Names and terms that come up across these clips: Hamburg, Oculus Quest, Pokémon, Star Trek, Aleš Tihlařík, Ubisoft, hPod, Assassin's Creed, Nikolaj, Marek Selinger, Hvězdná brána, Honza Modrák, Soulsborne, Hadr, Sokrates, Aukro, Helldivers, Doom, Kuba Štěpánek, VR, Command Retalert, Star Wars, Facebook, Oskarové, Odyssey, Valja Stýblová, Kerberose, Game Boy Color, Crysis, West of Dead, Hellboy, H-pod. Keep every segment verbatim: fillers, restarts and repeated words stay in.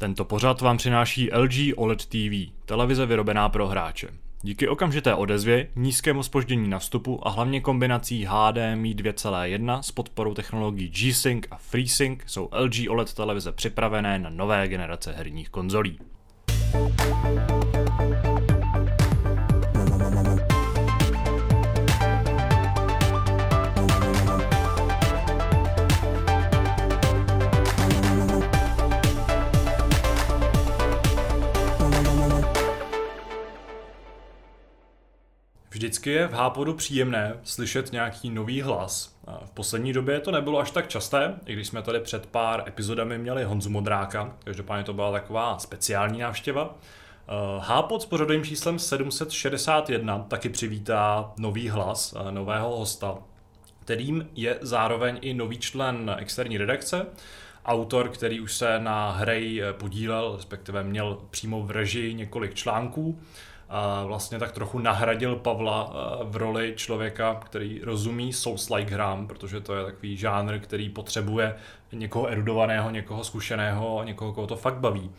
Tento pořad vám přináší L G O L E D T V, televize vyrobená pro hráče. Díky okamžité odezvě, nízkému zpoždění na vstupu a hlavně kombinací H D M I dvě tečka jedna s podporou technologií G-Sync a FreeSync jsou L G O L E D televize připravené na nové generace herních konzolí. Vždycky je v H-podu příjemné slyšet nějaký nový hlas. V poslední době to nebylo až tak časté, i když jsme tady před pár epizodami měli Honzu Modráka, každopádně to byla taková speciální návštěva. H-pod s pořadovým číslem sedm set šedesát jedna taky přivítá nový hlas, nového hosta, kterým je zároveň i nový člen externí redakce, autor, který už se na hry podílel, respektive měl přímo v režii několik článků. A vlastně tak trochu nahradil Pavla v roli člověka, který rozumí souls-like hrám, protože to je takový žánr, který potřebuje někoho erudovaného, někoho zkušeného, někoho, koho to fakt baví.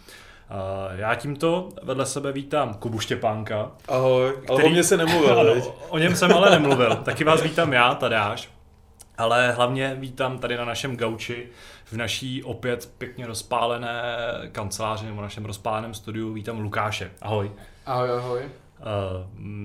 Já tímto vedle sebe vítám Kubu Štěpánka. Ahoj, který... ale o mě se nemluvil. Ano, o něm jsem ale nemluvil. Taky vás vítám já, Tadáš. Ale hlavně vítám tady na našem gauči, v naší opět pěkně rozpálené kanceláři nebo našem rozpáleném studiu vítám Lukáše. Ahoj. Ahoj, ahoj.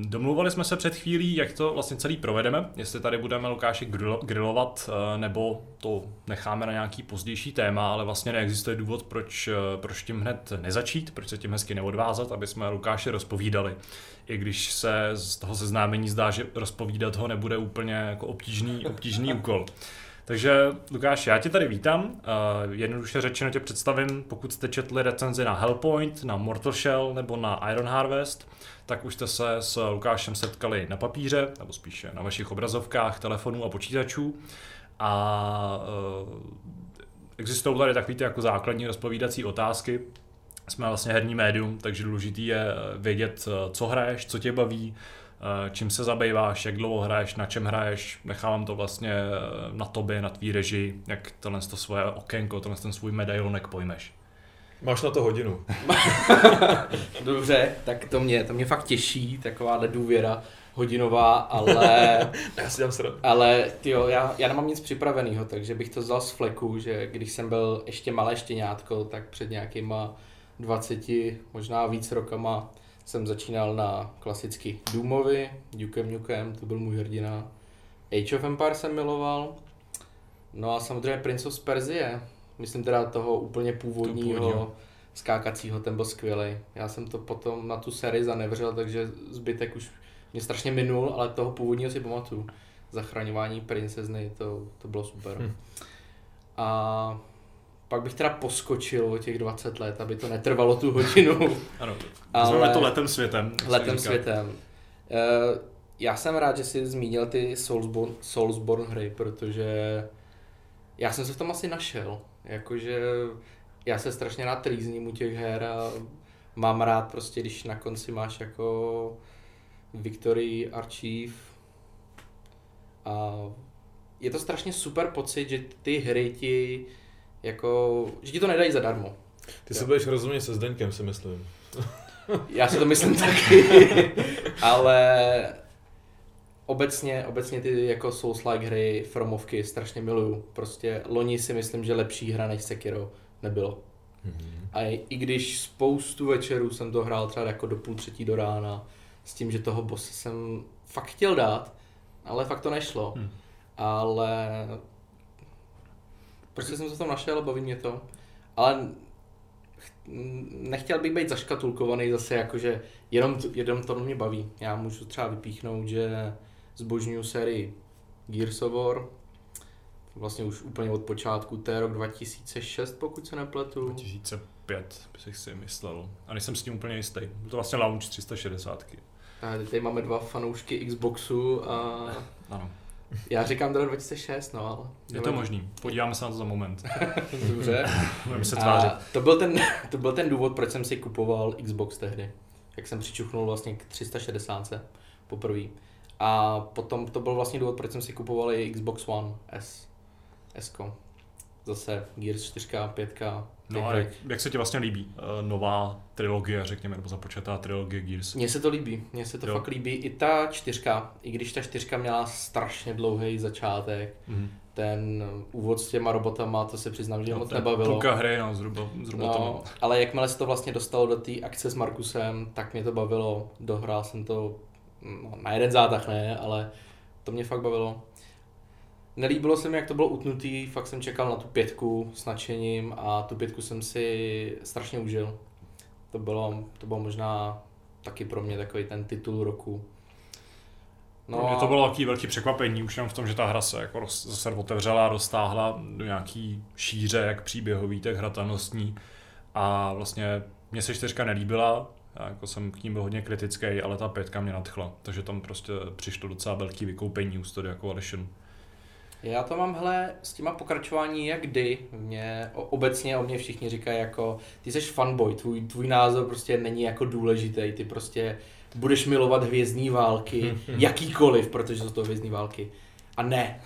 Domluvali jsme se před chvílí, jak to vlastně celý provedeme, jestli tady budeme Lukáše grilovat, nebo to necháme na nějaký pozdější téma, ale vlastně neexistuje důvod, proč, proč tím hned nezačít, proč se tím hezky neodvázat, aby jsme Lukáše rozpovídali. I když se z toho seznámení zdá, že rozpovídat ho nebude úplně jako obtížný, obtížný úkol. Takže Lukáš, já tě tady vítám, jednoduše řečeno tě představím, pokud jste četli recenzi na Hellpoint, na Mortal Shell nebo na Iron Harvest, tak už jste se s Lukášem setkali na papíře, nebo spíše na vašich obrazovkách, telefonů a počítačů a existují tady takové jako základní rozpovídací otázky. Jsme vlastně herní médium, takže důležitý je vědět, co hraješ, co tě baví, čím se zabýváš, jak dlouho hraješ, na čem hraješ, nechávám to vlastně na tobě, na tvý režii, jak tohle to svoje okénko, tohle ten svůj medailonek pojmeš. Máš na to hodinu. Dobře, tak to mě, to mě fakt těší, takováhle důvěra hodinová, ale... já si dám srad. Ale tyjo, já, já nemám nic připraveného, takže bych to vzal z fleku, že když jsem byl ještě malé štěňátko, tak před nějakýma dvaceti, možná víc rokama, jsem začínal na klasicky Doomovi, Dukem Nukem, to byl můj hrdina. Age of Empire jsem miloval. No a samozřejmě Prince of Persie. Myslím teda toho úplně původního, původního. skákacího, ten byl skvělej. Já jsem to potom na tu sérii zanevřel, takže zbytek už mě strašně minul, ale toho původního si pamatuju. Zachraňování princezny, to, to bylo super. Hm. A... pak bych teda poskočil o těch dvacet let, aby to netrvalo tu hodinu. Ano, znamená to letem světem. Letem světem. Uh, já jsem rád, že jsi zmínil ty Soulsborne, Soulsborne hry, protože já jsem se v tom asi našel. Jakože já se strašně rád trýzním u těch her a mám rád prostě, když na konci máš jako Victory Archive a je to strašně super pocit, že ty hry ti jako, že ti to nedají zadarmo. Ty se budeš rozumět se Zdeňkem, si myslím. Já si to myslím taky, ale obecně, obecně ty jako Souls-like hry, Fromovky strašně miluju. Prostě loni si myslím, že lepší hra než Sekiro nebylo. Mm-hmm. A i když spoustu večerů jsem to hrál třeba jako do půl třetí do rána, s tím, že toho bossa jsem fakt chtěl dát, ale fakt to nešlo. Mm. Ale... prostě jsem se tam našel, baví mě to, ale nechtěl bych být zaškatulkovaný zase jakože jenom, jenom to mě baví. Já můžu třeba vypíchnout, že zbožňuju sérii Gears of War, vlastně už úplně od počátku, to je rok dva tisíce šest, pokud se nepletu. dva tisíce pět bych si myslel, a nejsem s tím úplně jistý, byl to vlastně launch tři sta šedesát. A tady máme dva fanoušky Xboxu a... ano. Já říkám teda dva tisíce šest, no ale... je to možný, podíváme se na to za moment. Dobře. Budeme se tvářit. To byl, ten, to byl ten důvod, proč jsem si kupoval Xbox tehdy. Jak jsem přičuchnul vlastně k tři sta šedesátce poprvé. A potom to byl vlastně důvod, proč jsem si kupoval i Xbox One S. S-ko. Zase Gears čtyři, pět, No a jak, jak se ti vlastně líbí uh, nová trilogie, řekněme, nebo započatá trilogie Gears? Mně se to líbí, mně se to jo. fakt líbí. I ta čtyřka, i když ta čtyřka měla strašně dlouhý začátek, mm. ten úvod s těma robotama, to se přiznám, že jo, moc nebavilo. Půlka hry, no, s, robo, s robotama. No, ale jakmile se to vlastně dostalo do té akce s Markusem, tak mě to bavilo, dohrál jsem to no, na jeden zátah ne, ale to mě fakt bavilo. Nelíbilo se mi, jak to bylo utnutý, fakt jsem čekal na tu pětku s nadšením a tu pětku jsem si strašně užil. To bylo, to bylo možná taky pro mě takový ten titul roku. No a... to bylo taky velký překvapení, už jenom v tom, že ta hra se jako roz, zase otevřela, roztáhla do nějaký šíře, jak příběhový, tak hratelnostní. A vlastně mě se čtyřka nelíbila, já jako jsem k ní byl hodně kritický, ale ta pětka mě nadchla. Takže tam prostě přišlo docela velký vykoupení u Studia Coalition. Já to mám, hele, s těma pokračování jak kdy, mě, obecně o mě všichni říkají jako, ty seš fanboy, tvůj, tvůj názor prostě není jako důležitý, ty prostě budeš milovat Hvězdní války, jakýkoliv, protože jsou to Hvězdní války. A ne,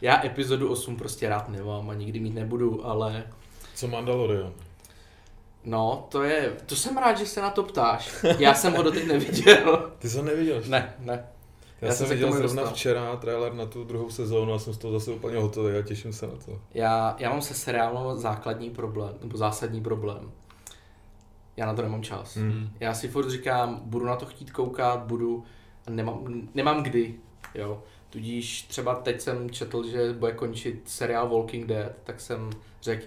já epizodu osm prostě rád nemám a nikdy mít nebudu, ale... Co Mandalorian? No, to je, to jsem rád, že se na to ptáš, já jsem ho doteď neviděl. Ty jsi ho neviděl? Ne, ne. Já, já jsem viděl zrovna včera trailer na tu druhou sezónu a jsem z toho zase úplně hotový a těším se na to. Já, já mám se seriálem základní problém, nebo zásadní problém. Já na to nemám čas. Mm. Já si furt říkám, budu na to chtít koukat, budu a nemám, nemám kdy. Jo. Tudíž třeba teď jsem četl, že bude končit seriál Walking Dead, tak jsem řekl,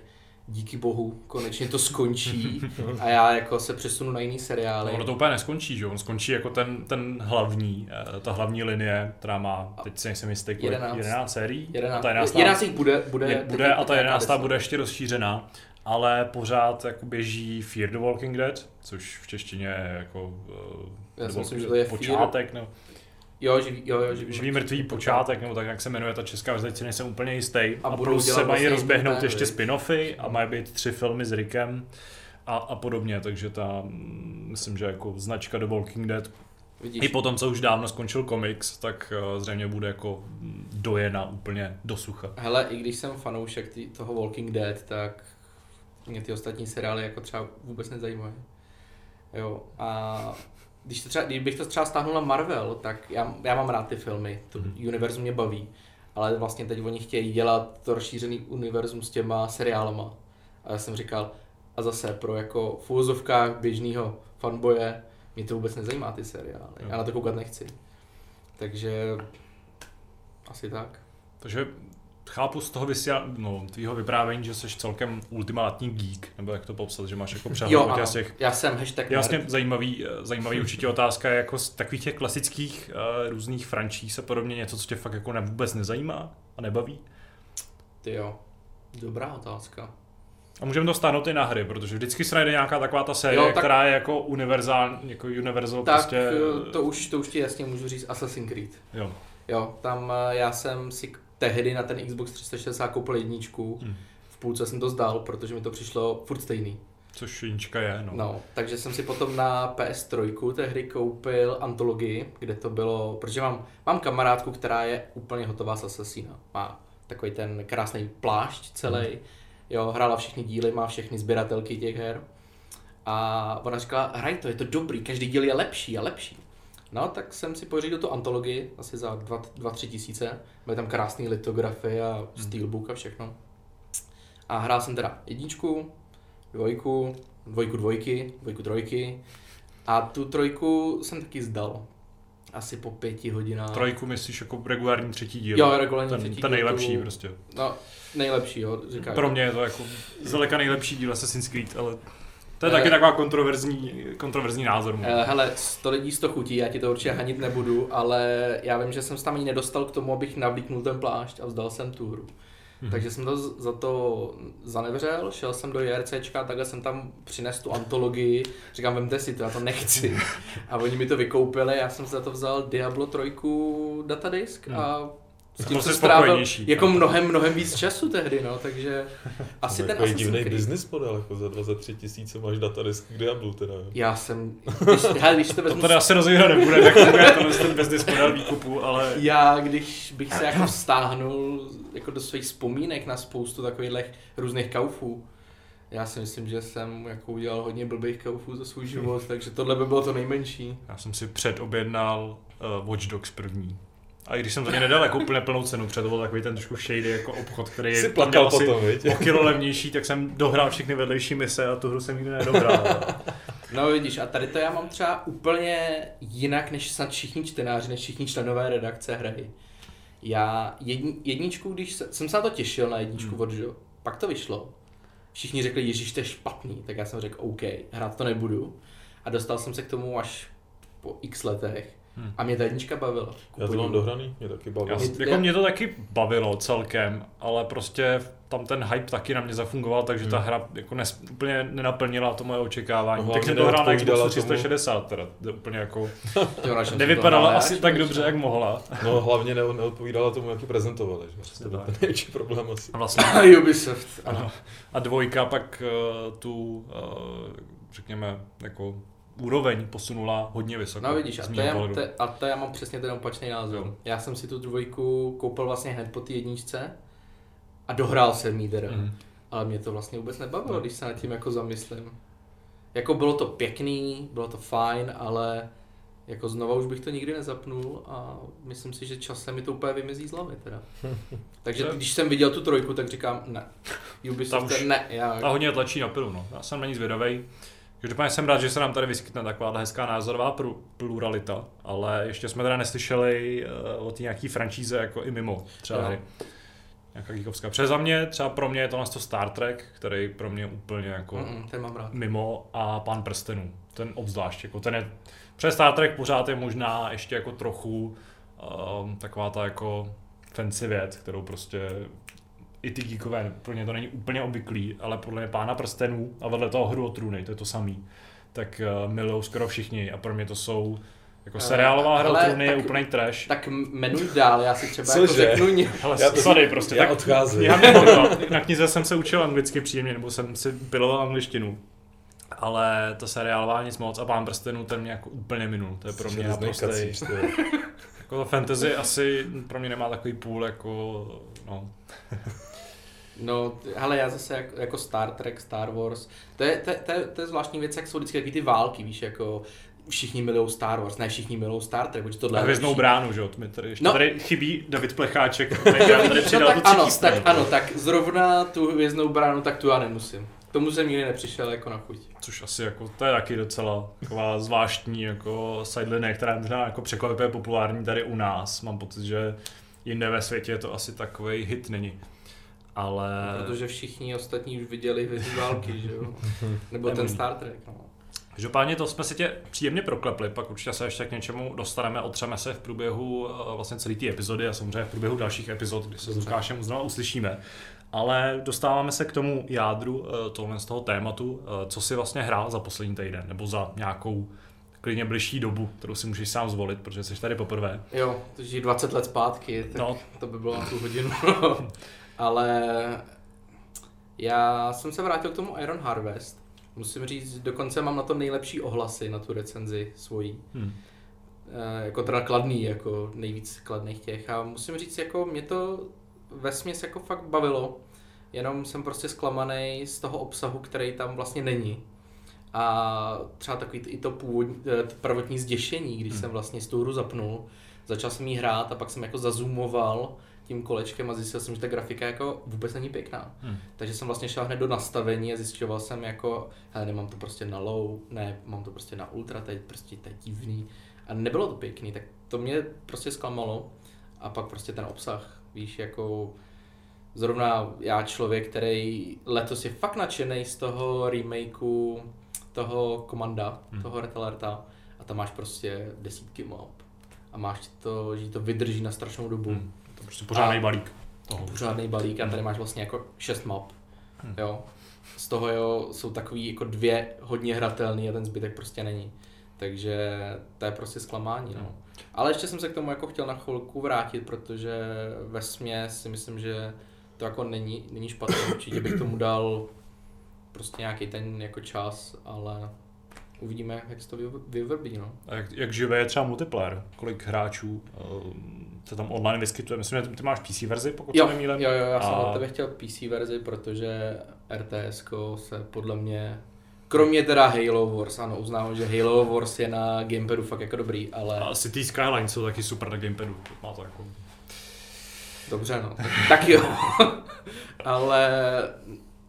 díky bohu, konečně to skončí a já jako se přesunu na jiný seriály. No, ono to úplně neskončí, že? On skončí jako ten, ten hlavní, ta hlavní linie, která má, teď si nejsem jistý, jedenáct sérií. jedenáct jich bude, bude, bude a ta jedenáctá bude ještě rozšířená, ale pořád jako běží Fear the Walking Dead, což v češtině je jako já the Walking Dead, počátek. Nebo... Jo, živý, jo, jo, živý, živý mrtvý počátek, nebo tak, jak se jmenuje ta česká verze, si nejsem úplně jistý. A, a plus se mají vlastně rozběhnout ten, ještě spin-offy a mají být tři filmy s Rickem a, a podobně, takže ta, myslím, že jako značka The Walking Dead. Vidíš. I potom, co už dávno skončil komiks, tak zřejmě bude jako dojena úplně do sucha. Hele, i když jsem fanoušek tý, toho Walking Dead, tak mě ty ostatní seriály jako třeba vůbec nezajímají. Jo, a... Když to třeba, kdybych to třeba stáhnul na Marvel, tak já, já mám rád ty filmy, to mm-hmm. univerzum mě baví, ale vlastně teď oni chtějí dělat to rozšířený univerzum s těma seriálama. A já jsem říkal, a zase pro jako v úvozovkách běžného fanboje, mě to vůbec nezajímá ty seriály, já na to koukat nechci. Takže asi tak. Takže chápu z toho vysíla, no, tvýho vyprávění, že jsi celkem ultimátní geek, nebo jak to popsat, že máš jako přehled o těch těch... já jsem hashtag jasně, zajímavý, zajímavý určitě otázka je jako z takových těch klasických uh, různých franšíz a podobně něco, co tě fakt jako ne, vůbec nezajímá a nebaví? Ty jo, dobrá otázka. A můžeme to stáhnout i na hry, protože vždycky se najde nějaká taková ta série, jo, tak, která je jako univerzál, jako univerzál tak prostě... Tak to už, to už ti jasně můžu říct Assassin's Creed. Jo. Jo, tam já jsem si... tehdy na ten Xbox tři sta šedesát koupil jedničku, hmm. v půlce jsem to zdal, protože mi to přišlo furt stejný. Což jednička je, no. no. Takže jsem si potom na P S tři tehdy koupil antologii, kde to bylo, protože mám, mám kamarádku, která je úplně hotová z Assassina. Má takový ten krásný plášť celý, hmm. jo, hrála všechny díly, má všechny sběratelky těch her. A ona říkala, hraj to, je to dobrý, každý díl je lepší a lepší. No, tak jsem si pořídil tu antologii, asi za dva tři tisíce, byly tam krásné litografie a steelbook a všechno. A hrál jsem teda jedničku, dvojku, dvojku dvojky, dvojku trojky a tu trojku jsem taky zdal, asi po pěti hodinách. Trojku myslíš jako regulární třetí díl? Jo, regulární třetí díl. Ten nejlepší tu... prostě. No, nejlepší, jo, říkáš. Pro mě je to jako zdaleka nejlepší díl Assassin's Creed, ale... To je taky taková kontroverzní, kontroverzní názor. Hele, sto lidí sto chutí, já ti to určitě hanit nebudu, ale já vím, že jsem se tam ani nedostal k tomu, abych navlíknul ten plášť a vzdal jsem tu hru. Hmm. Takže jsem to za to zanevřel, šel jsem do JRCčka, takhle jsem tam přinesl tu antologii, říkám, vemte si to, já to nechci. A oni mi to vykoupili, já jsem za to vzal Diablo tři datadisk a s tím se strávil jako mnohem, mnohem víc času tehdy, no, takže asi ten Assassin's divný business model, jako za dvacet tři tisíce máš datadisk k Diablu teda. Já jsem, když, hele, když to vezmu... To teda asi rozvírat nebude, jak bude tohle ten business model výkupu, ale... Já, když bych se jako stáhnul jako do svých vzpomínek na spoustu takových různých kaufů, Já si myslím, že jsem jako udělal hodně blbých kaufů za svůj život, takže tohle by bylo to nejmenší. Já jsem si předobjednal uh, Watch Dogs první. A i když jsem za ně nedal jako úplně plnou cenu, protože to byl takový ten trošku shady jako obchod, který je asi o kilo levnější, tak jsem dohrál všechny vedlejší mise a tu hru jsem nikdy nedohrál. No vidíš, a tady to já mám třeba úplně jinak než snad všichni čtenáři, než všichni členové redakce hry. Já jedni, jedničku, když se, jsem se na to těšil na jedničku hmm. od Joe, pak to vyšlo. Všichni řekli, ježiš, to je špatný, tak já jsem řekl, OK, hrát to nebudu. A dostal jsem se k tomu až po x letech. Hmm. A mě ta jednička bavila. Já to mám dohraný, mě taky bavilo. Já, jako mě to taky bavilo celkem, ale prostě tam ten hype taky na mě zafungoval, takže hmm. ta hra jako nes, úplně nenaplnila to moje očekávání. No, tak jsem to hrál na Xboxu tři sta šedesát teda, úplně jako nevypadala asi tak dobře, jak mohla. No hlavně ne, neodpovídala tomu, jak ji prezentovali, že? To byl ten největší problém asi. Vlastně, a Ubisoft, ano. A dvojka pak uh, tu, uh, řekněme, jako úroveň posunula hodně vysoko. No vidíš, a to, já, te, a to já mám přesně ten opačný názor. Jo. Já jsem si tu dvojku koupil vlastně hned po té jedničce a dohrál jsem jí teda. Mm. Ale mě to vlastně vůbec nebavilo, no. Když se nad tím jako zamyslím. Jako bylo to pěkný, bylo to fajn, ale jako znova už bych to nikdy nezapnul a myslím si, že časem mi to úplně vymizí z hlavy teda. Takže když jsem viděl tu trojku, tak říkám ne. Ubisoft už, ne. Já... Ta hodně tlačí na pilu, no. Já jsem na ní zvědavej. Každopádně jsem rád, že se nám tady vyskytne taková hezká názorová pluralita, ale ještě jsme teda neslyšeli o té nějaký franšíze jako i mimo třeba no. Nějaká geekovská. Protože za mě, třeba pro mě je to nasto Star Trek, který pro mě úplně jako Mm-mm, ten mám rád. Mimo a Pán prstenů, ten obzvlášť. Jako ten je, protože Star Trek pořád je možná ještě jako trochu um, taková ta jako fancy věc, kterou prostě i ty geekové, pro ně to není úplně obvyklý, ale podle mě Pána prstenů a vedle toho Hru o trůny, to je to samý, tak uh, milujou skoro všichni a pro mě to jsou jako seriálová Hra o trůny je úplný trash. Tak jmenuj dál, já si třeba jako řeknu sorry, prostě, já tak odcházím. Já na knize jsem se učil anglicky příjemně, nebo jsem si piloval angličtinu, ale to seriálová nic moc a Pán prstenů ten mě jako úplně minul, to je pro mě naprostej. Jako to fantasy asi pro mě nemá takový půl jako, no. No, ale já zase jako, jako Star Trek, Star Wars, to je, to, to, to je zvláštní věc, jak jsou vždycky takový ty války, víš, jako všichni milují Star Wars, ne všichni milují Star Trek, protože tohle je Hvězdnou bránu, že jo, tady ještě no. Tady chybí David Plecháček, tady, já tady přidal no, tak, ano, tak, ano, tak zrovna tu Hvězdnou bránu, tak tu já nemusím. K tomu jsem nikdy nepřišel jako na chuť. Což asi jako, to je taky docela taková zvláštní jako sideline, která možná jako překvapivě populární tady u nás, mám pocit, že jinde ve světě to asi takovej hit není. Ale... No, protože všichni ostatní už viděli Hvězdní války, že jo? Nebo ten Star Trek, no. Každopádně to jsme si tě příjemně proklepli, pak určitě se ještě k něčemu dostaneme, otřeme se v průběhu vlastně celé té epizody a samozřejmě v průběhu dalších epizod, kdy se s Lukášem znovu uslyšíme. Ale dostáváme se k tomu jádru tohle z toho tématu, co si vlastně hrál za poslední týden, nebo za nějakou klidně blížší dobu, kterou si můžeš sám zvolit, protože jsi tady poprvé. Jo, to je dvacet let zpátky, tak no. To by bylo na tu hodinu. Ale já jsem se vrátil k tomu Iron Harvest. Musím říct, dokonce mám na to nejlepší ohlasy, na tu recenzi svojí. Hmm. E, jako teda kladný, jako nejvíc kladných těch. A musím říct, jako mě to vesměs jako fakt bavilo. Jenom jsem prostě zklamaný z toho obsahu, který tam vlastně není. A třeba takový i to původní, prvotní zděšení, když hmm. jsem vlastně z tu hru zapnul. Začal jsem jí hrát a pak jsem jako zazoomoval tím kolečkem a zjistil jsem, že ta grafika jako vůbec není pěkná. Hmm. Takže jsem vlastně šel hned do nastavení a zjišťoval jsem jako, hele, nemám to prostě na low, ne, mám to prostě na ultra, teď prostě to je divný. A nebylo to pěkný, tak to mě prostě zklamalo. A pak prostě ten obsah, víš, jako zrovna já člověk, který letos je fakt nadšenej z toho remakeu toho Commanda, hmm. toho Retalerta a tam máš prostě desítky map. A máš to, že to vydrží na strašnou dobu. Hmm. Prostě pořádný a balík. Toho. Pořádný balík a tady máš vlastně jako šest map, hmm. jo. Z toho jo, jsou takový jako dvě hodně hratelný a ten zbytek prostě není. Takže to je prostě zklamání, no. Ale ještě jsem se k tomu jako chtěl na chvilku vrátit, protože vesměs si myslím, že to jako není, není špatné. Určitě bych tomu dal prostě nějaký ten jako čas, ale... uvidíme, jak se to vyvrbí. No. A jak, jak živé je třeba multiplayer? Kolik hráčů um, se tam online vyskytuje? Myslím, že ty máš P C verzi, pokud jo, se nemýlím. Jo, jo, já a... jsem od tebe chtěl P C verzi, protože R T S ko se podle mě, kromě teda Halo Wars, ano, uznávám, že Halo Wars je na gamepadu fakt jako dobrý, ale... A City Skyline jsou taky super na gamepadu, má to jako... Dobře, no, tak, tak jo, ale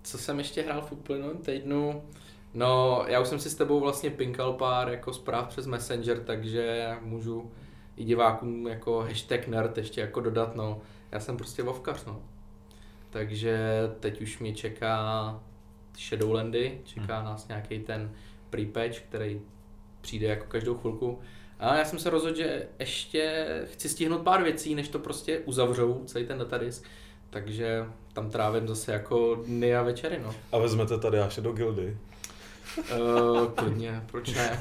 co jsem ještě hrál v uplynulém týdnu, no já už jsem si s tebou vlastně pinkal pár jako zpráv přes Messenger, takže můžu i divákům jako hashtag nerd ještě jako dodat, no, já jsem prostě vovkař, no, takže teď už mě čeká Shadowlandy, čeká hmm. nás nějaký ten prepatch, který přijde jako každou chvilku. A já jsem se rozhodl, že ještě chci stihnout pár věcí, než to prostě uzavřou, celý ten datadisk, takže tam trávím zase jako dny a večery, no. A vezmete tady až do gildy? Uh, klidně, proč ne?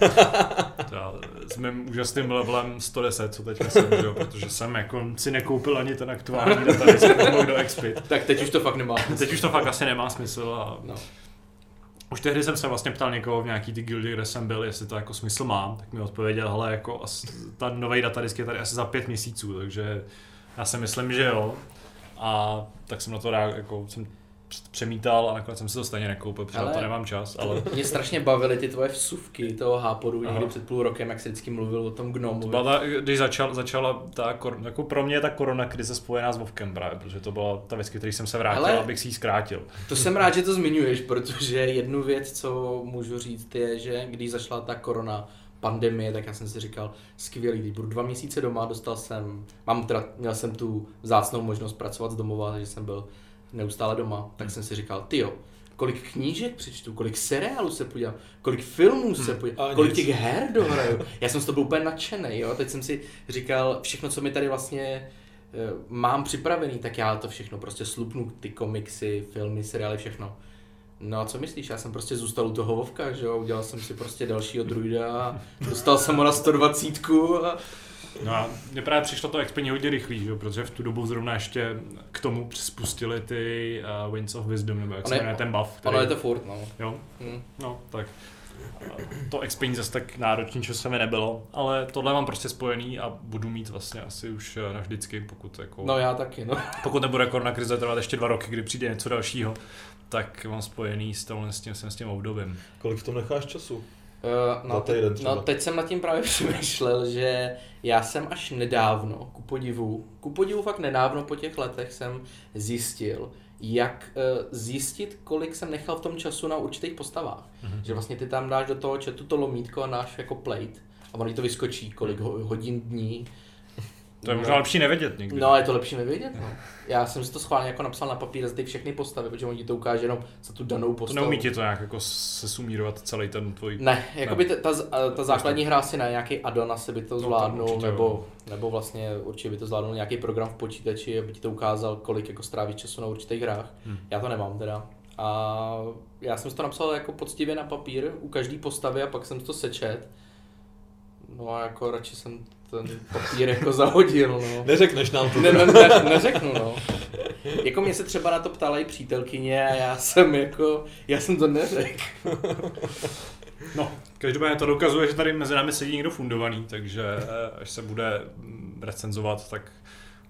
Já, s mým úžasným levelem sto deset, co teďka jsem, jo, protože jsem jako si nekoupil ani ten aktuální datadisk, nebo do Expit. Tak teď už to fakt nemá smysl. Teď už to fakt asi nemá smysl a... No. Už tehdy jsem se vlastně ptal někoho v nějaký ty guildy, kde jsem byl, jestli to jako smysl má, tak mi odpověděl, hele, jako ta novej datadisk je tady asi za pět měsíců, takže já si myslím, že jo. A tak jsem na to rád, jako jsem přemítal a nakonec jsem si to stejně nekoupil, protože ale... to nemám čas, ale... Mě strašně bavily ty tvoje vsuvky toho H-podu někdy před půl rokem, jak jsi vždycky mluvil o tom gnomu. To byla ta, když začal, začala ta, jako pro mě ta korona krize spojená s Vovkem právě, protože to byla ta věc, který jsem se vrátil, ale... abych si ji zkrátil. To jsem rád, že to zmiňuješ, protože jednu věc, co můžu říct, je, že když začala ta korona pandemie, tak já jsem si říkal, skvělý, teď budu dva měsíce doma, dostal jsem, mám teda, měl jsem tu vzácnou možnost pracovat z domova, takže jsem byl neustále doma, tak jsem si říkal, tyjo, kolik knížek přečtu, kolik seriálů se podívám, kolik filmů se podívám, hmm, kolik nic. těch her dohraju. Já jsem z toho byl úplně nadšenej, jo, teď jsem si říkal, všechno, co mi tady vlastně uh, mám připravený, tak já to všechno prostě slupnu, ty komiksy, filmy, seriály, všechno. No a co myslíš, já jsem prostě zůstal u toho Vovka, že jo, udělal jsem si prostě dalšího druida, dostal jsem ho na sto dvacítku a... No a mě právě přišlo to expertně hodně rychlý, že? Protože v tu dobu zrovna ještě k tomu spustili ty uh, Winds of Wisdom, nebo jak se jmenuje ten buff. Který... Ale je to furt, no. Jo? Mm. No, tak. To expertní zase tak náročný, co se mi nebylo, ale tohle mám prostě spojený a budu mít vlastně asi už navždycky, pokud jako... No já taky, no. Pokud nebude korona krize trvat ještě dva roky, kdy přijde něco dalšího, tak mám spojený s, tomhle, s, tím, s tím obdobím. Kolik v tom necháš času? Uh, no, te, no teď jsem nad tím právě přemýšlel, že já jsem až nedávno, ku podivu, ku podivu fakt nedávno po těch letech jsem zjistil, jak uh, zjistit, kolik jsem nechal v tom času na určitých postavách. Mm-hmm. Že vlastně ty tam dáš do toho chatu to lomítko a dáš jako plate a ono to vyskočí, kolik ho, hodin dní. To je možná no. lepší nevědět někdy. No, je to lepší nevědět, no. Já jsem si to schválně jako napsal na papír za ty všechny postavy, protože on ti to ukáže jenom za tu danou postavu. To neumí ti to nějak jako sesumírovat celý ten tvoj... Ne, jako by ta, ta základní hra si na nějaký addon asi by to zvládnul, no, nebo, nebo vlastně určitě by to zvládnul nějaký program v počítači, aby ti to ukázal, kolik jako strávíš času na určitých hrách. Hmm. Já to nemám teda. A já jsem si to napsal jako poctivě na papír u každý postavy a pak jsem to sečet. No a jako radši jsem ten papír jako zahodil, no. Neřekneš nám to. Ne, ne, ne, neřeknu, no. Jako mě se třeba na to ptala i přítelkyně a já jsem jako, já jsem to neřekl. No, každopádně to dokazuje, že tady mezi námi sedí někdo fundovaný, takže až se bude recenzovat, tak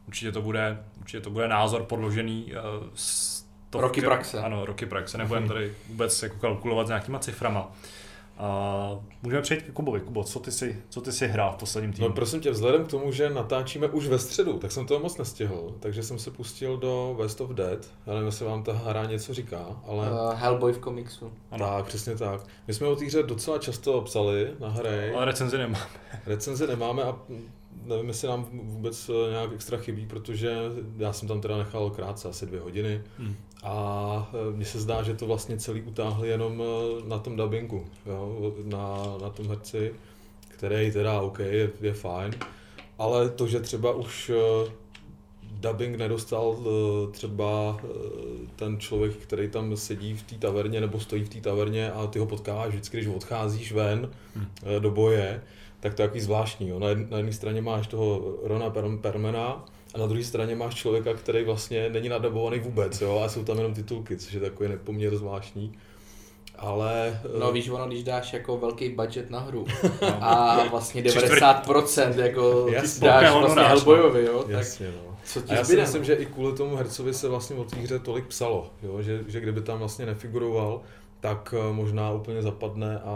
určitě to bude, určitě to bude názor podložený stovky, roky praxe. Ano, roky praxe, nebudem tady vůbec jako kalkulovat s nějakýma ciframa. A můžeme přejít k Kubovi. Kubo, co ty si, co ty si hrál v posledním týdnu? No prosím tě, vzhledem k tomu, že natáčíme už ve středu, tak jsem to moc nestihl, takže jsem se pustil do West of Dead. Já nevím, jestli vám ta hra něco říká, ale... Uh, Hellboy v komiksu. Ano. Tak, přesně tak. My jsme o té hře docela často psali na hry. Ale recenzi nemáme. Recenzi nemáme a nevím, jestli nám vůbec nějak extra chybí, protože já jsem tam teda nechal krátce, asi dvě hodiny. Hmm. A mně se zdá, že to vlastně celý utáhli jenom na tom dabingu, jo? Na, na tom herci, který teda OK, je, je fajn, ale to, že třeba už dabing nedostal třeba ten člověk, který tam sedí v té taverně nebo stojí v té taverně a ty ho potkáváš vždycky, když odcházíš ven hmm. do boje, tak to je takový zvláštní. Jo? Na jedné straně máš toho Rona Permana, a na druhé straně máš člověka, který vlastně není nadabovaný vůbec, jo, a jsou tam jenom titulky, což je takový nepoměr zvláštní. ale... No víš, ono, když dáš jako velký budget na hru a vlastně devadesát procent jako jasně, dáš vlastně Hellboyovi, jo, tak jasně, no. Co ti já zbyde, si myslím, no? Že i kvůli tomu hercovi se vlastně o té hře tolik psalo, jo, že, že kdyby tam vlastně nefiguroval, tak možná úplně zapadne a,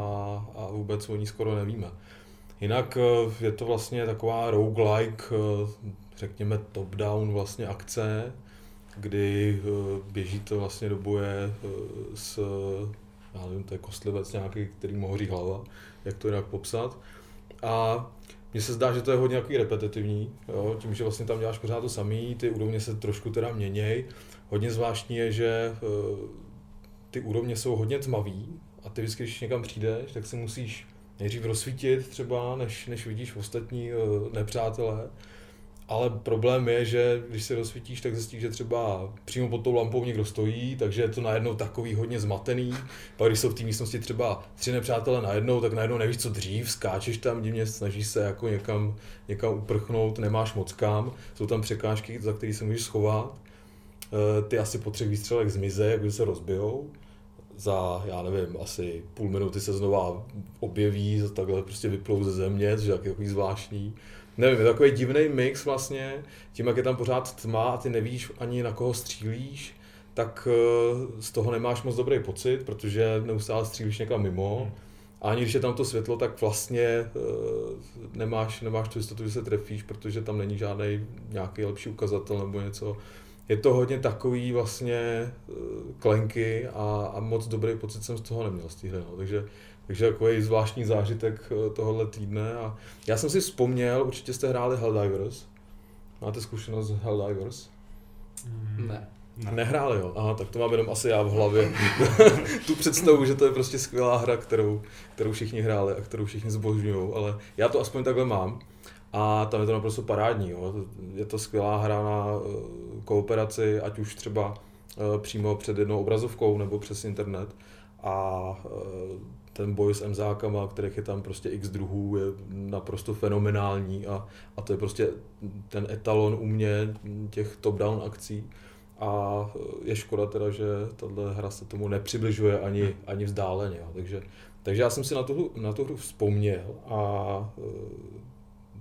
a vůbec o ní skoro nevíme. Jinak je to vlastně taková roguelike, řekněme top-down vlastně akce, kdy běží to vlastně do boje s, já nevím, to je kostlivec nějaký, který mu hoří hlava, jak to jinak popsat. A mně se zdá, že to je hodně nějaký repetitivní, jo? Tím, že vlastně tam děláš pořád to samý, ty úrovně se trošku teda měněj. Hodně zvláštní je, že ty úrovně jsou hodně tmavý a ty vždycky, když někam přijdeš, tak si musíš nejdřív rozsvítit třeba, než, než vidíš ostatní nepřátelé. Ale problém je, že když se rozsvítíš, tak zjistíš, že třeba přímo pod tou lampou někdo stojí, takže je to najednou takový hodně zmatený. Pak když jsou v té místnosti třeba tři nepřátelé najednou, tak najednou nevíš co dřív, skáčeš tam divně, snažíš se jako někam, někam uprchnout, nemáš moc kam, jsou tam překážky, za které se můžeš schovat. Ty asi po třech výstřelech zmizej, jak se rozbijou. Za, já nevím, asi půl minuty se znova objeví, takhle prostě vyplou ze země, což je takový zvláštní. Nevím, je takový divný mix vlastně, tím jak je tam pořád tma a ty nevíš ani na koho střílíš, tak z toho nemáš moc dobrý pocit, protože neustále střílíš někam mimo. A ani když je tam to světlo, tak vlastně nemáš, nemáš tu jistotu, že se trefíš, protože tam není žádný nějaký lepší ukazatel nebo něco. Je to hodně takový vlastně klenky a, a moc dobrý pocit jsem z toho neměl z té hry, no. takže Takže takový zvláštní zážitek tohohle týdne. A já jsem si vzpomněl, určitě jste hráli Helldivers. Máte zkušenost s Helldivers? Ne. ne. Nehráli jo? Aha, tak to mám jenom asi já v hlavě. Tu představu, že to je prostě skvělá hra, kterou, kterou všichni hráli a kterou všichni zbožňujou, ale já to aspoň takhle mám. A tam je to naprosto parádní, jo? Je to skvělá hra na kooperaci, ať už třeba přímo před jednou obrazovkou nebo přes internet. A ten boj s emzákama, kterých je tam prostě x druhů, je naprosto fenomenální a, a to je prostě ten etalon u mě těch top-down akcí a je škoda teda, že tato hra se tomu nepřibližuje ani, ani vzdáleně. Takže, takže já jsem si na tu, na tu hru vzpomněl a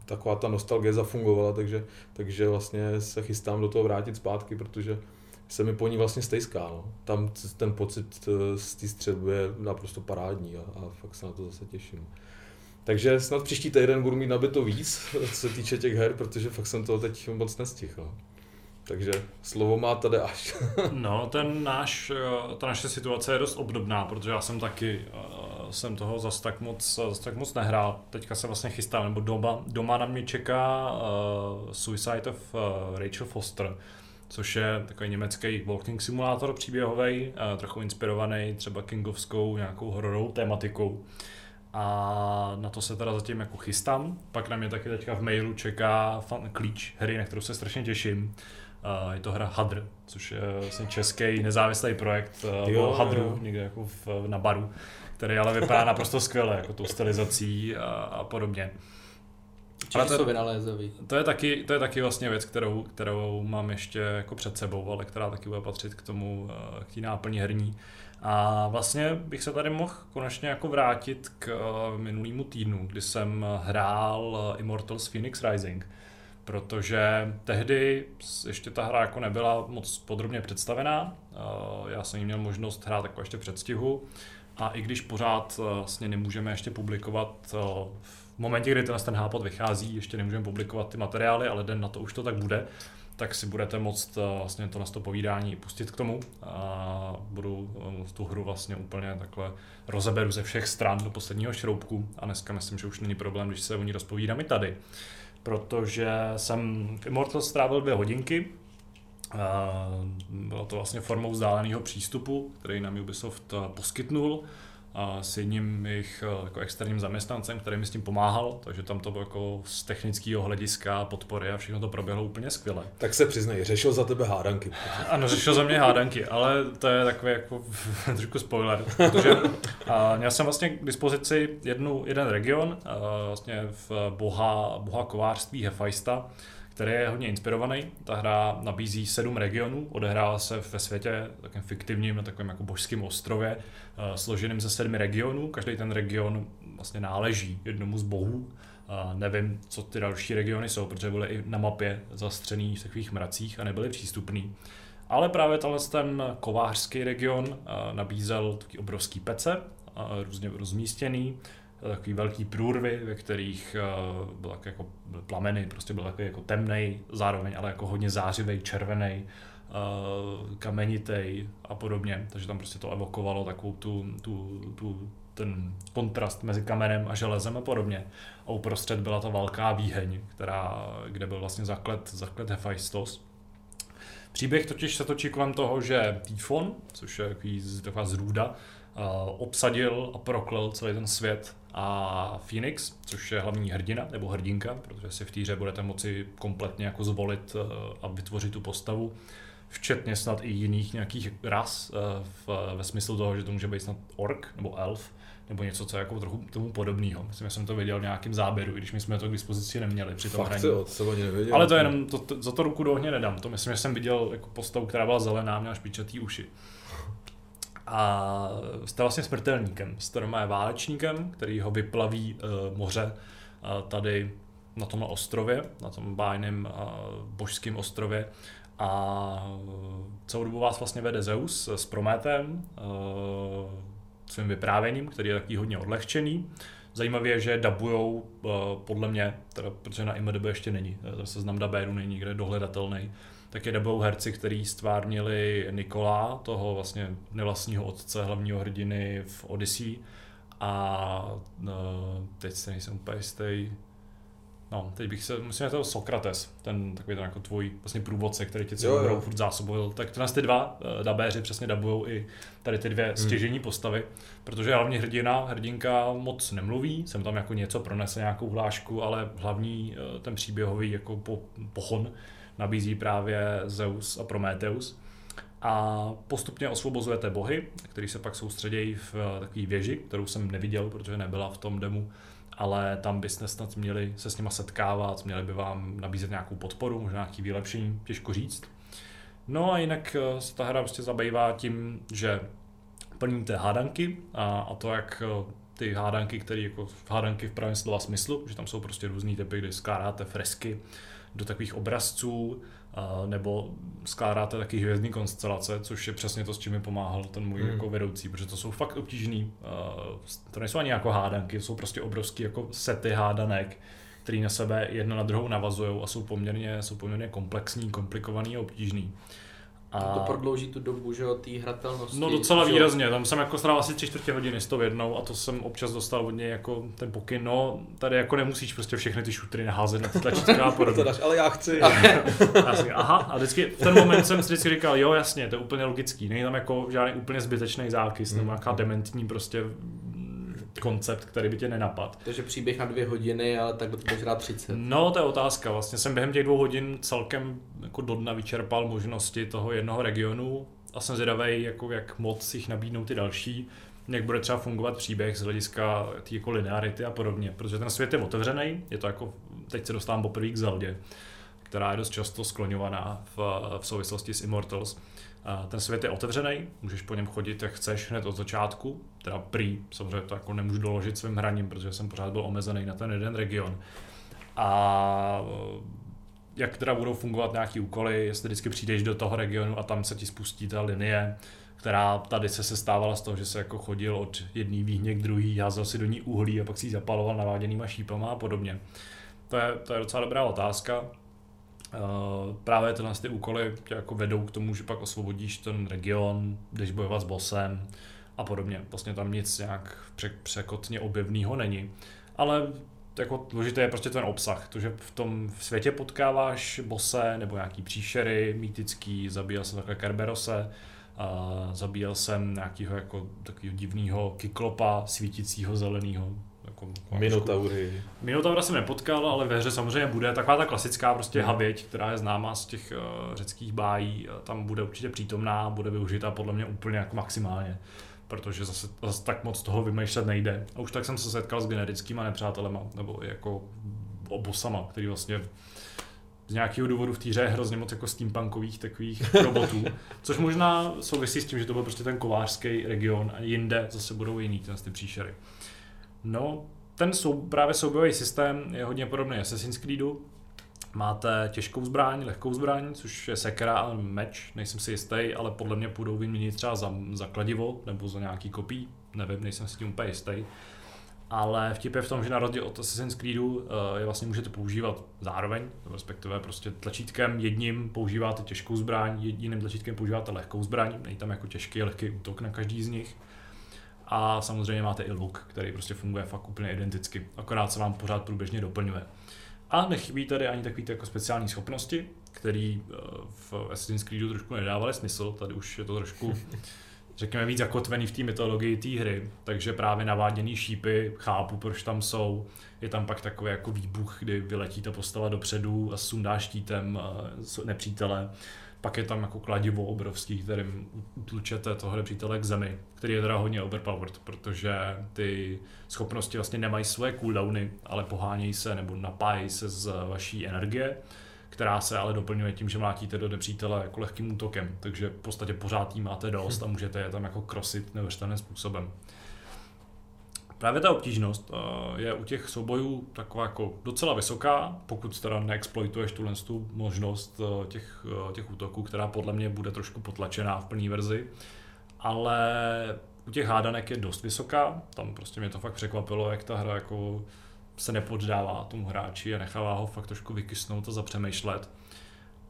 taková ta nostalgie zafungovala, takže, takže vlastně se chystám do toho vrátit zpátky, protože se mi po ní vlastně stejská, no. Tam ten pocit z té střelby je naprosto parádní a, a fakt se na to zase těším. Takže snad příští týden budu mít nabito víc, co se týče těch her, protože fakt jsem toho teď moc nestihl. No. Takže slovo má tady až. No, ten náš, ta naše situace je dost obdobná, protože já jsem taky, jsem toho zas tak moc, zas tak moc nehrál. Teďka se vlastně chystám, nebo doma, doma na mě čeká uh, Suicide of uh, Rachel Foster, což je takový německý walking simulátor příběhový, trochu inspirovaný třeba kingovskou nějakou hororovou tématikou. A na to se teda zatím jako chystám. Pak na mě taky teďka v mailu čeká fan, klíč hry, na kterou se strašně těším. Je to hra Hadr, což je vlastně český nezávislý projekt o Hadru, někde jako v, na baru, který ale vypadá naprosto skvěle, jako tou stylizací a, a podobně. Ale to, to je taky to je taky vlastně věc, kterou kterou mám ještě jako před sebou, ale která taky bude patřit k tomu k té náplni herní. A vlastně bych se tady mohl konečně jako vrátit k minulýmu týdnu, kdy jsem hrál Immortals Phoenix Rising, protože tehdy ještě ta hra jako nebyla moc podrobně představená. Já jsem jí měl možnost hrát jako ještě předstihu a i když pořád vlastně nemůžeme ještě publikovat v momentě, kdy ten H-pod vychází, ještě nemůžeme publikovat ty materiály, ale den na to už to tak bude, tak si budete moct vlastně to na to povídání pustit k tomu a budu tu hru vlastně úplně takhle rozeberu ze všech stran do posledního šroubku a dneska myslím, že už není problém, když se o ní rozpovídám i tady, protože jsem v Immortals strávil dvě hodinky. Bylo to vlastně formou vzdáleného přístupu, který nám Ubisoft poskytnul s jedním jejich jako externím zaměstnancem, který mi s tím pomáhal, takže tam to bylo jako z technického hlediska podpory a všechno to proběhlo úplně skvěle. Tak se přiznej, řešil za tebe hádanky. Ano, řešil za mě hádanky, ale to je takový jako trošku spoiler, protože a měl jsem vlastně k dispozici jednu, jeden region, vlastně v boha, boha kovářství Hefajsta, který je hodně inspirovaný. Ta hra nabízí sedm regionů, odehrává se ve světě takovým fiktivním, na takovém jako božském ostrově, složeným ze sedmi regionů. Každý ten region vlastně náleží jednomu z bohů. A nevím, co ty další regiony jsou, protože byly i na mapě zastřený v takových mracích a nebyly přístupný. Ale právě ten kovářský region nabízel takový obrovský pece, různě rozmístěný, takový velký průrvy, ve kterých byly jako plameny, prostě byl takový jako temnej, zároveň ale jako hodně zářivý, červený, kamenitej a podobně. Takže tam prostě to evokovalo takovou tu, tu, tu ten kontrast mezi kamenem a železem a podobně. A uprostřed byla ta velká výheň, která, kde byl vlastně zaklet, zaklet Hephaistos. Příběh totiž se točí kolem toho, že Tyfon, což je taková zrůda, obsadil a proklel celý ten svět a Phoenix, což je hlavní hrdina nebo hrdinka, protože si v té hře budete moci kompletně jako zvolit a vytvořit tu postavu, včetně snad i jiných nějakých ras v, ve smyslu toho, že to může být snad ork nebo elf nebo něco, co je jako trochu tomu podobného. Myslím, že jsem to viděl v nějakém záběru, i když my jsme to k dispozici neměli při tom hraní. Ale to jenom, to, to, za to ruku do ohně nedám. To myslím, že jsem viděl jako postavu, která byla zelená, měla špičatý uši. A jste vlastně smrtelníkem, staroma je válečníkem, který ho vyplaví uh, moře uh, tady na tomhle ostrově, na tom bájném uh, božském ostrově. A celou dobu vás vlastně vede Zeus s Prométem, svým vyprávěním, který je taky hodně odlehčený. Zajímavé je, že dabujou, podle mě, teda, protože na I M D B ještě není, seznam dabérů není nikde dohledatelný, tak je dabujou herci, kteří stvárnili Nikola, toho vlastně nevlastního otce, hlavního hrdiny v Odyssey. A teď se nejsem úplně jistý. No, teď bych se, musím říct, Sokrates, ten takový ten jako tvůj vlastně průvodce, který tě celou hrou furt zásobovil, tak to nás ty dva uh, dabéři přesně dabujou i tady ty dvě stěžejní hmm. postavy, protože hlavně hrdina, hrdinka moc nemluví, sem tam jako něco pronese, nějakou hlášku, ale hlavní uh, ten příběhový jako po, pohon nabízí právě Zeus a Prometheus. A postupně osvobozujete bohy, který se pak soustředějí v uh, takové věži, kterou jsem neviděl, protože nebyla v tom demu, ale tam byste snad měli se s nima setkávat, měli by vám nabízet nějakou podporu, možná nějaké vylepšení, těžko říct. No a jinak se ta hra prostě zabývá tím, že plníte hádanky a, a to, jak ty hádanky, které jako hádanky v pravém slova smyslu, že tam jsou prostě různý typy, kdy skládáte fresky do takových obrazců, nebo skládáte taky hvězdní konstelace, což je přesně to, s čím mi pomáhal ten můj hmm. jako vedoucí, protože to jsou fakt obtížný, to nejsou ani jako hádanky, jsou prostě obrovský jako sety hádanek, které na sebe jedno na druhou navazují a jsou poměrně, jsou poměrně komplexní, komplikovaný a obtížný. A to prodlouží tu dobu, že jo, té hratelnosti. No docela výrazně, tam jsem jako strávil asi tři čtvrtě hodiny s tou jednou a to jsem občas dostal od něj jako ten pokyn, no tady jako nemusíš prostě všechny ty šutry naházet na ty tlačítka a podobně. Ale já chci. Aha, a vždycky v ten moment jsem si vždycky říkal, jo jasně, to je úplně logický, není tam jako žádný úplně zbytečný zákys, hmm. nebo nějaká dementní prostě koncept, který by tě nenapad. Takže příběh na dvě hodiny, ale tak to možná třicet. No, to je otázka. Vlastně jsem během těch dvou hodin celkem jako do dna vyčerpal možnosti toho jednoho regionu a jsem zvědavej, jako jak moc jich nabídnou ty další, jak bude třeba fungovat příběh z hlediska tý jako linearity a podobně, protože ten svět je otevřený, je to jako, teď se dostávám poprvé k Zeldě, která je dost často skloňovaná v, v souvislosti s Immortals. Ten svět je otevřený, můžeš po něm chodit jak chceš hned od začátku, teda prý, samozřejmě to jako nemůžu doložit svým hraním, protože jsem pořád byl omezený na ten jeden region. A jak teda budou fungovat nějaký úkoly, jestli vždycky přijdeš do toho regionu a tam se ti spustí ta linie, která tady se sestávala z toho, že se jako chodil od jedné výhně k druhý, házal si do ní uhlí a pak si ji zapaloval naváděnýma šípama a podobně. To je, to je docela dobrá otázka. Uh, právě tyhle ty úkoly tě jako vedou k tomu, že pak osvobodíš ten region, jdeš bojovat s bossem a podobně. Vlastně tam nic nějak překotně objevného není. Ale jako důležité je prostě ten obsah, to, že v tom světě potkáváš bosse nebo nějaký příšery mýtický, zabíjel jsem takhle Kerberose, uh, zabíjel jsem nějakého jako takového divného kyklopa svíticího zeleného. Jako, jako Minotaury. Minotaura jsem nepotkal, ale ve hře samozřejmě bude taková ta klasická prostě haběť, která je známá z těch uh, řeckých bájí, tam bude určitě přítomná, bude využitá podle mě úplně jako maximálně, protože zase, zase tak moc toho vymýšlet nejde. A už tak jsem se setkal s generickýma nepřátelema, nebo jako obosama, který vlastně z nějakého důvodu v té hře hrozně moc jako steampunkových takových robotů, což možná souvisí s tím, že to byl prostě ten kovářský region a jinde zase budou jiný ty příšery. No, ten sou, právě soubojový systém je hodně podobný Assassin's Creedu. Máte těžkou zbraň, lehkou zbraň, což je sekera a meč, nejsem si jistý, ale podle mě půjdou vyměnit třeba za, za kladivo nebo za nějaký kopí, nevím, nejsem si tím úplně jistý. Ale vtip je v tom, že na rozdíl od Assassin's Creedu je vlastně můžete používat zároveň, respektive prostě tlačítkem jedním používáte těžkou zbraň, jediným tlačítkem používáte lehkou zbraň, není tam jako těžký a lehký útok na každý z nich. A samozřejmě máte i luk, který prostě funguje fakt úplně identicky, akorát se vám pořád průběžně doplňuje. A nechybí tady ani takové jako speciální schopnosti, které v Assassin's Creedu trošku nedávaly smysl, tady už je to trošku řekněme víc zakotvený v té mytologii té hry, takže právě naváděný šípy, chápu, proč tam jsou. Je tam pak takový jako výbuch, kdy vyletí ta postava dopředu a sundá štítem nepřítele. Pak je tam jako kladivo obrovský, kterým utlučete tohle přítele k zemi, který je teda hodně overpowered, protože ty schopnosti vlastně nemají svoje cooldowny, ale pohánějí se nebo napájí se z vaší energie, která se ale doplňuje tím, že mlátíte do nepřítele jako lehkým útokem, takže v podstatě pořád jí máte dost a můžete je tam jako krosit neuvěřitelným způsobem. Právě ta obtížnost je u těch soubojů taková jako docela vysoká, pokud teda neexploituješ tuhle tu možnost těch, těch útoků, která podle mě bude trošku potlačená v plné verzi, ale u těch hádanek je dost vysoká, tam prostě mě to fakt překvapilo, jak ta hra jako se nepoddává tomu hráči a nechává ho fakt trošku vykysnout a zapřemýšlet.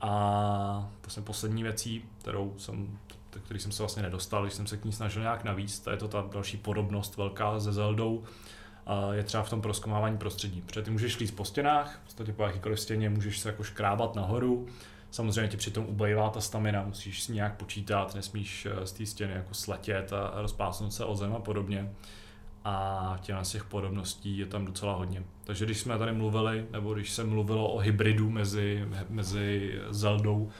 A vlastně poslední věcí, kterou jsem, který jsem se vlastně nedostal, když jsem se k ní snažil nějak navíc, a je to ta další podobnost velká se Zeldou, je třeba v tom prozkoumávání prostředí. Protože ty můžeš líst po stěnách, v podstatě po jakýkoliv stěně můžeš se jako škrábat nahoru, samozřejmě ti přitom ubejvá ta stamina, musíš si nějak počítat, nesmíš z té stěny jako sletět a rozpásnout se o zem a podobně. A těch podobností je tam docela hodně. Takže když jsme tady mluvili, nebo když se mluvilo o hybridu mezi, mezi Zeldou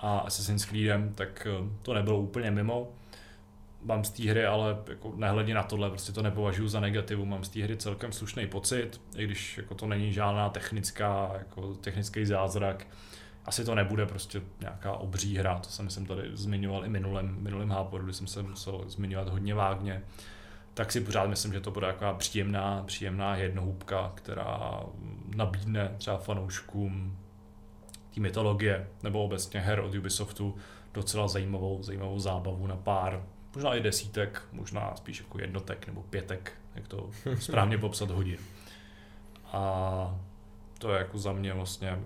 a Assassin's Creedem, tak to nebylo úplně mimo. Mám z té hry, ale jako nehledě na tohle, prostě to nepovažuji za negativu, mám z té hry celkem slušný pocit, i když jako to není žádná technická, jako technický zázrak. Asi to nebude prostě nějaká obří hra, to jsem tady zmiňoval i minulém, minulém H-podu, kdy jsem se musel zmiňovat hodně vágně. Tak si pořád myslím, že to bude taková příjemná, příjemná jednohubka, která nabídne třeba fanouškům té mytologie nebo obecně her od Ubisoftu docela zajímavou, zajímavou zábavu na pár, možná i desítek, možná spíš jako jednotek nebo pětek, jak to správně popsat hodin. A to je jako za mě vlastně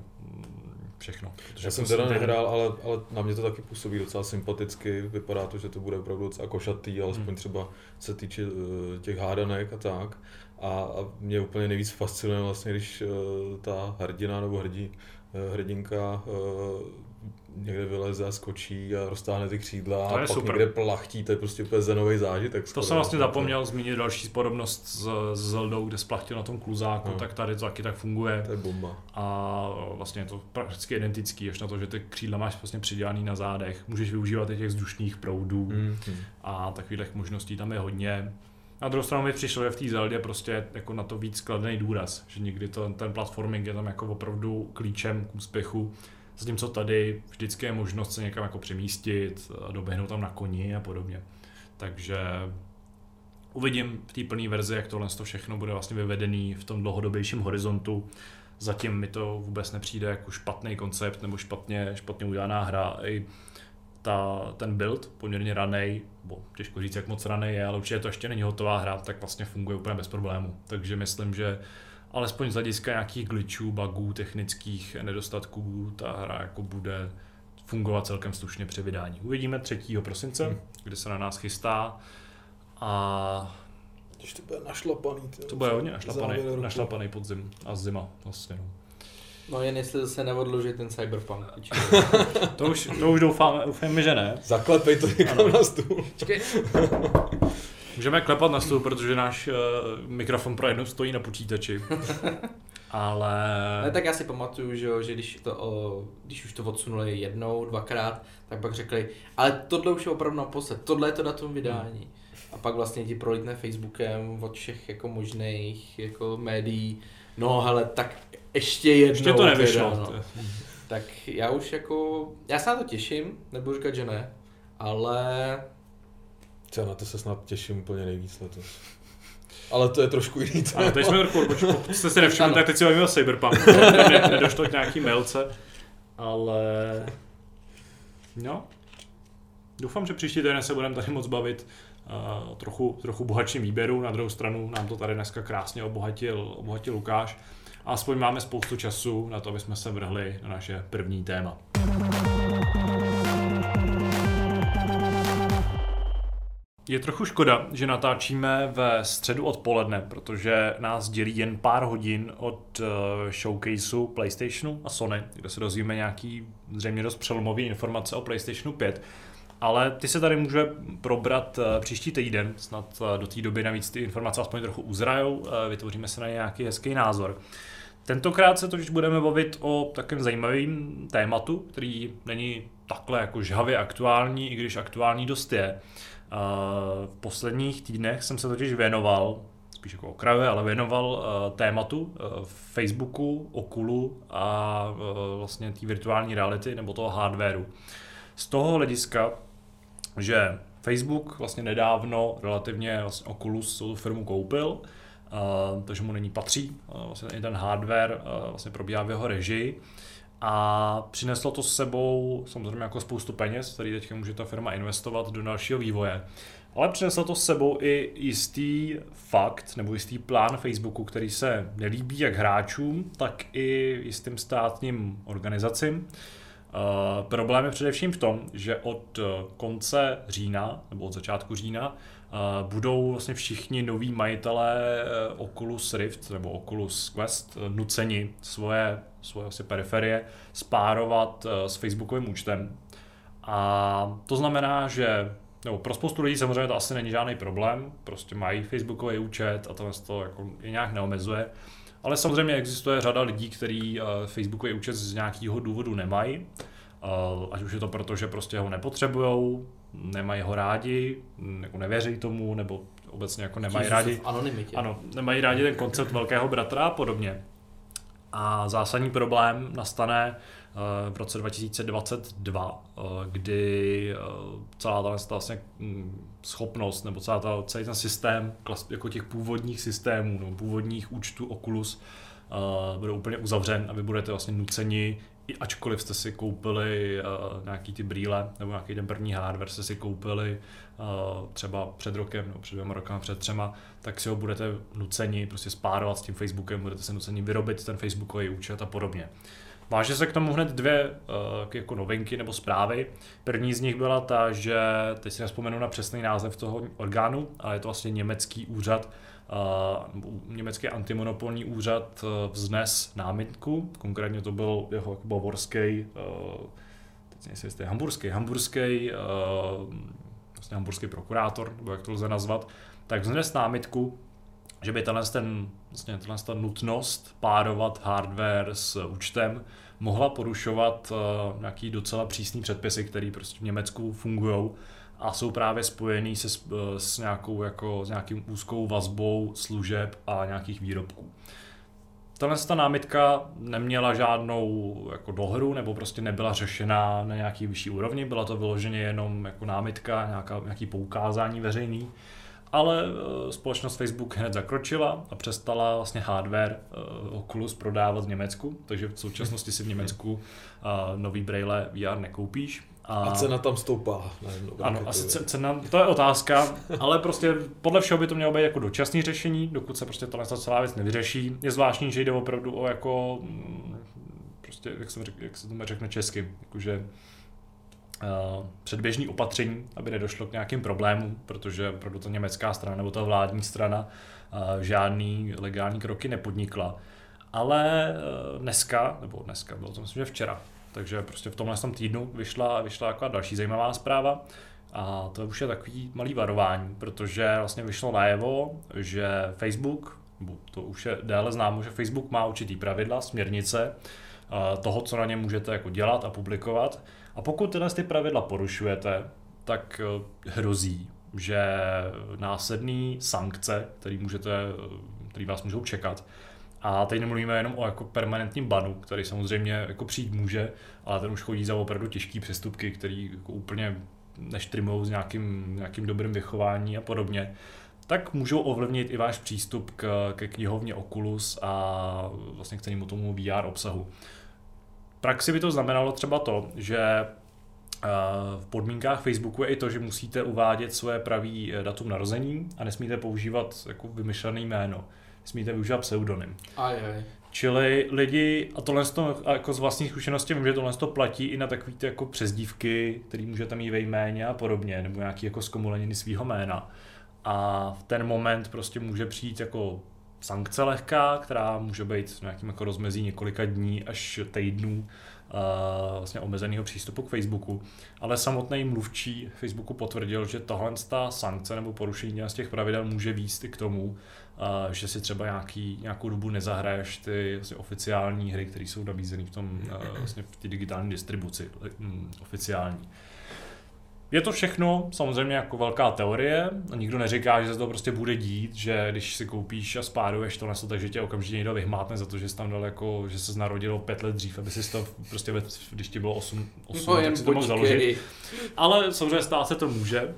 všechno. Já jsem teda nehrál, ale, ale na mě to taky působí docela sympaticky, vypadá to, že to bude opravdu docela košatý, alespoň hmm. třeba se týče těch hádanek a tak. A, a mě úplně nejvíc fascinuje vlastně, když ta hrdina nebo hrdí, hrdinka někde vyleze a skočí a roztáhne ty křídla a pak super. Někde plachtí, to je prostě úplně zenový zážitek. To skoro. Jsem vlastně zapomněl zmínit další podobnost s Zeldou, kde splachtil na tom kluzáku, no. Tak tady to taky tak funguje. To je bomba. A vlastně je to prakticky identický, až na to, že ty křídla máš vlastně přidělaný na zádech, můžeš využívat i těch vzdušných proudů mm-hmm. a takových možností tam je hodně. Na druhou stranu mi přišlo, že v té Zeldě prostě jako na to víc kladný důraz, že někdy to, ten platforming je tam jako opravdu klíčem k úspěchu, zatímco tady vždycky je možnost se někam jako přemístit, doběhnout tam na koni a podobně. Takže uvidím v té plné verzi, jak tohle všechno bude vlastně vyvedený v tom dlouhodobějším horizontu. Zatím mi to vůbec nepřijde jako špatný koncept nebo špatně, špatně udělaná hra. I Ta, ten build, poměrně ranej, bo těžko říct, jak moc ranej je, ale určitě to ještě není hotová hra, tak vlastně funguje úplně bez problému. Takže myslím, že alespoň z hlediska nějakých glitchů, bugů, technických nedostatků, ta hra jako bude fungovat celkem slušně při vydání. Uvidíme třetího prosince, hmm. kdy se na nás chystá a... Když to bude našlapaný. To bude hodně našlapaný, našlapaný podzim a zima vlastně. No. No jen jestli zase neodloží ten Cyberpunk. To už, to už doufáme, doufáme, že ne. Zaklepej to někam na stůl. Můžeme klepat na stůl, protože náš uh, mikrofon pro jednou stojí na počítači. Ale... Ne, tak já si pamatuju, že, že když, to, o, když už to odsunuli jednou, dvakrát, tak pak řekli, ale tohle už je opravdu naposled, tohle je to datum vydání. Hmm. A pak vlastně ti prolítne Facebookem od všech jako možných jako médií. No hele, tak ještě jednou. Ještě to nevyšlo. Teda, no. tak já už jako, já se na to těším, nebudu říkat, že ne, ale... Já na to se snad těším úplně nejvíc letos. Ale to je trošku jiný téma. Ano, teď jsme trochu odbočili, pokud jste si nevšimli, tak teď si bavíme o Cyberpunku, ne, nedošlo k nějaký mailce, ale... No, doufám, že příští týden se budeme tady moc bavit o uh, trochu, trochu bohatším výběru, na druhou stranu nám to tady dneska krásně obohatil, obohatil Lukáš. A aspoň máme spoustu času na to, aby jsme se vrhli na naše první téma. Je trochu škoda, že natáčíme ve středu odpoledne, protože nás dělí jen pár hodin od showcaseu PlayStationu a Sony, kde se dozvíme nějaký zřejmě dost přelomový informace o PlayStationu pět. Ale ty se tady může probrat příští týden, snad do té doby navíc ty informace aspoň trochu uzrajou, vytvoříme se na nějaký hezký názor. Tentokrát se totiž budeme bavit o takovém zajímavém tématu, který není takhle jako žhavě aktuální, i když aktuální dost je. V posledních týdnech jsem se totiž věnoval, spíš jako okrajově, ale věnoval tématu v Facebooku, Oculu a vlastně té virtuální reality nebo toho hardwareu. Z toho hlediska, že Facebook vlastně nedávno relativně vlastně Oculus tu firmu koupil, takže mu není patří, vlastně ten hardware vlastně probíhá v jeho režii a přineslo to s sebou samozřejmě jako spoustu peněz, který teď může ta firma investovat do dalšího vývoje. Ale přineslo to s sebou i jistý fakt nebo jistý plán Facebooku, který se nelíbí jak hráčům, tak i jistým státním organizacím. Uh, problém je především v tom, že od konce října, nebo od začátku října, uh, budou vlastně všichni noví majitelé Oculus Rift nebo Oculus Quest uh, nuceni svoje, svoje asi periferie spárovat uh, s Facebookovým účtem. A to znamená, že nebo pro spoustu lidí samozřejmě to asi není žádný problém, prostě mají Facebookový účet a tam se to jako je nějak neomezuje. Ale samozřejmě existuje řada lidí, kteří Facebookový účet z nějakého důvodu nemají. Ať už je to proto, že prostě ho nepotřebujou, nemají ho rádi, jako nevěří tomu, nebo obecně jako nemají rádi. Ano, nemají rádi ten koncept velkého bratra a podobně. A zásadní problém nastane v roce dva tisíce dvacet dva, kdy celá ta vlastně schopnost nebo celá ta, celý ten systém jako těch původních systémů nebo původních účtů Oculus bude úplně uzavřen a vy budete vlastně nuceni, i ačkoliv jste si koupili nějaký ty brýle nebo nějaký ten první hardware jste si koupili třeba před rokem nebo před dvěma rokama, před třema, tak si ho budete nuceni prostě spárovat s tím Facebookem, budete se nuceni vyrobit ten Facebookový účet a podobně. Váže se k tomu hned dvě uh, jako novinky nebo zprávy. První z nich byla ta, že teď si nevzpomenu na přesný název toho orgánu, ale je to vlastně německý úřad, uh, německý antimonopolní úřad uh, vznes námitku. Konkrétně to byl jeho bavorský, uh, teď nejsem jistý, hamburský, hamburský, uh, vlastně hamburský prokurátor, nebo jak to lze nazvat, tak vznes námitku, že by tenhle ten, vlastně tenhle ta nutnost párovat hardware s účtem mohla porušovat uh, nějaký docela přísný předpisy, které prostě v Německu fungují a jsou právě spojený se s nějakou jako s nějakým úzkou vazbou služeb a nějakých výrobků. Tenhle ta námitka neměla žádnou jako dohru nebo prostě nebyla řešena na nějaký vyšší úrovni, byla to vyloženě jenom jako námitka, nějaká, nějaký poukázání veřejný. Ale společnost Facebook hned zakročila a přestala vlastně hardware Oculus prodávat v Německu, takže v současnosti si v Německu nový brejle V R nekoupíš. A, a cena tam stoupá. Ano, asi cena, to je otázka, ale prostě podle všeho by to mělo být jako dočasné řešení, dokud se prostě tohle celá věc nevyřeší. Je zvláštní, že jde opravdu o jako, prostě, jak, jsem řekl, jak se tomu řekne česky, jakože... předběžný opatření, aby nedošlo k nějakým problémům, protože opravdu ta německá strana nebo ta vládní strana žádný legální kroky nepodnikla. Ale dneska, nebo dneska, bylo to myslím, že včera, takže prostě v tomhle týdnu vyšla, vyšla jako další zajímavá zpráva a to už je takový malý varování, protože vlastně vyšlo najevo, že Facebook, to už je déle známo, že Facebook má určitý pravidla, směrnice toho, co na něm můžete jako dělat a publikovat. A pokud tyhle ty pravidla porušujete, tak hrozí, že následné sankce, které vás můžou čekat, A teď nemluvíme jenom o jako permanentním banu, který samozřejmě jako přijít může, ale ten už chodí za opravdu těžké přestupky, který jako úplně neštrimujou s nějakým, nějakým dobrým vychování a podobně, tak můžou ovlivnit i váš přístup k, ke knihovně Oculus a vlastně k celému tomu V R obsahu. V praxi by to znamenalo třeba to, že v podmínkách Facebooku je i to, že musíte uvádět svoje pravý datum narození a nesmíte používat jako vymyšlené jméno. Smíte využívat pseudonym. Ajaj. Čili lidi, a tohle jako z vlastní zkušenosti vím, že tohle platí i na takové ty jako přezdívky, které můžete mít ve jméně a podobně, nebo nějaké jako zkomoleniny svého jména. A v ten moment prostě může přijít jako sankce lehká, která může být v nějakým jako rozmezí několika dní až týdnů uh, vlastně omezeného přístupu k Facebooku. Ale samotný mluvčí Facebooku potvrdil, že tahle sankce nebo porušení z těch pravidel může vést i k tomu, Uh, že si třeba nějaký, nějakou dobu nezahraješ ty vlastně oficiální hry, které jsou nabízeny v tom uh, vlastně v té digitální distribuci um, oficiální. Je to všechno samozřejmě jako velká teorie, nikdo neříká, že se to prostě bude dít, že když si koupíš a spáruješ to něco, takže tě okamžitě někdo vyhmátne za to, že jsi tam dal jako, že se narodilo pět let dřív, aby si to prostě, když ti bylo osm, osm no, tak si to mohl založit. Ale samozřejmě stát se to může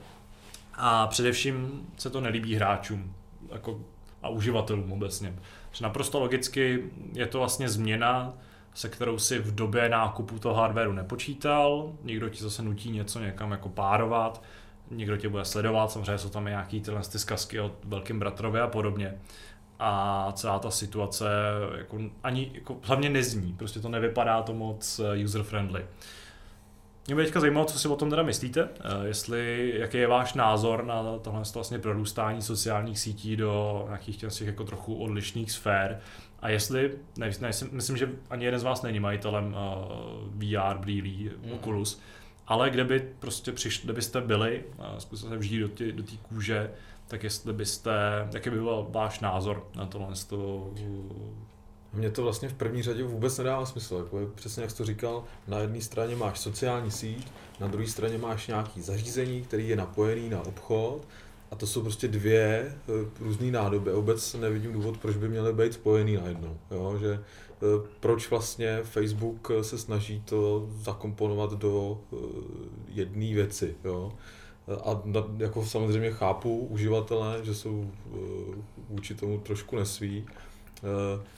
a především se to nelíbí hráčům. Jako a uživatelům obecně. Naprosto logicky je to vlastně změna, se kterou si v době nákupu toho hardwaru nepočítal, někdo ti zase nutí něco někam jako párovat, někdo tě bude sledovat, samozřejmě jsou tam i nějaký tyhle zkazky od Velkým bratrovi a podobně. A celá ta situace jako ani jako hlavně nezní, prostě to nevypadá to moc user-friendly. Mě by teďka zajímalo, co si o tom teda myslíte, jestli, jaký je váš názor na tohle vlastně prorůstání sociálních sítí do nějakých těch jako trochu odlišných sfér a jestli, ne, ne, myslím, že ani jeden z vás není majitelem V R brýlí Oculus, ale kde by prostě přišli, kde byste byli, zkusil se vžít do té do té kůže, tak jestli byste, jaký by byl váš názor na tohle z toho? Mně to vlastně v první řadě vůbec nedává smysl, jako je, přesně jak jsi to říkal, na jedné straně máš sociální síť, na druhé straně máš nějaké zařízení, které je napojené na obchod a to jsou prostě dvě různé nádoby. Vůbec nevidím důvod, proč by měly být spojený najednou, jo? Že proč vlastně Facebook se snaží to zakomponovat do jedné věci. Jo? A jako samozřejmě chápu uživatele, že jsou vůči tomu trošku nesví.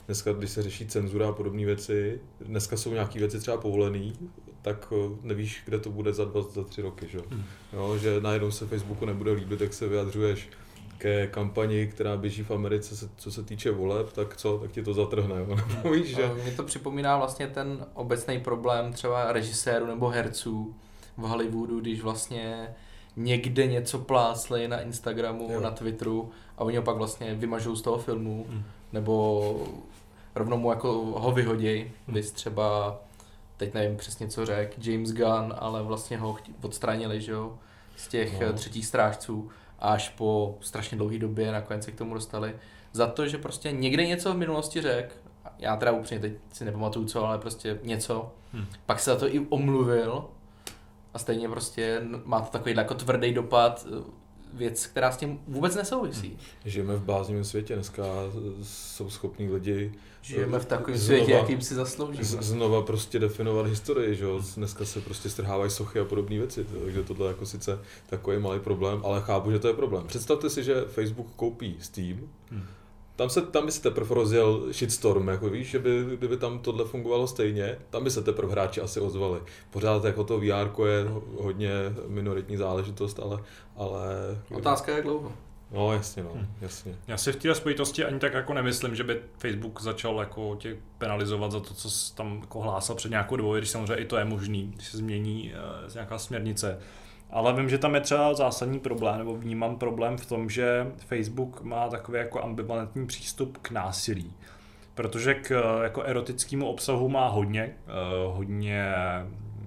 Dneska, když se řeší cenzura a podobné věci, dneska jsou nějaké věci třeba povolené, tak nevíš, kde to bude za dva, za tři roky, že? Jo, že najednou se Facebooku nebude líbit, jak se vyjadřuješ ke kampani, která běží v Americe, co se týče voleb, tak co, tak ti to zatrhne, jo? Víš, že? Mně to připomíná vlastně ten obecný problém třeba režisérů nebo herců v Hollywoodu, když vlastně někde něco pláclej na Instagramu, jo. na Twitteru a oni ho pak vlastně vymažou z toho filmu. Hmm. Nebo rovnou mu jako ho vyhoděj, vys třeba, teď nevím přesně co řekl, James Gunn, ale vlastně ho odstranili, že jo, z těch no. třetích strážců až po strašně dlouhé době nakonec se k tomu dostali. Za to, že prostě někde něco v minulosti řekl, já teda upřímně teď si nepamatuju co, ale prostě něco, hmm. pak se za to i omluvil a stejně prostě má to takový jako tvrdý dopad, věc, která s tím vůbec nesouvisí. Žijeme v bláznivém světě, dneska jsou schopní lidi... Žijeme v takovém světě, jakým si zasloužíme. Znova prostě definovat historii, že jo? Dneska se prostě strhávají sochy a podobné věci, takže tohle je jako sice takový malý problém, ale chápu, že to je problém. Představte si, že Facebook koupí Steam, hmm. Tam, se, tam by se teprve rozjel shitstorm, jako víš, že by, kdyby tam tohle fungovalo stejně, tam by se teprve hráči asi ozvali. Pořád jako to V R ko je hodně minoritní záležitost, ale... ale... Otázka je dlouho. No jasně, no, hmm. jasně. Já si v té spojitosti ani tak jako nemyslím, že by Facebook začal jako tě penalizovat za to, co jsi tam jako hlásal před nějakou dobou, když samozřejmě i to je možný, když se změní uh, nějaká směrnice. Ale vím, že tam je třeba zásadní problém, nebo vnímám problém v tom, že Facebook má takový jako ambivalentní přístup k násilí. Protože k jako erotickému obsahu má hodně, hodně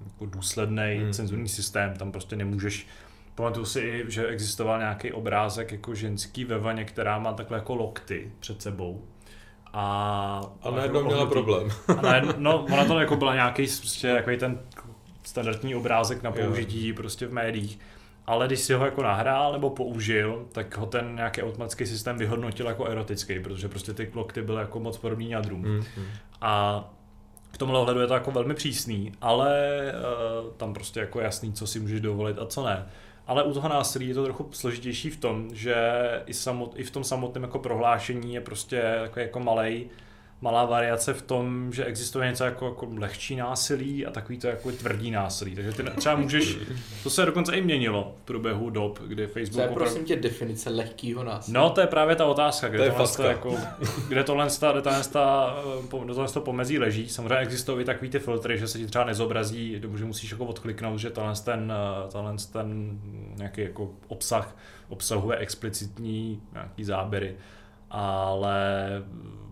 jako důsledný hmm. cenzurní systém, tam prostě nemůžeš. Pamatuju si i, že existoval nějaký obrázek jako ženský ve vaně, která má takhle jako lokty před sebou. A, a najednou měla problém. A najednou, no, ona to jako byla nějaký prostě takový ten standardní obrázek na použití prostě v médiích. A ale když si ho jako nahrál nebo použil, tak ho ten nějaký automatický systém vyhodnotil jako erotický, protože prostě ty lokty byly jako moc podobný ňadrům. Mm, mm. A v tomhle ohledu je to jako velmi přísný, ale uh, tam prostě jako jasný, co si můžeš dovolit a co ne. Ale u toho násilí je to trochu složitější v tom, že i, samot, i v tom samotném jako prohlášení je prostě jako, jako malej, malá variace v tom, že existuje něco jako, jako lehčí násilí a takový to jako tvrdý násilí. Takže ty třeba můžeš, to se dokonce i měnilo v průběhu dob, kdy Facebook... To je opravdu... prosím tě definice lehkýho násilí. No to je právě ta otázka, kde to tohle, jako, kde tohle, tohle, tohle, tohle, tohle to pomezí leží. Samozřejmě existují takový ty filtry, že se ti třeba nezobrazí, že musíš jako odkliknout, že tohle ten, tohle ten nějaký jako obsah obsahuje explicitní nějaký záběry. Ale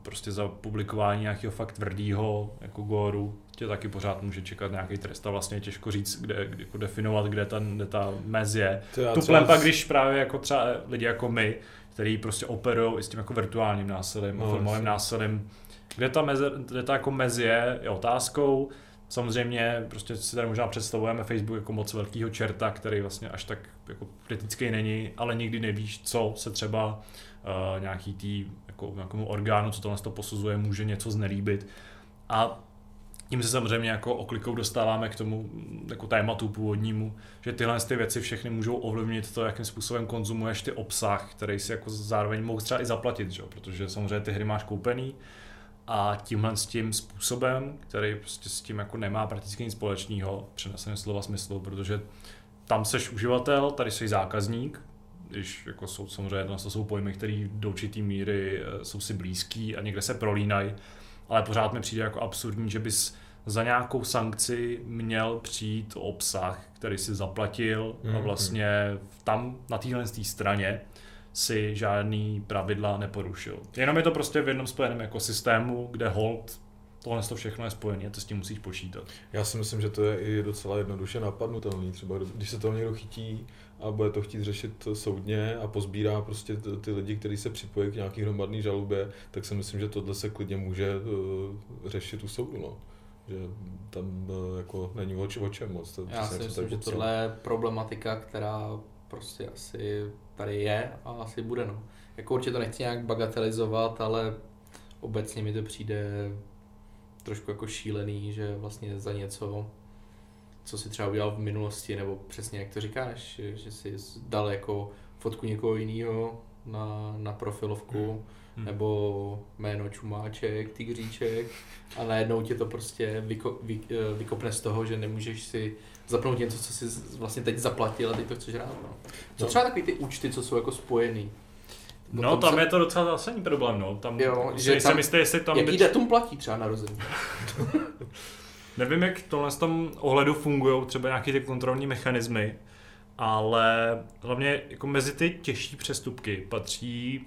prostě za publikování nějakého fakt tvrdýho jako góru tě taky pořád může čekat nějaký trest a vlastně je těžko říct, kde, kde jako definovat, kde, ten, kde ta mez je. Tuplem pak, když právě jako třeba lidi jako my, který prostě operujou i s tím jako virtuálním násilím, no, filmovým násilím, kde ta, mez, kde ta jako mez je, je otázkou. Samozřejmě prostě si tady možná představujeme Facebook jako moc velkýho čerta, který vlastně až tak jako kritický není, ale nikdy nevíš, co se třeba Uh, nějaký tý, jako nějakému orgánu, co tohle to posuzuje, může něco znelíbit. A tím se samozřejmě jako oklikou dostáváme k tomu jako tématu původnímu, že tyhle ty věci všechny můžou ovlivnit to, jakým způsobem konzumuješ ty obsah, který si jako zároveň mohl třeba i zaplatit, že? Protože samozřejmě ty hry máš koupený a tímhle s tím způsobem, který prostě s tím jako nemá prakticky nic společného, přeneseným slova smyslu, protože tam seš uživatel, tady jsi zákazník, když jako jsou samozřejmě to jsou pojmy, které do určitý míry jsou si blízký a někde se prolínají, ale pořád mi přijde jako absurdní, že bys za nějakou sankci měl přijít obsah, který si zaplatil a vlastně tam na téhle straně si žádný pravidla neporušil. Jenom je to prostě v jednom spojeném jako systému, kde hold tohle to všechno je spojené, to s tím musíš počítat. Já si myslím, že to je i docela jednoduše napadnutelný, třeba když se toho někdo chytí a bude to chtít řešit soudně a pozbírá prostě ty lidi, kteří se připojí k nějaký hromadný žalobě, tak si myslím, že tohle se klidně může řešit u soudu, no. Že tam jako není o, či, o čem moc. To Já si myslím, že tohle je problematika, která prostě asi tady je a asi bude, no. Jako určitě to nechci nějak bagatelizovat, ale obecně mi to přijde trošku jako šílený, že vlastně za něco, co si třeba udělal v minulosti, nebo přesně jak to říkáš, že si dal jako fotku někoho jiného na, na profilovku, hmm. nebo jméno Čumáček, Tygříček, a najednou tě to prostě vyko, vy, vykopne z toho, že nemůžeš si zapnout něco, co jsi vlastně teď zaplatil a teď to chceš rád. No. Co třeba takový ty účty, co jsou jako spojený? No tam se... je to docela zásadní problém, no. Tam, jo, že tam, jsem jistý, jestli tam... Jaký byč... datum platí třeba narození? Nevím, jak tohle z tom ohledu fungují třeba nějaké ty kontrolní mechanismy, ale hlavně jako mezi ty těžší přestupky patří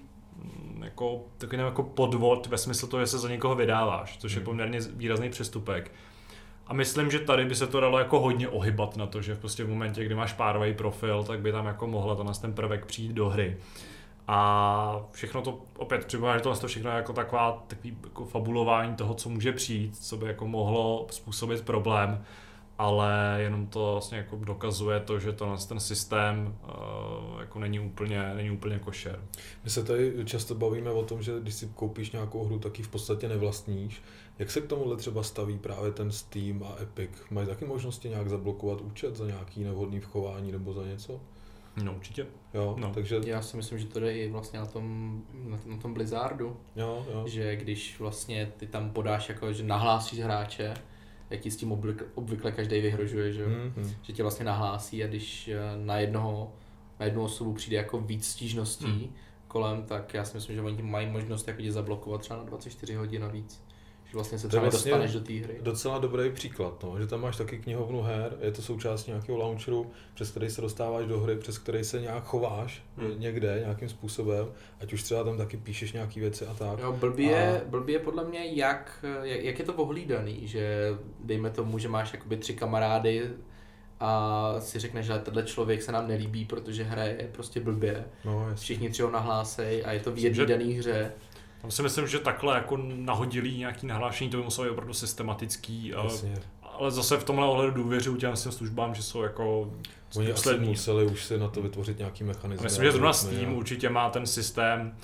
jako, takový jako podvod ve smyslu toho, že se za někoho vydáváš, což je poměrně výrazný přestupek. A myslím, že tady by se to dalo jako hodně ohybat na to, že prostě v momentě, kdy máš párový profil, tak by tam jako mohla to nás ten prvek přijít do hry. A všechno to opět připomíná, že tohle to všechno je jako taková takový jako fabulování toho, co může přijít, co by jako mohlo způsobit problém, ale jenom to vlastně jako dokazuje to, že to ten systém jako není úplně není úplně košer. My se tady často bavíme o tom, že když si koupíš nějakou hru, tak ji v podstatě nevlastníš. Jak se k tomuhle třeba staví právě ten Steam a Epic? Mají taky možnosti nějak zablokovat účet za nějaký nevhodný chování nebo za něco? No určitě. Jo, no. Takže... Já si myslím, že to jde i vlastně na tom, na tom Blizzardu, jo, jo. Že když vlastně ty tam podáš, jako, že nahlásíš hráče, jak ti s tím obvykle, obvykle každý vyhrožuje, že, mm-hmm. že tě vlastně nahlásí a když na jednoho, na jednu osobu přijde jako víc stížností mm. kolem, tak já si myslím, že oni mají možnost jako tě zablokovat třeba na dvacet čtyři hodin a víc. Vlastně se třeba vlastně dostaneš do té hry. Docela dobrý příklad, no, že tam máš taky knihovnu her, je to součást nějakého launcheru, přes který se dostáváš do hry, přes který se nějak chováš hmm. někde, nějakým způsobem, ať už třeba tam taky píšeš nějaký věci a tak. Jo, blbě, a... blbě podle mě, jak, jak, jak je to ohlídaný, že dejme tomu, že máš jakoby tři kamarády a si řekneš, že tenhle člověk se nám nelíbí, protože hraje prostě blbě, no, všichni tři ho nahlásej a je to v jedné dané hře. Tam si myslím, že takhle jako nahodilý nějaký nahlášení, to by muselo být opravdu systematický a, a ale zase v tomhle ohledu důvěřuji těm službám, že jsou jako oni poslední. Oni museli už si na to vytvořit nějaký mechanismus. Myslím, že zrovna Steam určitě má ten systém.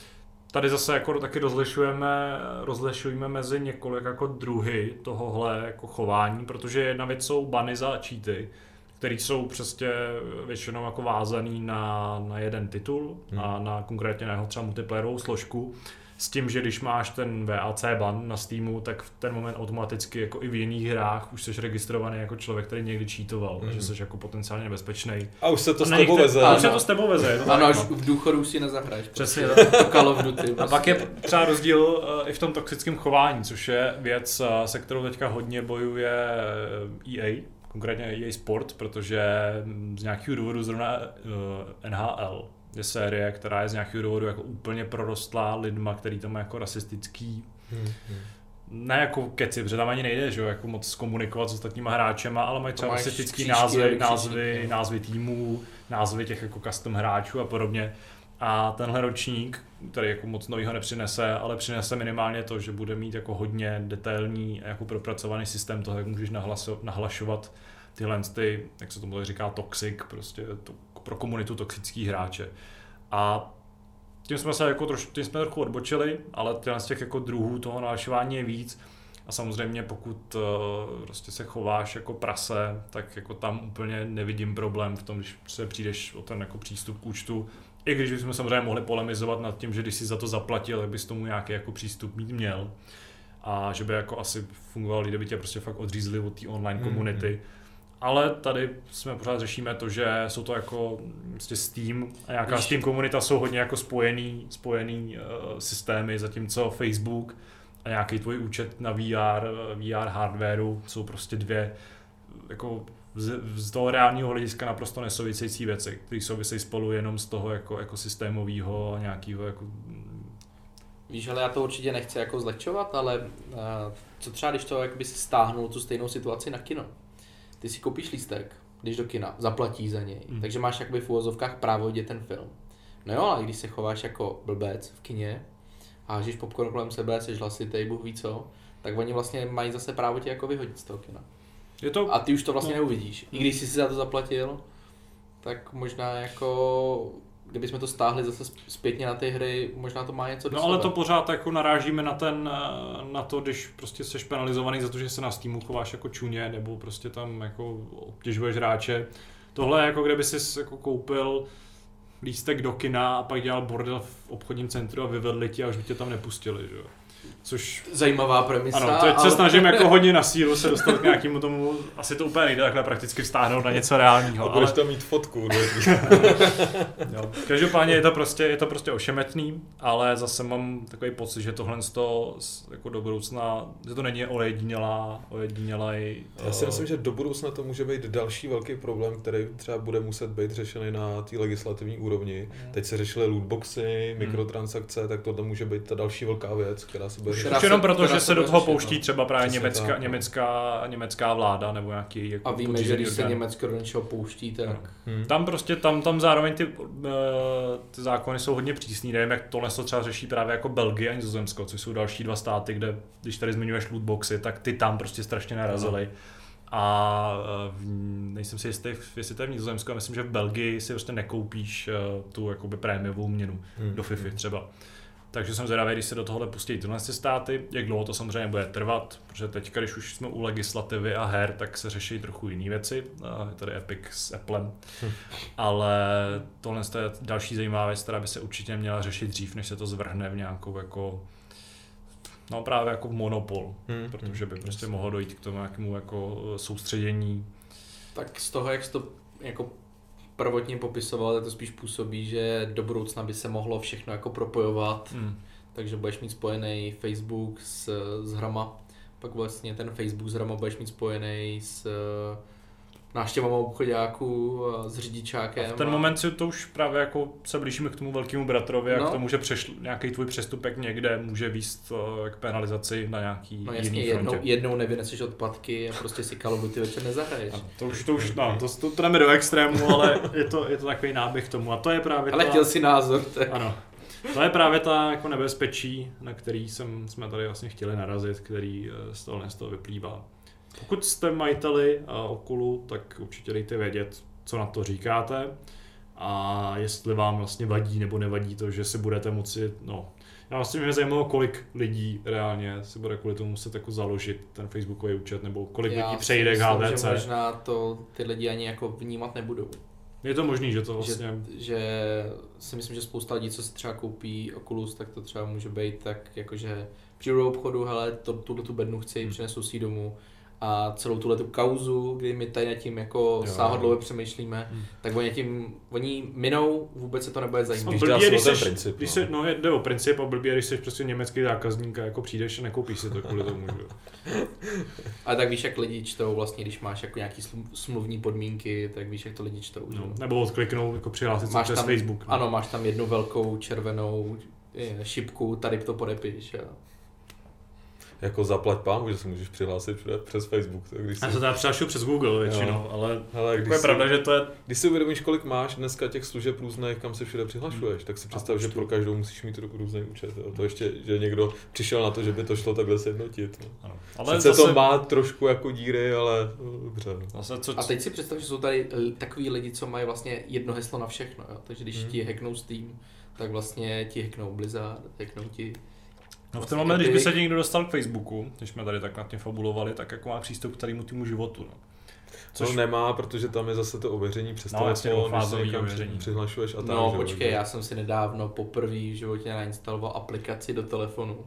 Tady zase jako taky rozlišujeme, rozlišujeme mezi několik jako druhy tohohle jako chování, protože jedna věc jsou bany za cheaty, které jsou přesně většinou jako vázaný na, na jeden titul, hmm. a na konkrétně na jeho třeba multiplayerovou složku. S tím, že když máš ten V A C ban na Steamu, tak v ten moment automaticky jako i v jiných hrách už jsi registrovaný jako člověk, který někdy cheatoval, mm-hmm. že jsi jako potenciálně nebezpečnej. A už se to a s tebou veze. A už se to s tebou veze. Ano, až v důchodu si nezahraješ. Přesně. To Call of Duty. A pak je třeba rozdíl i v tom toxickém chování, což je věc, se kterou teďka hodně bojuje E A, konkrétně E A Sport, protože z nějakého důvodu zrovna N H L je série, která je z nějakého důvodu jako úplně prorostlá lidma, který tam má jako rasistický, hmm, hmm. ne jako keci, protože tam ani nejde, že jo, jako moc komunikovat s ostatníma hráčema, ale mají třeba rasistický názvy, názvy, názvy týmů, názvy těch jako custom hráčů a podobně. A tenhle ročník, který jako moc novýho nepřinese, ale přinese minimálně to, že bude mít jako hodně detailní jako propracovaný systém toho, jak můžeš nahlaso- nahlašovat tyhle ty, jak se tomu říká, toxic, prostě to, pro komunitu toxických hráče. A tím jsme se jako trošku, tím jsme trochu odbočili, ale z těch jako druhů toho nahlašování je víc. A samozřejmě pokud uh, prostě se chováš jako prase, tak jako tam úplně nevidím problém v tom, když se přijdeš o ten jako přístup k účtu. I když bychom samozřejmě mohli polemizovat nad tím, že když jsi za to zaplatil, tak bys tomu nějaký jako přístup mít měl. A že by jako asi fungoval, kdyby tě prostě fakt odřízli od té online komunity. Mm-hmm. Ale tady jsme pořád řešíme to, že jsou to jako vlastně Steam a nějaká Víš. Steam komunita jsou hodně jako spojený, spojený uh, systémy, zatímco Facebook a nějaký tvůj účet na V R, V R hardwareu jsou prostě dvě jako z, z toho reálního hlediska naprosto nesouvisející věci, které souvisejí spolu jenom z toho jako ekosystémového a nějakého jako... Víš, ale já to určitě nechci jako zlehčovat, ale uh, co třeba, když to jakoby stáhnul tu stejnou situaci na kino? Ty si koupíš lístek, když do kina, zaplatíš za něj, hmm. takže máš jakoby v uvozovkách právo vidět ten film. No jo, ale když se chováš jako blbec v kině a hážeš popcorn kolem sebe, seš hlasitej, Bůh ví co, tak oni vlastně mají zase právo tě jako vyhodit z toho kina. Je to... A ty už to vlastně no. neuvidíš. I když jsi si za to zaplatil, tak možná jako... Kdybychom to stáhli zase zpětně na ty hry, možná to má něco do sebe. No ale to pořád jako narážíme na ten, na to, když prostě seš penalizovaný za to, že se na Steamu chováš jako čuně, nebo prostě tam jako obtěžuješ hráče. Tohle je jako kdyby jsi jako koupil lístek do kina a pak dělal bordel v obchodním centru a vyvedli ti a už by tě tam nepustili, že jo. Což... Zajímavá premisa. Ano, teď se ale... snažím jako hodně na sílu se dostat k nějakému tomu, asi to úplně nejde takhle prakticky vstáhnout na něco reálního. A budeš ale... tam mít fotku. Jo. Každopádně je to, prostě, je to prostě ošemetný, ale zase mám takový pocit, že tohle z toho jako do budoucna, že to není ojedinělá, ojedinělej. Uh... Já si myslím, že do budoucna to může být další velký problém, který třeba bude muset být řešený na té legislativní úrovni. Hmm. Teď se řešily lootboxy, mikrotransakce, hmm. tak to může být ta další velká věc, která se Už jenom proto, že se do toho pouští třeba právě německá, německá, německá vláda nebo nějaký jako a víme, že když se Německo do něčeho pouští, tak... No. Hmm. Tam prostě, tam, tam zároveň ty, ty zákony jsou hodně přísný, nevím, jak tohle se třeba řeší právě jako Belgie a Nizozemsko, což jsou další dva státy, kde, když tady zmiňuješ lootboxy, tak ty tam prostě strašně narazily. No. A nejsem si jistý, jestli to je v Nizozemsku, myslím, že v Belgii si prostě nekoupíš tu jakoby prémiovou měnu hmm. do FIFA třeba. Takže jsem zvědavý, když se do tohohle pustí tyhle státy, jak dlouho to samozřejmě bude trvat, protože teď, když už jsme u legislativy a her, tak se řeší trochu jiné věci, tady Epic s Applem, hm. ale tohle je další zajímavá věc, která by se určitě měla řešit dřív, než se to zvrhne v nějakou jako, no právě jako monopol, hm. protože by prostě mohlo dojít k tomu nějakému jako soustředění. Tak z toho, jak to jako prvotně popisoval, tak to spíš působí, že do budoucna by se mohlo všechno jako propojovat, mm. takže budeš mít spojený Facebook s, s hrama, pak vlastně ten Facebook s hrama budeš mít spojený s návštěvama obchodáků, s řidičákem. A v ten a... moment si to už právě jako se blížíme k tomu velkému bratrovi, no. a k tomu, že přešl, nějaký tvůj přestupek někde může vést k penalizaci na nějaký no jasně, jiný frontě. Jednou, jednou nevyneseš odpadky a prostě si Call of Duty večer nezahraješ. To už, to už, no, to, to, to dáme do extrému, ale je to, je to takový náběh tomu a to je právě Ale ta... chtěl si názor, tak. Ano. To je právě ta jako nebezpečí, na který jsem, jsme tady vlastně chtěli narazit, který z toho, z toho vyplývá. Pokud jste majiteli Oculu, tak určitě dejte vědět, co na to říkáte a jestli vám vlastně vadí nebo nevadí to, že si budete moci, no, já vlastně mě zajímalo, kolik lidí reálně si bude kvůli tomu muset jako založit ten facebookový účet, nebo kolik já lidí přejde k H D C. Já si možná to ty lidi ani jako vnímat nebudou. Je to možný, že to vlastně... Že, že si myslím, že spousta lidí, co si třeba koupí Oculus, tak to třeba může být tak jakože přijdu do obchodu, hele, to, tuhle tu bednu chci, hmm. přinesou si ji domů. A celou tuhle tu kauzu, kdy my tady nad tím jako sáhodlouho přemýšlíme, hmm. tak oni tím, oni minou, vůbec se to nebude zajímat. Když dá slovo ten princip. Když se, no, jde o princip a blbě, když jsi prostě německý zákazník a jako přijdeš a nekoupíš si to kvůli tomu. A tak víš, jak lidi čtou vlastně, když máš jako nějaký smluvní podmínky, tak víš, jak to lidi čtou. No, nebo odkliknou, jako přihlásit se přes Facebook. No. Ano, máš tam jednu velkou červenou je, šipku, tady to podepiš. A... Jako zaplať pánbu, že se můžeš přihlásit přes Facebook. Tak když si... Já se teda přihlašuju přes Google většinou, jo. ale, ale když je si, pravda, že to je... Když si uvědomíš, kolik máš dneska těch služeb různých, kam se všude přihlašuješ, hmm. tak si představ, že pro každou musíš mít různý účet. Jo. To ještě, že někdo přišel na to, že by to šlo takhle sjednotit. No. Ale sice zase... to má trošku jako díry, ale dobře. Zase, co... A teď si představ, že jsou tady takový lidi, co mají vlastně jedno heslo na všechno. Jo. Takže když hmm. ti hacknou Steam, tak vlastně ti hacknou Blizzard, hacknou ti... No v ten moment, když by se někdo dostal k Facebooku, když jsme tady tak nad tím fabulovali, tak jako má přístup k celému týmu životu. No. Což no nemá, protože tam je zase to ověření přes no, telefon, když se někam přihlašuješ a tak. No počkej, já jsem si nedávno poprvé v životě nainstaloval aplikaci do telefonu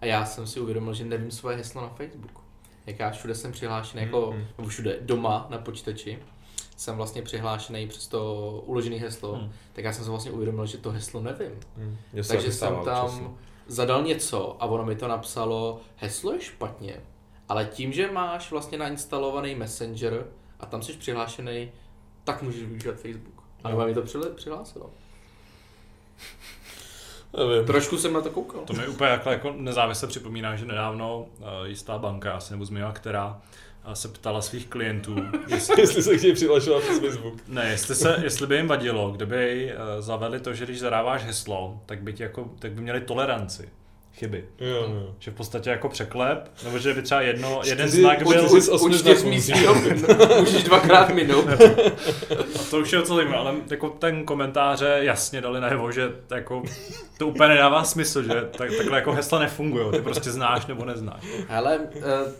a já jsem si uvědomil, že nevím svoje heslo na Facebooku. Jak já všude jsem přihlášený, mm-hmm. jako nebo všude doma na počítači, jsem vlastně přihlášený přes to uložené heslo, mm. tak já jsem si vlastně uvědomil, že to heslo nevím. Mm. Takže jsem tam... Časno. Zadal něco a ono mi to napsalo, heslo je špatně, ale tím, že máš vlastně nainstalovaný Messenger a tam jsi přihlášený, tak můžeš využívat Facebook. A nebo mi to přihlásilo. Nevím. Trošku jsem na to koukal. To mi úplně jako nezávisle připomíná, že nedávno jistá banka, já se nebudu zmiňovat, která se ptala svých klientů, jestli, jestli se chtějí přihlašovat přes Facebook. Ne, jestli, se, jestli by jim vadilo, kdyby zavedli to, že když zadáváš heslo, tak by, jako, tak by měli toleranci chyby. Jo, jo. Že v podstatě jako překlep, nebo že by třeba jedno, jeden Čtyři, znak byl... Určitě smísí, můžeš dvakrát minut. A to už je o co zajímavé, ale jako ten komentáře jasně dali najevo, že to, jako, to úplně nedává smysl, že tak, takhle jako hesla nefungují, ty prostě znáš nebo neznáš. Hele,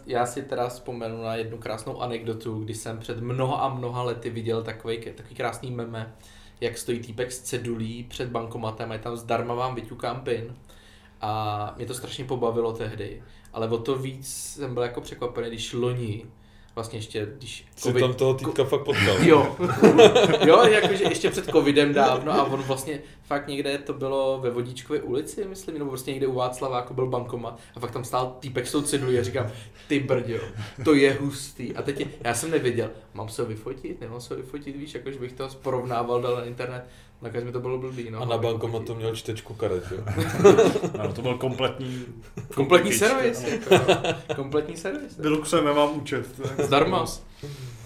já si teda vzpomenu na jednu krásnou anekdotu, kdy jsem před mnoha a mnoha lety viděl takový, takový krásný meme, jak stojí týpek s cedulí před bankomatem a je tam zdarma vám vyťukám pin. A mě to strašně pobavilo tehdy, ale o to víc jsem byl jako překvapený, když loni, vlastně ještě, když... Jsi tam toho týpka ko- fakt potkal. Jo, jo, jakože ještě před covidem dávno a on vlastně fakt někde to bylo ve Vodíčkové ulici, myslím, nebo prostě někde u Václava, jako byl bankomat a fakt tam stál týpek s tou cedulí a říkám, ty brďo, to je hustý. A teď je, já jsem nevěděl, mám se ho vyfotit, nemám se ho vyfotit, víš, jakože bych to porovnával dal na internet. Nakonec mi to bylo blbý, no. A na bankomatu to měl čtečku karet, jo? Ano, to byl kompletní... Kompletní servis, kompletní servis. Deluxem, nemám účet. Zdarma.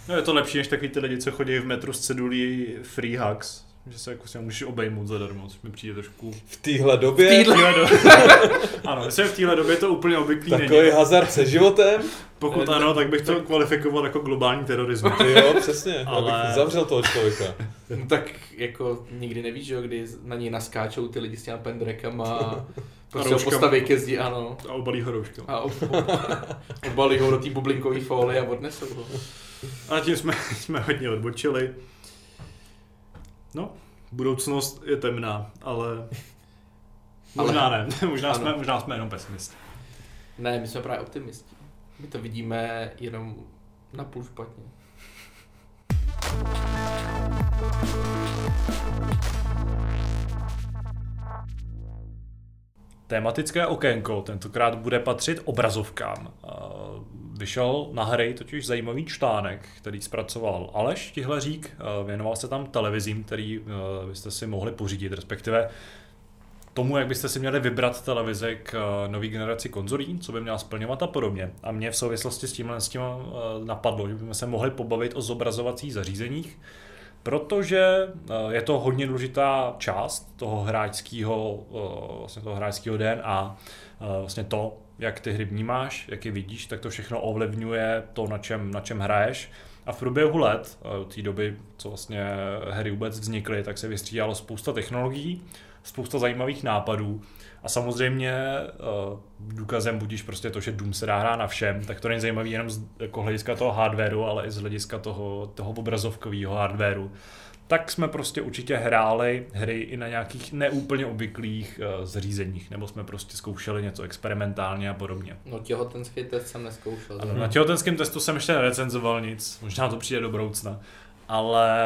No je to lepší, než takový ty lidi, co chodí v metru s cedulí free hugs, že se jako si můžeš obejmout zadarmo, což mi přijde trošku... V téhle době? V téhle době. Ano, myslím, v téhle době to úplně obvyklý není. Takový hazard se životem. Pokud ano, tak bych to kvalifikoval jako globální terorismus. Jo, přesně, ale... já bych zavřel toho člověka. No tak jako nikdy nevíš, že jo, kdy na něj naskáčou ty lidi s těma pendrekama a prostě ho postaví ke zdi, ano. A obalí ho rouškem. A ob... obalí ho do té bublinkové fólie a odnesou ho. A tím jsme, jsme hodně odbočili. No, budoucnost je temná, ale možná ale... ne, možná jsme, možná jsme jenom pesimisti. Ne, my jsme právě optimisti. My to vidíme jenom na půl špatně. Tematické okénko tentokrát bude patřit obrazovkám. Vyšel na hry totiž zajímavý článek, který zpracoval Aleš Tihlařík, věnoval se tam televizím, který byste si mohli pořídit, respektive tomu, jak byste si měli vybrat televize k nový generaci konzolí, co by měla splňovat a podobně. A mě v souvislosti s tímhle s tím napadlo, že bychom se mohli pobavit o zobrazovacích zařízeních, protože je to hodně důležitá část toho hráčského, vlastně toho hráčského D N A, vlastně to, jak ty hry vnímáš, jak je vidíš, tak to všechno ovlivňuje to, na čem, na čem hraješ. A v průběhu let, od té doby, co vlastně hry vůbec vznikly, tak se vystřídalo spousta technologií, spousta zajímavých nápadů a samozřejmě důkazem budíš prostě to, že Doom se dá hrát na všem, tak to není zajímavý jenom z jako hlediska toho hardwareu, ale i z hlediska toho, toho obrazovkového hardwareu. Tak jsme prostě určitě hráli hry i na nějakých neúplně obvyklých uh, zřízeních, nebo jsme prostě zkoušeli něco experimentálně a podobně. No těhotenský test jsem neskoušel. Ano, na těhotenském testu jsem ještě nerecenzoval nic, možná to přijde do budoucna, ale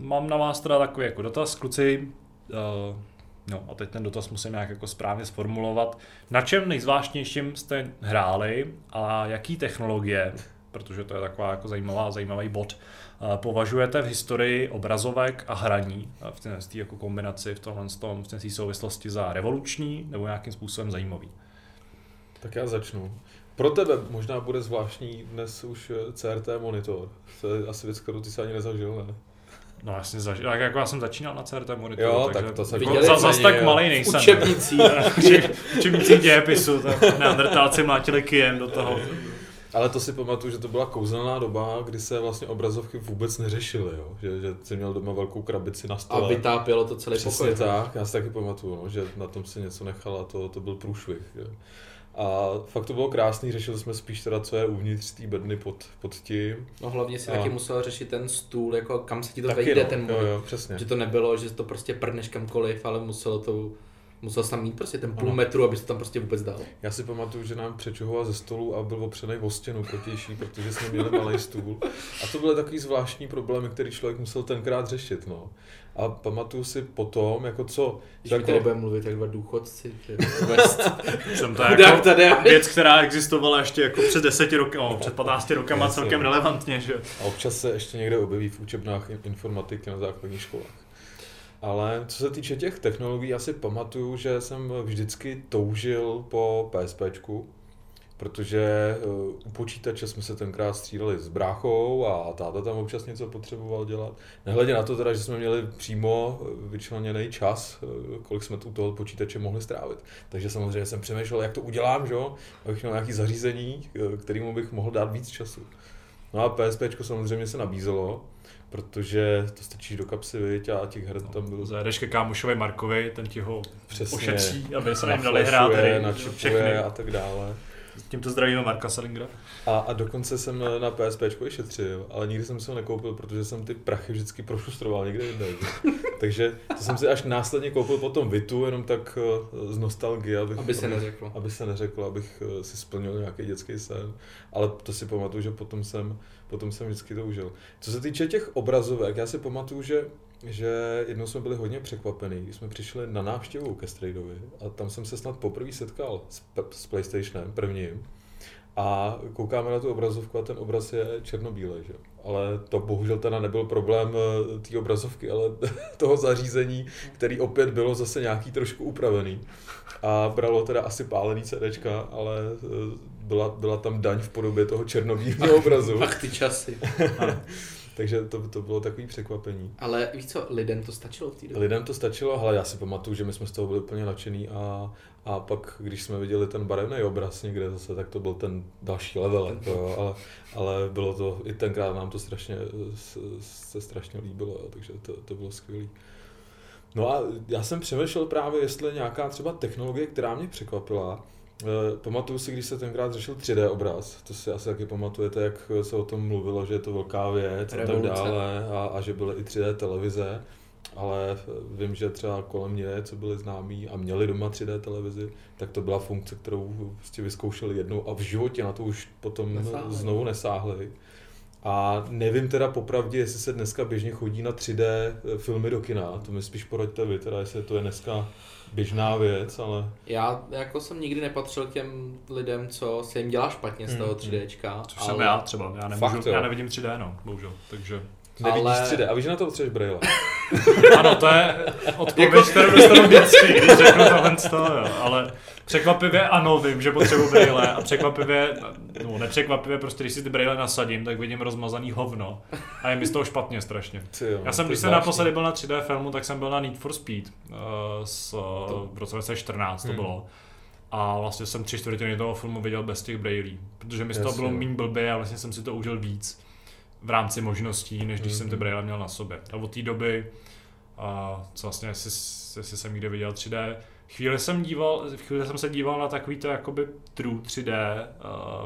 mám na vás teda takový jako dotaz, kluci, uh, no a teď ten dotaz musím nějak jako správně zformulovat. Na čem nejzvláštnějším jste hráli a jaký technologie, protože to je taková jako zajímavá, zajímavý bod, považujete v historii obrazovek a hraní v té jako kombinaci v tomhle tom, v té souvislosti za revoluční nebo nějakým způsobem zajímavý? Tak já začnu. Pro tebe možná bude zvláštní dnes už C R T monitor. To je asi věc, kterou ty se ani nezažil, ne? No jasně, zažil. Tak jako já jsem začínal na C R T monitoru, jo, takže tak to se viděli, zas, zas tak malej nejsem. Učebnicí. Učebnicí dějepisu, tak neandrtálci mlátili kijem do toho. Ale to si pamatuju, že to byla kouzelná doba, kdy se vlastně obrazovky vůbec neřešily, jo? Že, že jsi měl doma velkou krabici na stole. A vytápělo to celý pokoj. Přesně tak, já si taky pamatuju, no, že na tom si něco nechala, to, to byl průšvih. Jo? A fakt to bylo krásný, řešili jsme spíš teda, co je uvnitř té bedny pod, pod tím. No hlavně si a... taky musel řešit ten stůl, jako kam se ti to taky vejde, no, ten můj. Že to nebylo, že to prostě prdneš kamkoliv, ale muselo to... Musel jsem mít prostě ten půl metru, aby se tam prostě vůbec dal. Já si pamatuju, že nám přečuhoval ze stolu a byl opřenej o stěnu protější, protože jsme měli malej stůl. A to byly takový zvláštní problémy, který člověk musel tenkrát řešit, no. A pamatuju si potom, jako co... Když tak, mi tady budeme mluvit, jak dva důchodci, jsem to jako věc, která existovala ještě jako před deseti roky, no, před patnácti rokama celkem relevantně, že? A občas se ještě někde objeví v učebnách informatiky na základních školách. Ale co se týče těch technologií, já si pamatuju, že jsem vždycky toužil po PSPčku, protože u počítače jsme se tenkrát střídali s bráchou a táta tam občas něco potřeboval dělat. Nehledě na to teda, že jsme měli přímo vyčleněný čas, kolik jsme u toho počítače mohli strávit. Takže samozřejmě jsem přemýšlel, jak to udělám, že? Abych měl nějaké zařízení, kterému bych mohl dát víc času. No a PSPčko samozřejmě se nabízelo, protože to stačíš do kapsy, viď, a těch her tam bylo. Zajedeš ke kámošovi Markovi, ten ti ho přesně ošetří, aby se jim dali hrát hry, všechny a tak dále. Tímto zdravíme Marka Selingera. A, a dokonce jsem na, na PSPčko i šetřil, ale nikdy jsem si ho nekoupil, protože jsem ty prachy vždycky prošustroval někde jinde. Takže to jsem si až následně koupil potom Vitu, jenom tak z nostalgie, abych, aby, se abych, aby se neřeklo, abych si splnil nějaký dětský sen. Ale to si pamatuju, že potom jsem, potom jsem vždycky to užil. Co se týče těch obrazovek, já si pamatuju, že že jednou jsme byli hodně překvapení, když jsme přišli na návštěvu ke Strejdovi a tam jsem se snad poprvé setkal s, p- s PlayStationem prvním a koukáme na tu obrazovku a ten obraz je černobílej, že? Ale to bohužel teda nebyl problém té obrazovky, ale toho zařízení, který opět bylo zase nějaký trošku upravený a bralo teda asi pálený CDčka, ale byla, byla tam daň v podobě toho černobílého obrazu. Ach ty časy. Takže to, to bylo takový překvapení. Ale víš co, lidem to stačilo v té době? Lidem to stačilo, ale já si pamatuju, že my jsme z toho byli úplně nadšený a, a pak, když jsme viděli ten barevný obraz někde zase, tak to byl ten další level, jako, ale, ale bylo to, i tenkrát nám to strašně, se strašně líbilo, jo, takže to, to bylo skvělý. No a já jsem přemýšlel právě, jestli nějaká třeba technologie, která mě překvapila. Pamatuju si, když se tenkrát řešil tři dé obraz, to si asi taky pamatujete, jak se o tom mluvilo, že je to velká věc a tak dále a, a že byly i tři dé televize, ale vím, že třeba kolem mě, co byli známí a měli doma tři dé televizi, tak to byla funkce, kterou prostě vyzkoušeli jednou a v životě na to už potom nesáhli. Znovu nesáhli. A nevím teda popravdě, jestli se dneska běžně chodí na tři dé filmy do kina, to mi spíš poraďte vy teda, jestli to je dneska běžná věc, ale... Já jako jsem nikdy nepatřil k těm lidem, co se jim dělá špatně z toho tři déčka. Což ale... jsem já třeba, já, nemůžu, Fakt, já nevidím tři dé, no, bohužel, takže... Nevidíš ale... tři dé, a víš, že na to potřebuješ brejle? Ano, to je odpověď, kterou dostanu vždycky, když řeknu tohle z toho, jo, ale... Překvapivě ano, vím, že potřebuji brejle a překvapivě, no nepřekvapivě, prostě když si ty brejle nasadím, tak vidím rozmazaný hovno a je mi z toho špatně strašně. Jo, já jsem, když jsem naposledy byl na tří dé filmu, tak jsem byl na Need for Speed uh, s, to... v roce dvacet čtrnáct to hmm. bylo. A vlastně jsem tři čtvrtiny toho filmu viděl bez těch brejlí, protože mi z toho bylo méně blbě a vlastně jsem si to užil víc v rámci možností, než když mm-hmm. jsem ty brejle měl na sobě. A od té doby, a co vlastně, jestli, jestli jsem někde viděl tří dé, chvíli jsem díval, chvíli jsem se díval na takový to jakoby true tří dé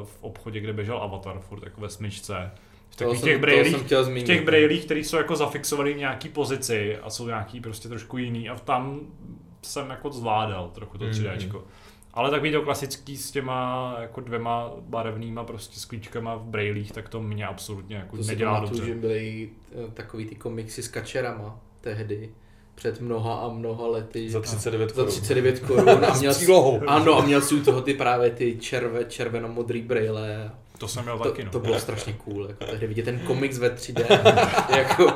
v obchodě, kde běžel Avatar furt jako ve smyčce. V takových těch brejlích, v těch brejlích, které jsou jako zafixovaný v nějaký pozici a jsou nějaký prostě trošku jiný a tam jsem jako zvládal trochu to tří déčko. Mm-hmm. Ale takový to klasický s těma jako dvěma barevnýma prostě sklíčkama v brejlích, tak to mě absolutně jako to nedělá dobře. To si pamatuju, že byly takový ty komiksy s kačerama tehdy, před mnoha a mnoha lety. Za třicet devět korun. Za třicet devět korun. A měl s přílohou. Ano, a měl si u toho ty právě ty červe, červeno-modrý brejle. To jsem měl to, taky, no. To bylo strašně cool, jako tehdy vidět ten komiks ve tří dé. Jako,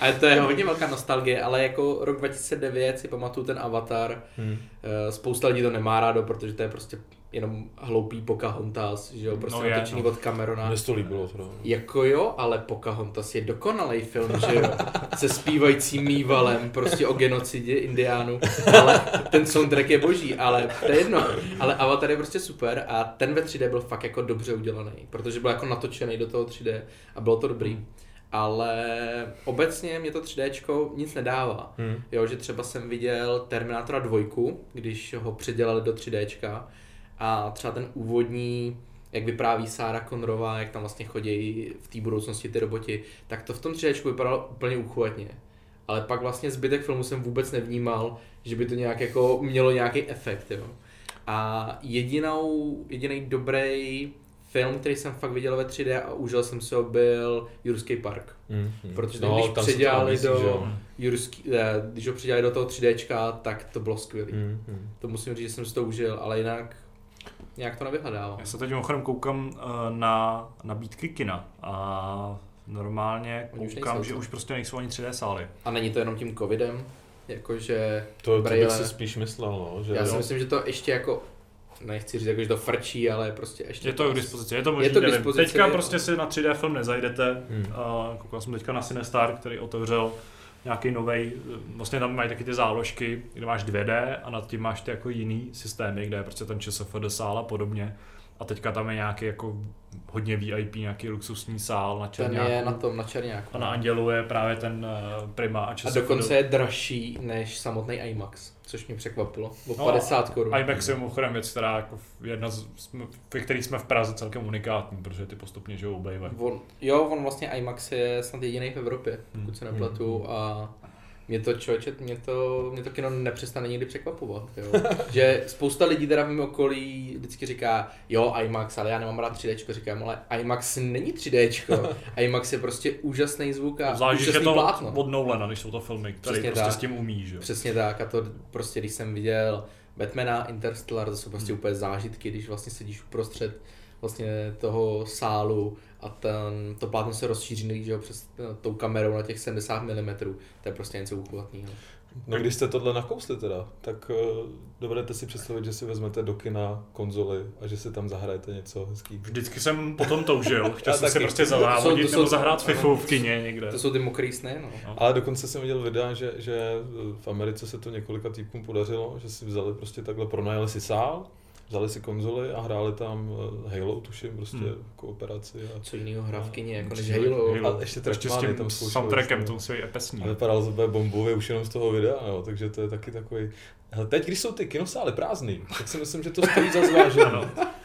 a to je hodně velká nostalgie, ale jako rok dva tisíce devět si pamatuju ten Avatar. Hmm. Spousta lidí to nemá rádo, protože to je prostě jenom hloupý Pocahontas, že jo, prostě no natočený no. od Camerona. Mně to líbilo to. Jako jo, ale Pocahontas je dokonalý film, že jo, se zpívajícím mývalem, prostě o genocidě indiánů, ale ten soundtrack je boží, ale to je jedno, ale Avatar je prostě super a ten ve tří dé byl fakt jako dobře udělaný, protože byl jako natočený do toho tří dé a bylo to dobrý. Hmm. Ale obecně mě to tří déčko nic nedává, hmm. jo, že třeba jsem viděl Terminátora dva, když ho předělali do tří déčka, a třeba ten úvodní, jak vypráví Sarah Connorová, jak tam vlastně chodí v té budoucnosti ty roboti, tak to v tom tří déčku vypadalo úplně úchvatně. Ale pak vlastně zbytek filmu jsem vůbec nevnímal, že by to nějak jako mělo nějaký efekt. Jo. A jedinou, jediný dobrý film, který jsem fakt viděl ve tří dé a užil jsem si ho, byl Jurský park. Mm-hmm. Protože no, když, předělali myslí, do Jurský, ne, když ho předělali do toho tří déčka, tak to bylo skvělý. Mm-hmm. To musím říct, že jsem si to užil, ale jinak nějak to nevyhledávám. Já se teď mimochodem koukám na nabídky kina a normálně koukám, už že už prostě nejsou ani tří dé sály. A není to jenom tím covidem? Jakože to, to bych si spíš myslel, no, že já si jo. myslím, že to ještě jako, nechci říct, jakože to frčí, ale prostě ještě... Je to k dispozici, je to možný, je to nevím. Teďka je... prostě si na tří dé film nezajdete. Hmm. Koukal jsem teďka na CineStar, který otevřel nějaký novej, vlastně tam mají taky ty záložky, kde máš dvě dé a nad tím máš ty jako jiný systémy, kde je prostě ten ČSFD sál a podobně. A teďka tam je nějaký jako hodně V I P, nějaký luxusní sál na Čerňáku. Ten je na tom, na Čerňáku. A na Andělu je právě ten Prima a ČSFD. A dokonce je dražší než samotný IMAX, což mě překvapilo, o no, padesát korun. IMAX je mimochodem věc, která jako jedna z, ve kterých jsme v Praze celkem unikátní, protože ty postupně žijou obejvají. Jo, on vlastně IMAX je snad jediný v Evropě, pokud hmm. se nepletu, a mě to člověče, mě to, mě to kino nepřestane nikdy překvapovat, jo. Že spousta lidí teda v mém okolí vždycky říká, jo, IMAX, ale já nemám rád tří déčko, říkám, ale IMAX není tří déčko, IMAX je prostě úžasný zvuk a záleží, úžasný to plátno. Záleží, od Nolana, když jsou to filmy, který přesně prostě tak, s tím umí, že jo. Přesně tak, a to prostě, když jsem viděl Batmana, Interstellar, to jsou prostě hmm. úplně zážitky, když vlastně sedíš uprostřed vlastně toho sálu a ten, to plátno se rozšíří, že jo, přes tou kamerou na těch sedmdesát milimetrů, to je prostě něco úchvatného. No když jste tohle nakousli teda, tak uh, dovedete si představit, že si vezmete do kina konzoli a že si tam zahrajete něco hezkýho. Vždycky jsem potom toužil, chtěl jsem se prostě zavávodit nebo zahrát fifu v kině někde. To jsou ty mokrý sny, no. no. Ale dokonce jsem viděl videa, že, že v Americe se to několika týpkům podařilo, že si vzali prostě takhle, pronajeli si sál, vzali si konzoli a hráli tam Halo, tuším, prostě hmm. kooperaci. A... Co jiného hra v kyně, jako než Halo. Halo. A ještě, ještě s tím tam soundtrackem, to musí být epesní. A vypadal to bombově už jenom z toho videa, jo, takže to je taky takový... Hele, teď, když jsou ty kinosály prázdný, tak si myslím, že to stojí za zvážení.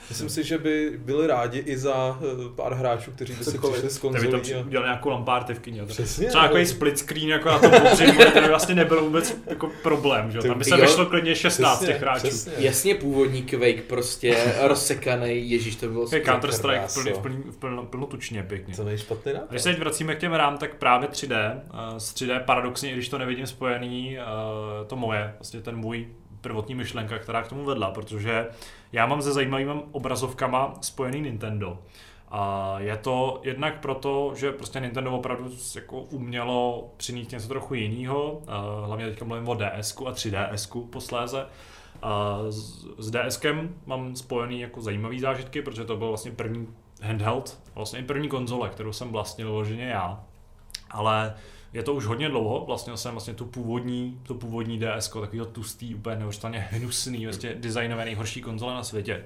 Myslím si, že by byli rádi i za pár hráčů, kteří by si přišli z konzolí. Kdyby tam udělali nějakou lampárty v kyně. Přesně. Třeba takový split screen jako na tom pobřeží, který vlastně nebyl vůbec jako problém. Že? Tam by se vyšlo klidně šestnáct přesně, těch hráčů. Přesně. Jasně, původní Quake prostě rozsekanej, ježíš, to bylo... Counter-Strike plnotučně pěkně. To nejšpatný nápad. Když se teď vracíme k těm rám, tak právě tří dé. Z tří dé paradoxně, i když to nevidím spojený, to moje, vlastně ten můj prvotní myšlenka, která k tomu vedla, protože já mám se zajímavými obrazovkama spojený Nintendo. A je to jednak proto, že prostě Nintendo opravdu jako umělo přinést něco trochu jiného, hlavně teďka mluvím o D S ku a tří D S ku posléze, A s, s DSkem mám spojený jako zajímavý zážitky, protože to byl vlastně první handheld, vlastně i první konzole, kterou jsem vlastnil vloženě já. Ale je to už hodně dlouho, vlastnil jsem vlastně tu původní, tu původní DSko, takový to tustý, úplně neuvěřitelně hnusný, vlastně designově nejhorší konzole na světě.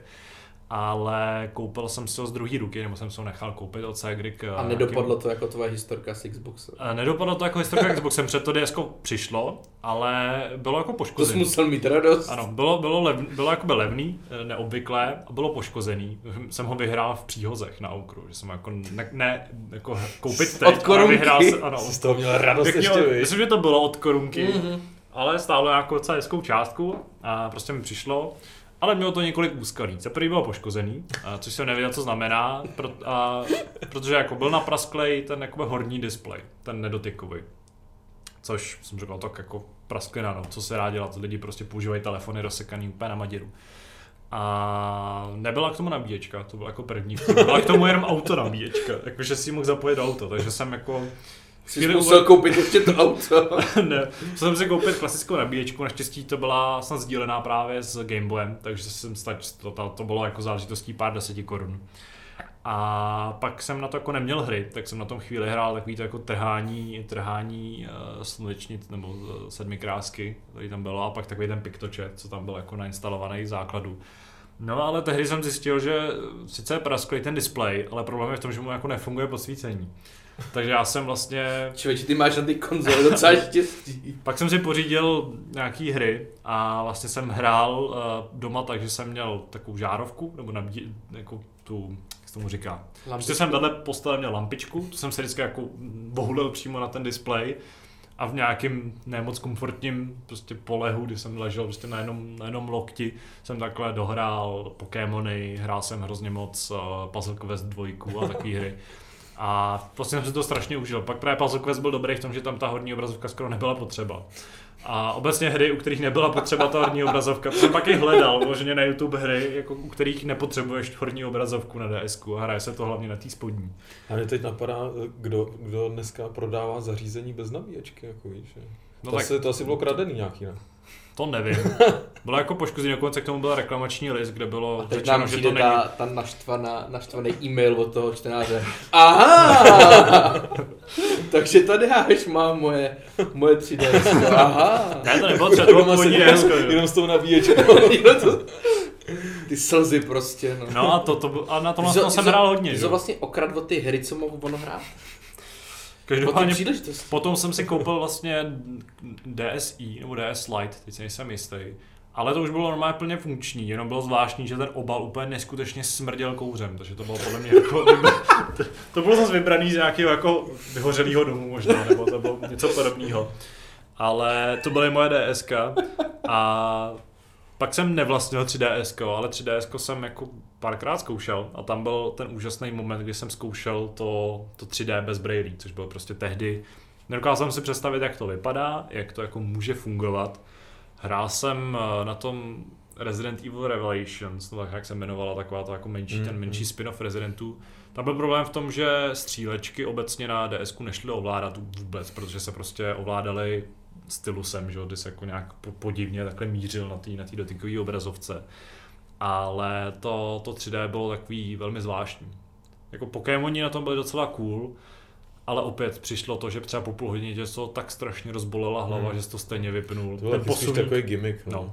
Ale koupil jsem si ho z druhé ruky, nebo jsem si ho nechal koupit od Cegric. A nedopadlo to jako tvoje historka s Xboxem? Nedopadlo to jako historka s Xboxem, před to D S přišlo, ale bylo jako poškozený. To musel mít radost. Ano, bylo, bylo, lev, bylo jakoby levný, neobvyklé, a bylo poškozený. Jsem ho vyhrál v příhozech na Aukru, že jsem jako ne, ne jako koupit teď, ale vyhrál se, ano. Jsi z toho měl radost ještě, víš. Myslím, že to bylo od korunky, mm-hmm. ale stálo jako celou hezkou částku a prostě mi přišlo. Ale mělo to několik úskalí. Za prvý bylo poškozený, což jsem nevěděl, co znamená, pro, a, protože jako byl naprasklej ten jakoby horní displej, ten nedotykový. Což jsem říkal tak jako prasklina, no, co se dá dělat, lidi prostě používají telefony rozsekaný úplně na madiru. A nebyla k tomu nabíječka, to byla jako první, byla k tomu jenom auto nabíječka, jakože si mohl zapojit auto, takže jsem jako... Jsi musel koupit ještě to auto. Ne, musel jsem si koupit klasickou nabíječku, naštěstí to byla snad sdílená právě s Gameboyem, takže jsem stač, to, to bylo jako záležitostí pár deseti korun. A pak jsem na to jako neměl hry, tak jsem na tom chvíli hrál takový to jako trhání, trhání uh, slunečnic nebo uh, sedmikrásky, který tam bylo, a pak takový ten piktočet, co tam byl jako nainstalovaný v základu. No ale tehdy jsem zjistil, že sice je prasklý ten displej, ale problém je v tom, že mu jako nefunguje podsvícení. Takže já jsem vlastně... Člověče, ty máš na ty konzole docela štěstí. Pak jsem si pořídil nějaký hry a vlastně jsem hrál uh, doma, takže jsem měl takovou žárovku, nebo nabí... jako tu, jak se tomu říká. Prostě jsem tato postele měl lampičku, tu jsem se vždycky jako bohulil přímo na ten displej. A v nějakým nemoc komfortním prostě polehu, kdy jsem ležel prostě na jednom, na jednom lokti, jsem takhle dohrál Pokémony, hrál jsem hrozně moc uh, Puzzle Quest dva a takové hry. A prostě jsem si to strašně užil. Pak právě Puzzle Quest byl dobrý v tom, že tam ta horní obrazovka skoro nebyla potřeba. A obecně hry, u kterých nebyla potřeba ta horní obrazovka, jsem pak i hledal možná na YouTube hry, jako u kterých nepotřebuješ horní obrazovku na DSku, a hraje se to hlavně na té spodní. A mě teď napadá, kdo, kdo dneska prodává zařízení bez nabíječky, jako víš. No to, tak, asi, to asi bylo kradený nějaký, ne? To nevím. Bylo jako poškození, dokonce k tomu byl reklamační list, kde bylo řečeno, že to není... A teď tam naštvaná, naštvaný e-mail od toho čtenáře. Aha! Takže to dáš, mám moje, moje tři D S. Aha! Ne, to nebylo třeba toho původní DSko. Jenom s tou nabíječkou. Ty slzy prostě, no. No a, to, to, a na tomhle to jsem hrál hodně. Ty jsi vlastně okradl od ty hry, co mohu ono hrát? Každopádně potom jsem si koupil vlastně D S i nebo D S Lite, teď se nejsem jistý, ale to už bylo normálně plně funkční, jenom bylo zvláštní, že ten obal úplně neskutečně smrděl kouřem, takže to bylo podle mě jako, to bylo zase vybraný z nějakého jako vyhořelého domu možná, nebo to bylo něco podobného, ale to byly moje DSka a pak jsem nevlastnil tři D S, ale tři D S jsem jako párkrát zkoušel a tam byl ten úžasný moment, kdy jsem zkoušel to, to tři D bez brailí, což bylo prostě tehdy. Nedokázal jsem si představit, jak to vypadá, jak to jako může fungovat. Hrál jsem na tom Resident Evil Revelations, no tak jak se jmenovala taková to jako menší, mm-hmm. ten menší spin-off Residentů. Tam byl problém v tom, že střílečky obecně na DSku nešly ovládat vůbec, protože se prostě ovládaly stylusem, že, kdy se jako nějak podivně takhle mířil na té na dotykové obrazovce. Ale to, to tři D bylo takový velmi zvláštní. Jako Pokémoni na tom byli docela cool, ale opět přišlo to, že třeba po půl hodině, že to tak strašně rozbolela hlava, hmm. že jsi to stejně vypnul. To byl takový gimmick. No. No.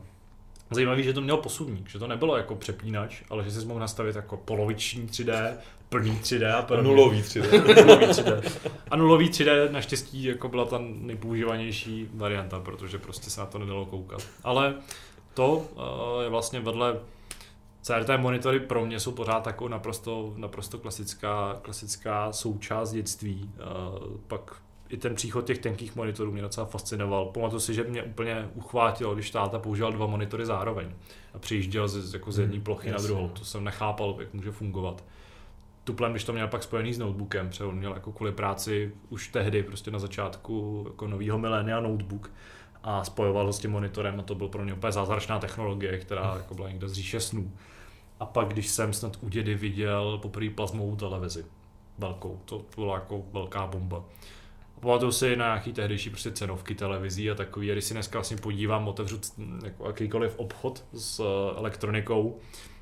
Zajímavý, že to měl posuvník, že to nebylo jako přepínač, ale že si mohl nastavit jako poloviční tři D, plný tři D a první. Nulový tři D. Nulový tři D. A nulový tři D naštěstí jako byla ta nejpoužívanější varianta, protože prostě se na to nedalo koukat. Ale to je vlastně vedle C R T monitory pro mě jsou pořád takovou naprosto, naprosto klasická, klasická součást dětství. Pak i ten příchod těch tenkých monitorů mě docela fascinoval. Pamatuju si, že mě úplně uchvátilo, když táta používal dva monitory zároveň a přijížděl z, jako z jedné plochy mm, na druhou. To jsem nechápal, jak může fungovat. Tuplem, když to měl pak spojený s notebookem, protože on měl jako kvůli práci už tehdy, prostě na začátku jako nového milénia notebook a spojoval ho s tím monitorem a to byl pro mě úplně zázračná technologie, která jako byla někde z říše snů. A pak, když jsem snad u dědy viděl poprvé plazmovou televizi velkou, to byla jako velká bomba. A pamatuju si na nějaký tehdejší prostě cenovky televizí a takový. A když si dneska vlastně podívám, otevřu jako jakýkoliv obchod s elektronikou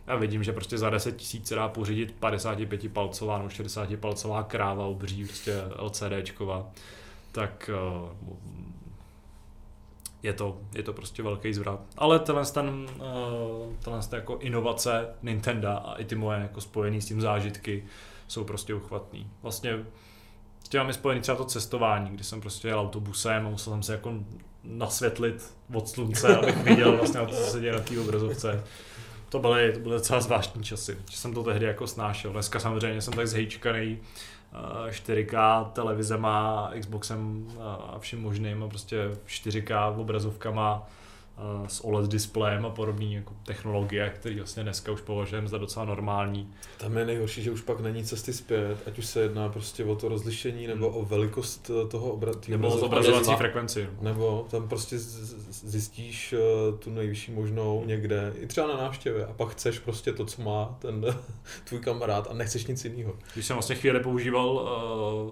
a vidím, že prostě za deset tisíc se dá pořídit padesátipětipalcová nebo šedesátipalcová kráva obří, prostě LCDčková, tak je to, je to prostě velký zvrat. Ale tenhle ten, tenhle ten jako inovace Nintendo a i ty moje jako spojený s tím zážitky jsou prostě uchvatný. Vlastně s těmi spojený třeba to cestování, kdy jsem prostě jel autobusem a musel jsem se jako nasvětlit od slunce, abych viděl vlastně, co se děje na té obrazovce. To byly, to byly docela zvláštní časy, že jsem to tehdy jako snášel. Dneska samozřejmě jsem tak zhejčkanej čtyři ká televizema, Xboxem a vším možným a prostě čtyři ká obrazovkama s O L E D displejem a podobný jako technologie, který vlastně dneska už považujeme za docela normální. Tam je nejhorší, že už pak není cesty zpět, ať už se jedná prostě o to rozlišení nebo o velikost toho obrazovky. Nebo o zobrazovací frekvenci. Nebo tam prostě zjistíš tu nejvyšší možnou někde, i třeba na návštěvě, a pak chceš prostě to, co má ten tvůj kamarád a nechceš nic jiného. Když jsem vlastně chvíli používal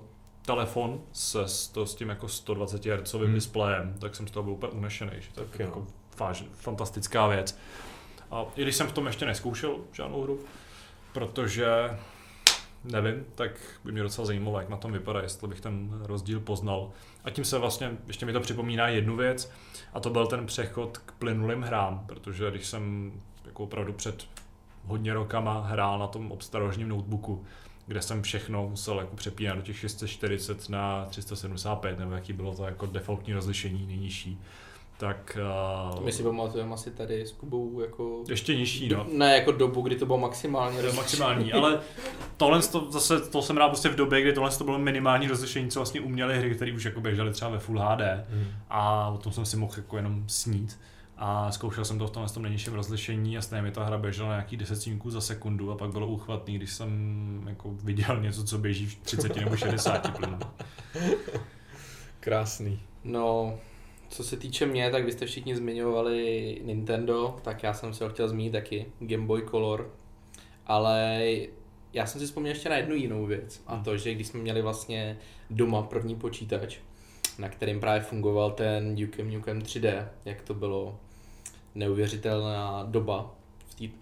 uh, telefon se to, s tím jako sto dvacet hertzovým hmm. displejem, tak jsem z toho byl úplně unešený, že tak je jako fáž, fantastická věc. A i když jsem v tom ještě nezkoušel žádnou hru, protože nevím, tak by mě docela zajímalo, jak na tom vypadá, jestli bych ten rozdíl poznal. A tím se vlastně, ještě mi to připomíná jednu věc, a to byl ten přechod k plynulým hrám, protože když jsem jako opravdu před hodně rokama hrál na tom obstarožním notebooku, kde jsem všechno musel jako přepínat do těch šest set čtyřicet na tři sta sedmdesát pět, nebo jaký bylo to jako defaultní rozlišení nejnižší. Tak uh, to my si pamatujeme asi tady s Kubou jako ještě nižší, no. Ne, jako dobu, kdy to bylo maximální rozlišení. Maximální, ale tohle to zase to jsem rád prostě v době, kdy tohle to bylo minimální rozlišení, co vlastně uměly hry, které už jako běžely třeba ve Full H D. Hmm. A o tom jsem si mohl jako jenom snít. A zkoušel jsem to v tomhle tom nejnižším rozlišení a stejně mi ta hra běžela na nějakých deset snímků za sekundu a pak bylo uchvatný, když jsem jako viděl něco, co běží v třicet nebo šedesát plynů. Krásný. No, co se týče mě, tak vy jste všichni zmiňovali Nintendo, tak já jsem se ho chtěl zmínit taky, Game Boy Color, ale já jsem si vzpomněl ještě na jednu jinou věc, a to, že když jsme měli vlastně doma první počítač, na kterým právě fungoval ten Duke Nukem tři D, jak to bylo neuvěřitelná doba,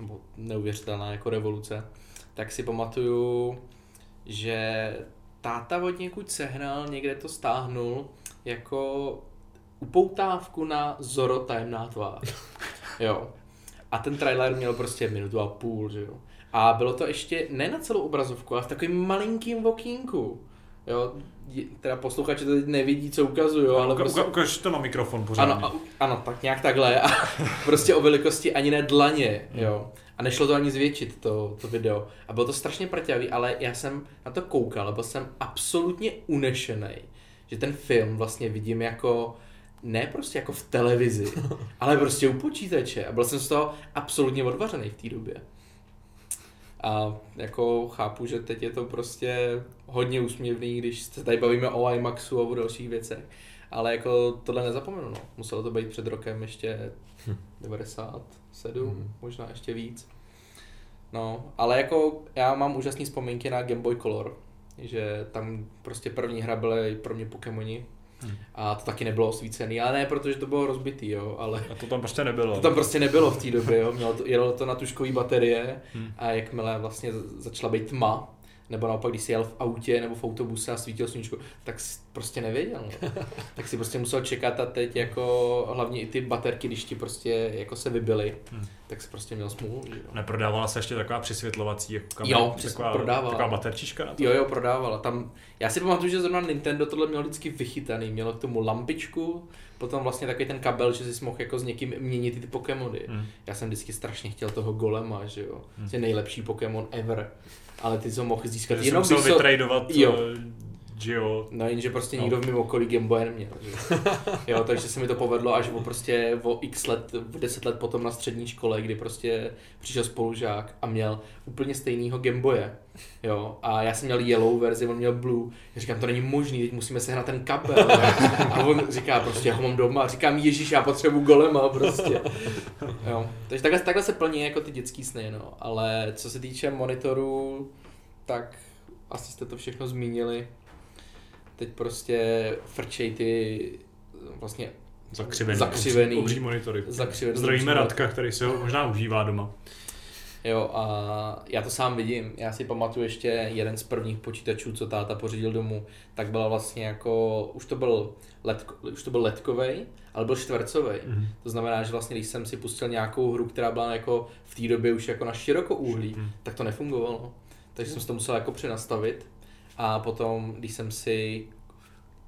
nebo neuvěřitelná jako revoluce, tak si pamatuju, že táta od někud sehnal, někde to stáhnul, jako upoutávku na Zorro tajemná tvář. Jo. A ten trailer měl prostě minutu a půl, že jo. A bylo to ještě ne na celou obrazovku, ale v takovým malinkým okýnku. Jo, teda posluchači to teď nevidí, co ukazuju, ale uka, prostě... Ukaž to na mikrofon pořádně. Ano, a, ano, tak nějak takhle. A prostě o velikosti ani ne dlaně, jo. A nešlo to ani zvětšit, to, to video. A bylo to strašně prťavý, ale já jsem na to koukal, byl jsem absolutně unešený, že ten film vlastně vidím jako... Ne prostě jako v televizi, ale prostě u počítače. A byl jsem z toho absolutně odvařený v té době. A jako chápu, že teď je to prostě hodně úsměvný, když se tady bavíme o IMAXu a o dalších věcech. Ale jako tohle nezapomenu, no. Muselo to být před rokem ještě devadesát sedm, hmm. možná ještě víc. No, ale jako já mám úžasné vzpomínky na Game Boy Color, že tam prostě první hra byly pro mě Pokémoni. Hmm. A to taky nebylo osvícený, ale ne, protože to bylo rozbitý, jo, ale... A to tam prostě nebylo. To tam prostě nebylo v té době, jo, mělo to, jelo to na tužkový baterie hmm. a jakmile vlastně začala být tma, nebo naopak, když jsi jel v autě nebo v autobuse a svítil sluníčko, tak jsi prostě nevěděl, no. Tak si prostě musel čekat a teď jako hlavně i ty baterky, když ti prostě jako se vybily, hmm. tak se prostě měl smůlu. Neprodávala se ještě taková přisvětlovací jako kamera, jo, taková, prodávala. Taková baterčička na to? Jo, jo, prodávala. Tam, já si pamatuju, že zrovna Nintendo tohle mělo vždycky vychytaný, mělo k tomu lampičku, potom vlastně takový ten kabel, že jsi mohl jako s někým měnit ty, ty Pokémony. Hmm. Já jsem vždycky strašně chtěl toho Golema, že jo, hmm. je nejlepší Pokémon ever. Ale ty jsi ho mohl získat jenom, jenom musel vytradovat, jo. Jo. No jenže prostě no. Nikdo v mým okolí Game Boy neměl, že? Jo, takže se mi to povedlo až o prostě o x let, o deset let potom na střední škole, kdy prostě přišel spolužák a měl úplně stejného Game Boye, jo, a já jsem měl yellow verzi, on měl blue, já říkám, to není možný, teď musíme sehnat ten kabel, a on říká prostě, já ho mám doma, a říkám, ježiš, já potřebuji Golema, prostě, jo, takže takhle, takhle se plní jako ty dětský sny, no, ale co se týče monitoru, tak asi jste to všechno zmínili. teď prostě frčej ty vlastně zakřivený, zakřivený obří monitory. Zakřivený, zdravíme Radka, který se ho možná užívá doma. Jo, a já to sám vidím, já si pamatuju ještě jeden z prvních počítačů, co táta pořídil domů, tak byla vlastně jako, už to byl, ledko, už to byl ledkovej, ale byl čtvercovej, mm-hmm. To znamená, že vlastně když jsem si pustil nějakou hru, která byla jako v té době už jako na širokouhlí, mm-hmm. tak to nefungovalo, takže mm-hmm. jsem si to musel jako přenastavit a potom, když jsem si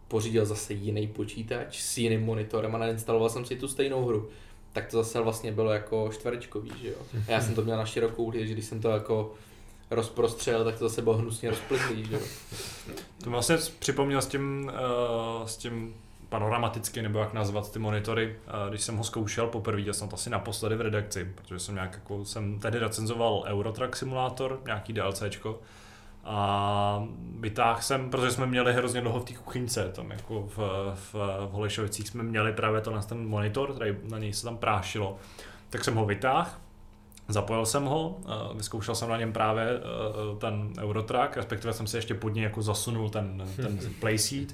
pořídil zase jiný počítač s jiným monitorem a nainstaloval jsem si tu stejnou hru, tak to zase vlastně bylo jako čtverečkový, že jo. A já jsem to měl na širokou uhlí, že když jsem to jako rozprostřel, tak to zase bylo hnusně rozplizlý, že jo. To vlastně připomněl s tím, uh, s tím panoramaticky, nebo jak nazvat ty monitory, uh, když jsem ho zkoušel poprvé, já jsem to asi naposledy v redakci, protože jsem nějak jako, jsem tehdy recenzoval Eurotrack simulátor, nějaký DLCčko, a vytáhl jsem, protože jsme měli hrozně dlouho v té kuchyňce, tam jako v, v, v Holešovicích jsme měli právě to na ten monitor, který na něj se tam prášilo, tak jsem ho vytáhl, zapojil jsem ho, vyzkoušel jsem na něm právě ten Eurotrack, respektive jsem si ještě pod něj jako zasunul ten, ten playseat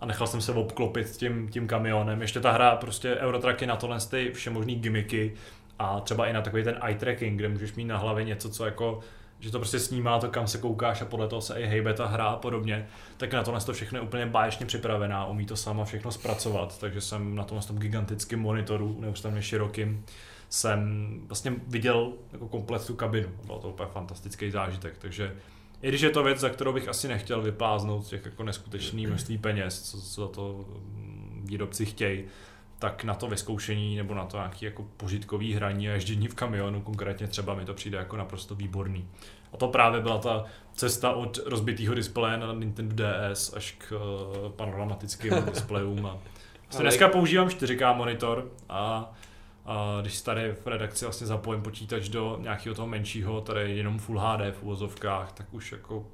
a nechal jsem se obklopit tím, tím kamionem, ještě ta hra prostě Eurotracky na tohle ty všemožný gimmicky a třeba i na takový ten eye tracking, kde můžeš mít na hlavě něco, co jako že to prostě snímá to, kam se koukáš a podle toho se i hejbe ta hra a podobně, tak na tohle to všechno je úplně báječně připravená, umí to sama všechno zpracovat, takže jsem na tomhle tom gigantickém monitoru, neustále širokým, jsem vlastně viděl jako komplet tu kabinu, byl to úplně fantastický zážitek, takže i když je to věc, za kterou bych asi nechtěl vypláznout těch jako neskutečný množství peněz, co, co za to výrobci chtějí, tak na to vyzkoušení nebo na to nějaké jako požitkový hraní a ježdění v kamionu konkrétně třeba mi to přijde jako naprosto výborný. A to právě byla ta cesta od rozbitého displeje na Nintendo D S až k uh, panoramatickým displejům. A vlastně dneska používám čtyři ká monitor a, a když tady v redakci vlastně zapojím počítač do nějakého toho menšího, tady jenom Full H D v uvozovkách, tak už jako...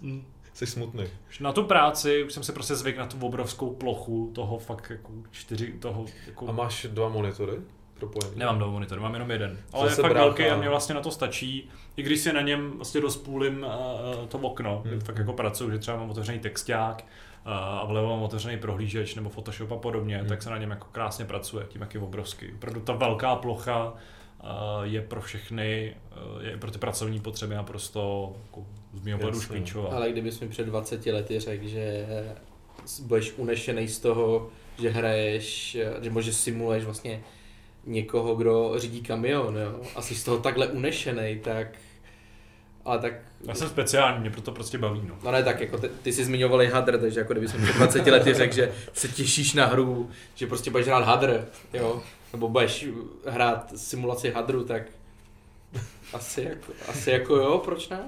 Mm. Jsi smutný. Na tu práci už jsem se prostě zvyk na tu obrovskou plochu toho fakt jako čtyři toho jako... A máš dva monitory propojený? Nemám dva monitory, mám jenom jeden. Ale zase je fakt brácha. Velký a mě vlastně na to stačí. I když si na něm vlastně rozpůlim uh, to okno, hmm. tak jako pracuji, že třeba mám otevřený texťák uh, a vlevo mám otevřený prohlížeč nebo Photoshop a podobně, hmm. tak se na něm jako krásně pracuje, tím jak je obrovský. Opravdu ta velká plocha uh, je pro všechny, uh, je pro ty pracovní potřeby naprosto jako, z mého pohledu špičová. Ale kdybys mi před dvaceti lety řekl, že budeš unešený z toho, že hraješ, že možná simuluješ vlastně někoho, kdo řídí kamion, jo? A jsi z toho takhle unešený, tak... Ale tak... Já jsem speciální, mě proto prostě baví, no. No ne, tak jako ty, ty jsi zmiňoval i Hadr, takže jako kdybys mi před dvaceti lety řekl, že se těšíš na hru, že prostě budeš hrát Hadr, jo? Nebo budeš hrát simulaci Hadru, tak... Asi jako, asi jako jo, proč ne?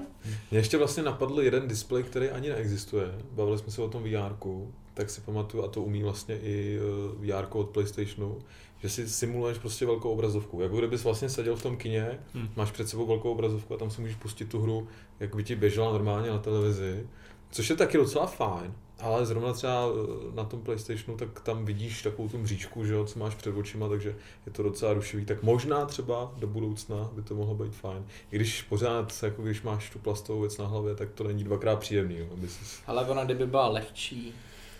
Mě ještě vlastně napadl jeden displej, který ani neexistuje. Bavili jsme se o tom VRku, tak si pamatuju, a to umí vlastně i VRko od PlayStationu, že si simuluješ prostě velkou obrazovku. Jako kdybys vlastně seděl v tom kině, hmm. máš před sebou velkou obrazovku a tam si můžeš pustit tu hru, jak by ti běžela normálně na televizi, což je taky docela fajn. Ale zrovna třeba na tom PlayStationu, tak tam vidíš takovou tu mřížku, že jo, co máš před očima, takže je to docela rušivý. Tak možná třeba do budoucna by to mohlo být fajn. I když pořád, jako když máš tu plastovou věc na hlavě, tak to není dvakrát příjemný. Jo, aby ses... Ale ona kdyby byla lehčí.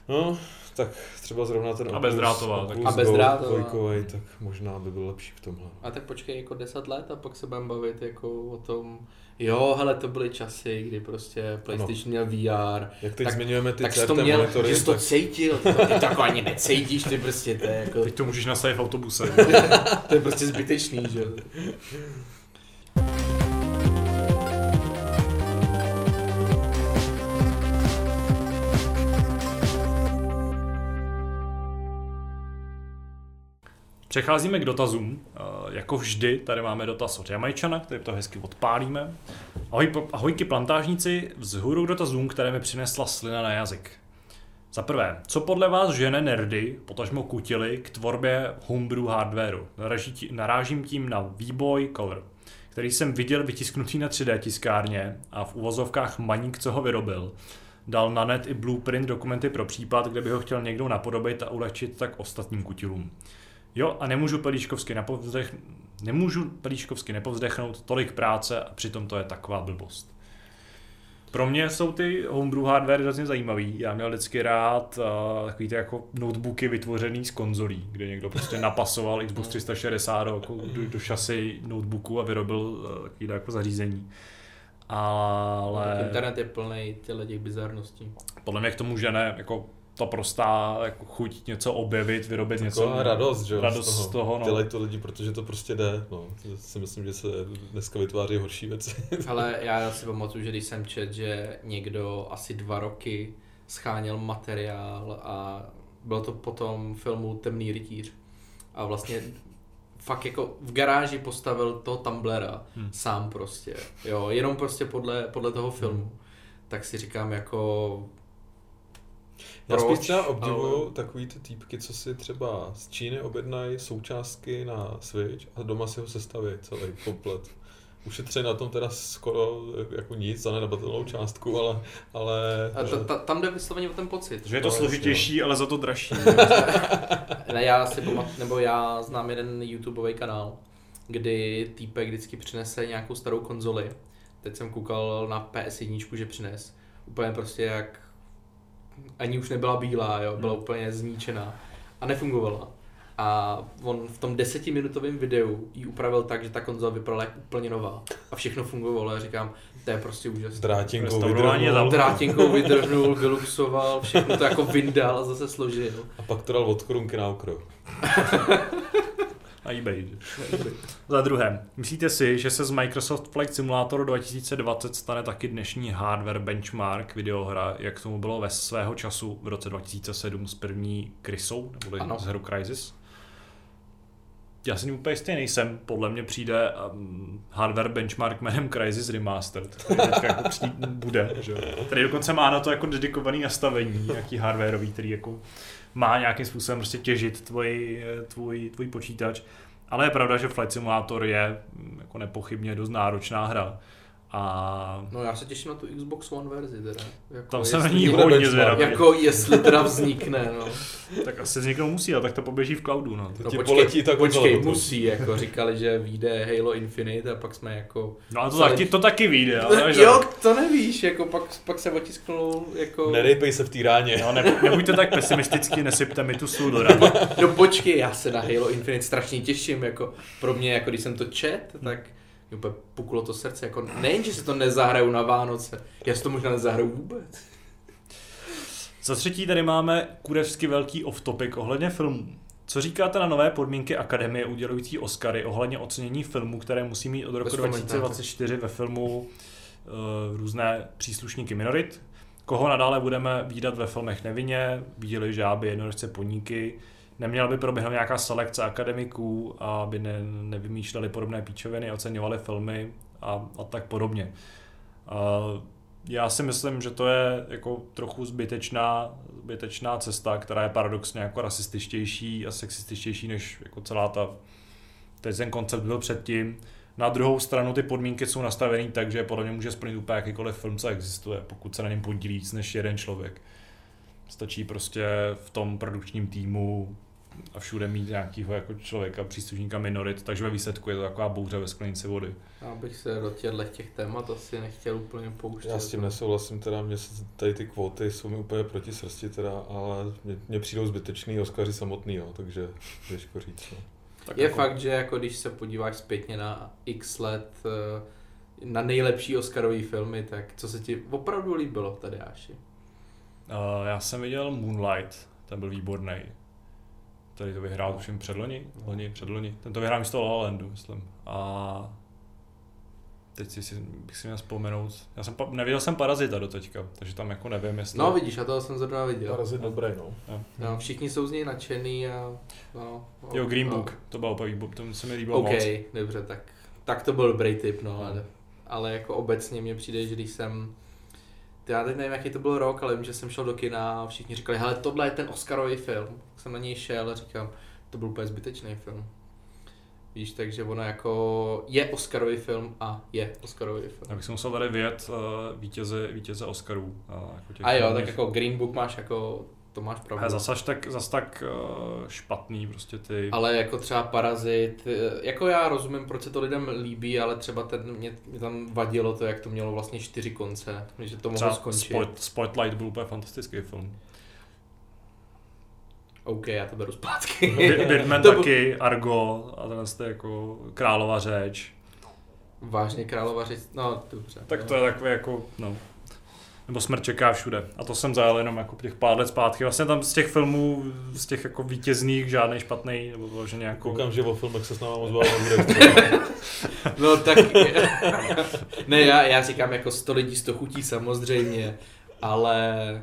No, tak třeba zrovna ten... A bezdrátová. A bezdrátová. Tak možná by byl lepší v tomhle. A tak počkej jako deset let a pak se budeme bavit jako o tom... Jo, hele, to byly časy, kdy prostě PlayStation ano. měl V R. Jak teď tak, zmiňujeme ty C R T monitory. Že jsi to tak... cítil, to, ty to jako ani necítíš, ty prostě to je jako... Teď to můžeš nastavit v autobuse. To je prostě zbytečný, že? Přecházíme k dotazům. Jako vždy, tady máme dotaz od Jamajčana, který to hezky odpálíme. Ahoj, ahojky plantážníci, vzhůru k dotazům, které mi přinesla slina na jazyk. Za prvé, co podle vás žene nerdy, potažmo kutily, k tvorbě homebrew hardwareu? Narážím tím na Game Boy Color, který jsem viděl vytisknutý na tři dé tiskárně a v uvozovkách maník, co ho vyrobil. Dal na net i blueprint dokumenty pro případ, kde by ho chtěl někdo napodobit a ulehčit tak ostatním kutilům. Jo, a nemůžu pelíškovsky, nepovzdech... nemůžu pelíškovsky nepovzdechnout, tolik práce a přitom to je taková blbost. Pro mě jsou ty homebrew hardware hrozně zajímavý. Já měl vždycky rád uh, takový ty jako notebooky vytvořený z konzolí, kde někdo prostě napasoval Xbox tři sta šedesát do, do, do šasy notebooku a vyrobil uh, takový jako zařízení. Ale... Internet je plný těchto těch bizarností. Podle mě k tomu, že ne, jako ta prostá jako chuť něco objevit, vyrobit tak něco. radost, že jo, radost z toho. Z toho no. Dělají to lidi, protože to prostě jde. No. Si myslím, že se dneska vytváří horší věci. Ale já si pamatuju, že když jsem četl, že někdo asi dva roky scháněl materiál a bylo to potom filmu Temný rytíř. A vlastně fakt jako v garáži postavil toho Tumblera hmm. sám prostě. Jo, jenom prostě podle, podle toho filmu. Hmm. Tak si říkám jako... Já Proč? spíš třeba obdivuju ale... takový ty týpky, co si třeba z Číny objednají součástky na Switch a doma si ho sestaví celý komplet. Ušetří na tom teda skoro jako nic za nedabatelnou částku, ale... ale... A ta, ta, tam jde vysloveně o ten pocit. Že je to no, složitější, no. ale za to dražší. Ne, já si pamatuju, nebo já znám jeden YouTubeový kanál, kdy týpek vždycky přinese nějakou starou konzoli. Teď jsem koukal na P S jedna, že přines. Úplně prostě jak... Ani už nebyla bílá, jo, byla hmm. úplně zničená a nefungovala. A on v tom desetiminutovém videu ji upravil tak, že ta konzola vypadala jak úplně nová a všechno fungovalo. Já říkám, to je prostě úžasné. Drátinkou vydrhnul. Drátinkou vydrhnul, vyluxoval, všechno to jako vyndal a zase složil. A pak to dal od korunky na okruh. Na eBay. Za druhé, myslíte si, že se z Microsoft Flight Simulator dva tisíce dvacet stane taky dnešní hardware benchmark videohra, jak tomu bylo ve svého času v roce dva tisíce sedm s první Crysou, nebo s hru Crysis? Já si úplně jistý nejsem, podle mě přijde um, hardware benchmark jménem Crysis Remastered, který dneska jako přijde, bude, že? Který dokonce má na to jako dedikovaný nastavení, nějaký hardwareový, který jako má nějakým způsobem prostě těžit tvůj, tvůj, tvůj počítač. Ale je pravda, že Flight Simulator je jako nepochybně dost náročná hra. A... No já se těším na tu Xbox One verzi teda. Jako tam se na ní hodně zvědavý. Jako jestli teda vznikne, no. Tak asi vzniknout musí, ale tak to poběží v cloudu, no. To no počkej, tak počkej musí, jako říkali, že vyjde Halo Infinite a pak jsme jako... No a to, vzali... taky, to taky vyjde, ale... Že... Jo, to nevíš, jako pak, pak se otisknul, jako... Nedejpej se v té ráně. No ne, nebuďte tak pesimisticky, nesypte mi tu sůl do rány. No počkej, já se na Halo Infinite strašně těším, jako pro mě, jako když jsem to čet, tak... Úplně puklo to srdce, jako nejen, že se to nezahraju na Vánoce, já si to možná nezahraju vůbec. Za třetí tady máme kurevsky velký off-topic ohledně filmů. Co říkáte na nové podmínky Akademie udělující Oscary ohledně ocenění filmů, které musí mít od roku dva tisíce dvacet čtyři ve filmu uh, různé příslušníky minorit? Koho nadále budeme vídat ve filmech Nevinně, Bílé žáby, Jednorožce, Poníky? Neměla by proběhnout nějaká selekce akademiků, aby ne, nevymýšleli podobné píčoviny, oceňovali filmy a, a tak podobně. Uh, já si myslím, že to je jako trochu zbytečná, zbytečná cesta, která je paradoxně jako rasističtější a sexističtější než jako celá ta... Teď ten koncept byl předtím. Na druhou stranu ty podmínky jsou nastavený tak, že podle mě může splnit úplně jakýkoliv film, co existuje, pokud se na něm podílí víc než jeden člověk. Stačí prostě v tom produkčním týmu a všude mít nějakého jako člověka, příslušníka minorit, takže ve výsledku je to taková bouře ve sklenici vody. Já bych se do těch témat asi nechtěl úplně pouštět. Já s tím nesouhlasím, teda mě tady ty kvóty jsou mi úplně proti srsti, teda, ale mě, mě přijdou zbytečný Oscaři samotný, jo, takže těžko říct. No. Je jako... fakt, že jako když se podíváš zpětně na x let na nejlepší Oscarový filmy, tak co se ti opravdu líbilo, Tadáši? Uh, já jsem viděl Moonlight, ten byl výborný. Tady to vyhrál tuším předloni, loni, předloni. Ten to vyhrál místo La La Landu, myslím. A teď si, bych si měl vzpomenout. Já jsem neviděl jsem Parazita do teďka, takže tam jako nevím, jestli... No vidíš, já toho jsem zrovna viděl. Parazit dobrý, no. no. Všichni jsou z něj nadšený a... No, okay, jo, Green Book, no. To byl opět výborný, to se mi líbilo okay, moc. Okej, dobře, tak, tak to byl dobrý tip, no. Ale, ale jako obecně mně přijde, že když jsem... Já teď nevím, jaký to byl rok, ale vím, že jsem šel do kina a všichni říkali, hele, tohle je ten Oscarový film. Tak jsem na něj šel a říkám, to byl úplně zbytečný film. Víš, takže ono jako je Oscarový film a je Oscarový film. Já bych si musel tady vědět uh, vítěze, vítěze Oscarů. Uh, jako a jo, filmech. Tak jako Green Book máš jako to máš pravdu. Zas tak, zas tak špatný prostě ty. Ale jako třeba Parazit, jako já rozumím, proč se to lidem líbí, ale třeba ten, mě, mě tam vadilo to, jak to mělo vlastně čtyři konce, že to mohlo skončit. Spot, Spotlight byl úplně fantastický film. OK, já to beru zpátky. Birdman taky, Argo a tenhle jste jako Králova řeč. Vážně Králova řeč, no dobře. Tak to je takové jako, no. Nebo Smrt čeká všude. A to jsem zajel jenom jako těch pár let zpátky. Vlastně tam z těch filmů, z těch jako vítězných, žádnej špatnej, nebo vloženě jako... Koukám, že o filmech se s náma moc No tak... ne, já, já říkám jako sto lidí, sto chutí samozřejmě, ale...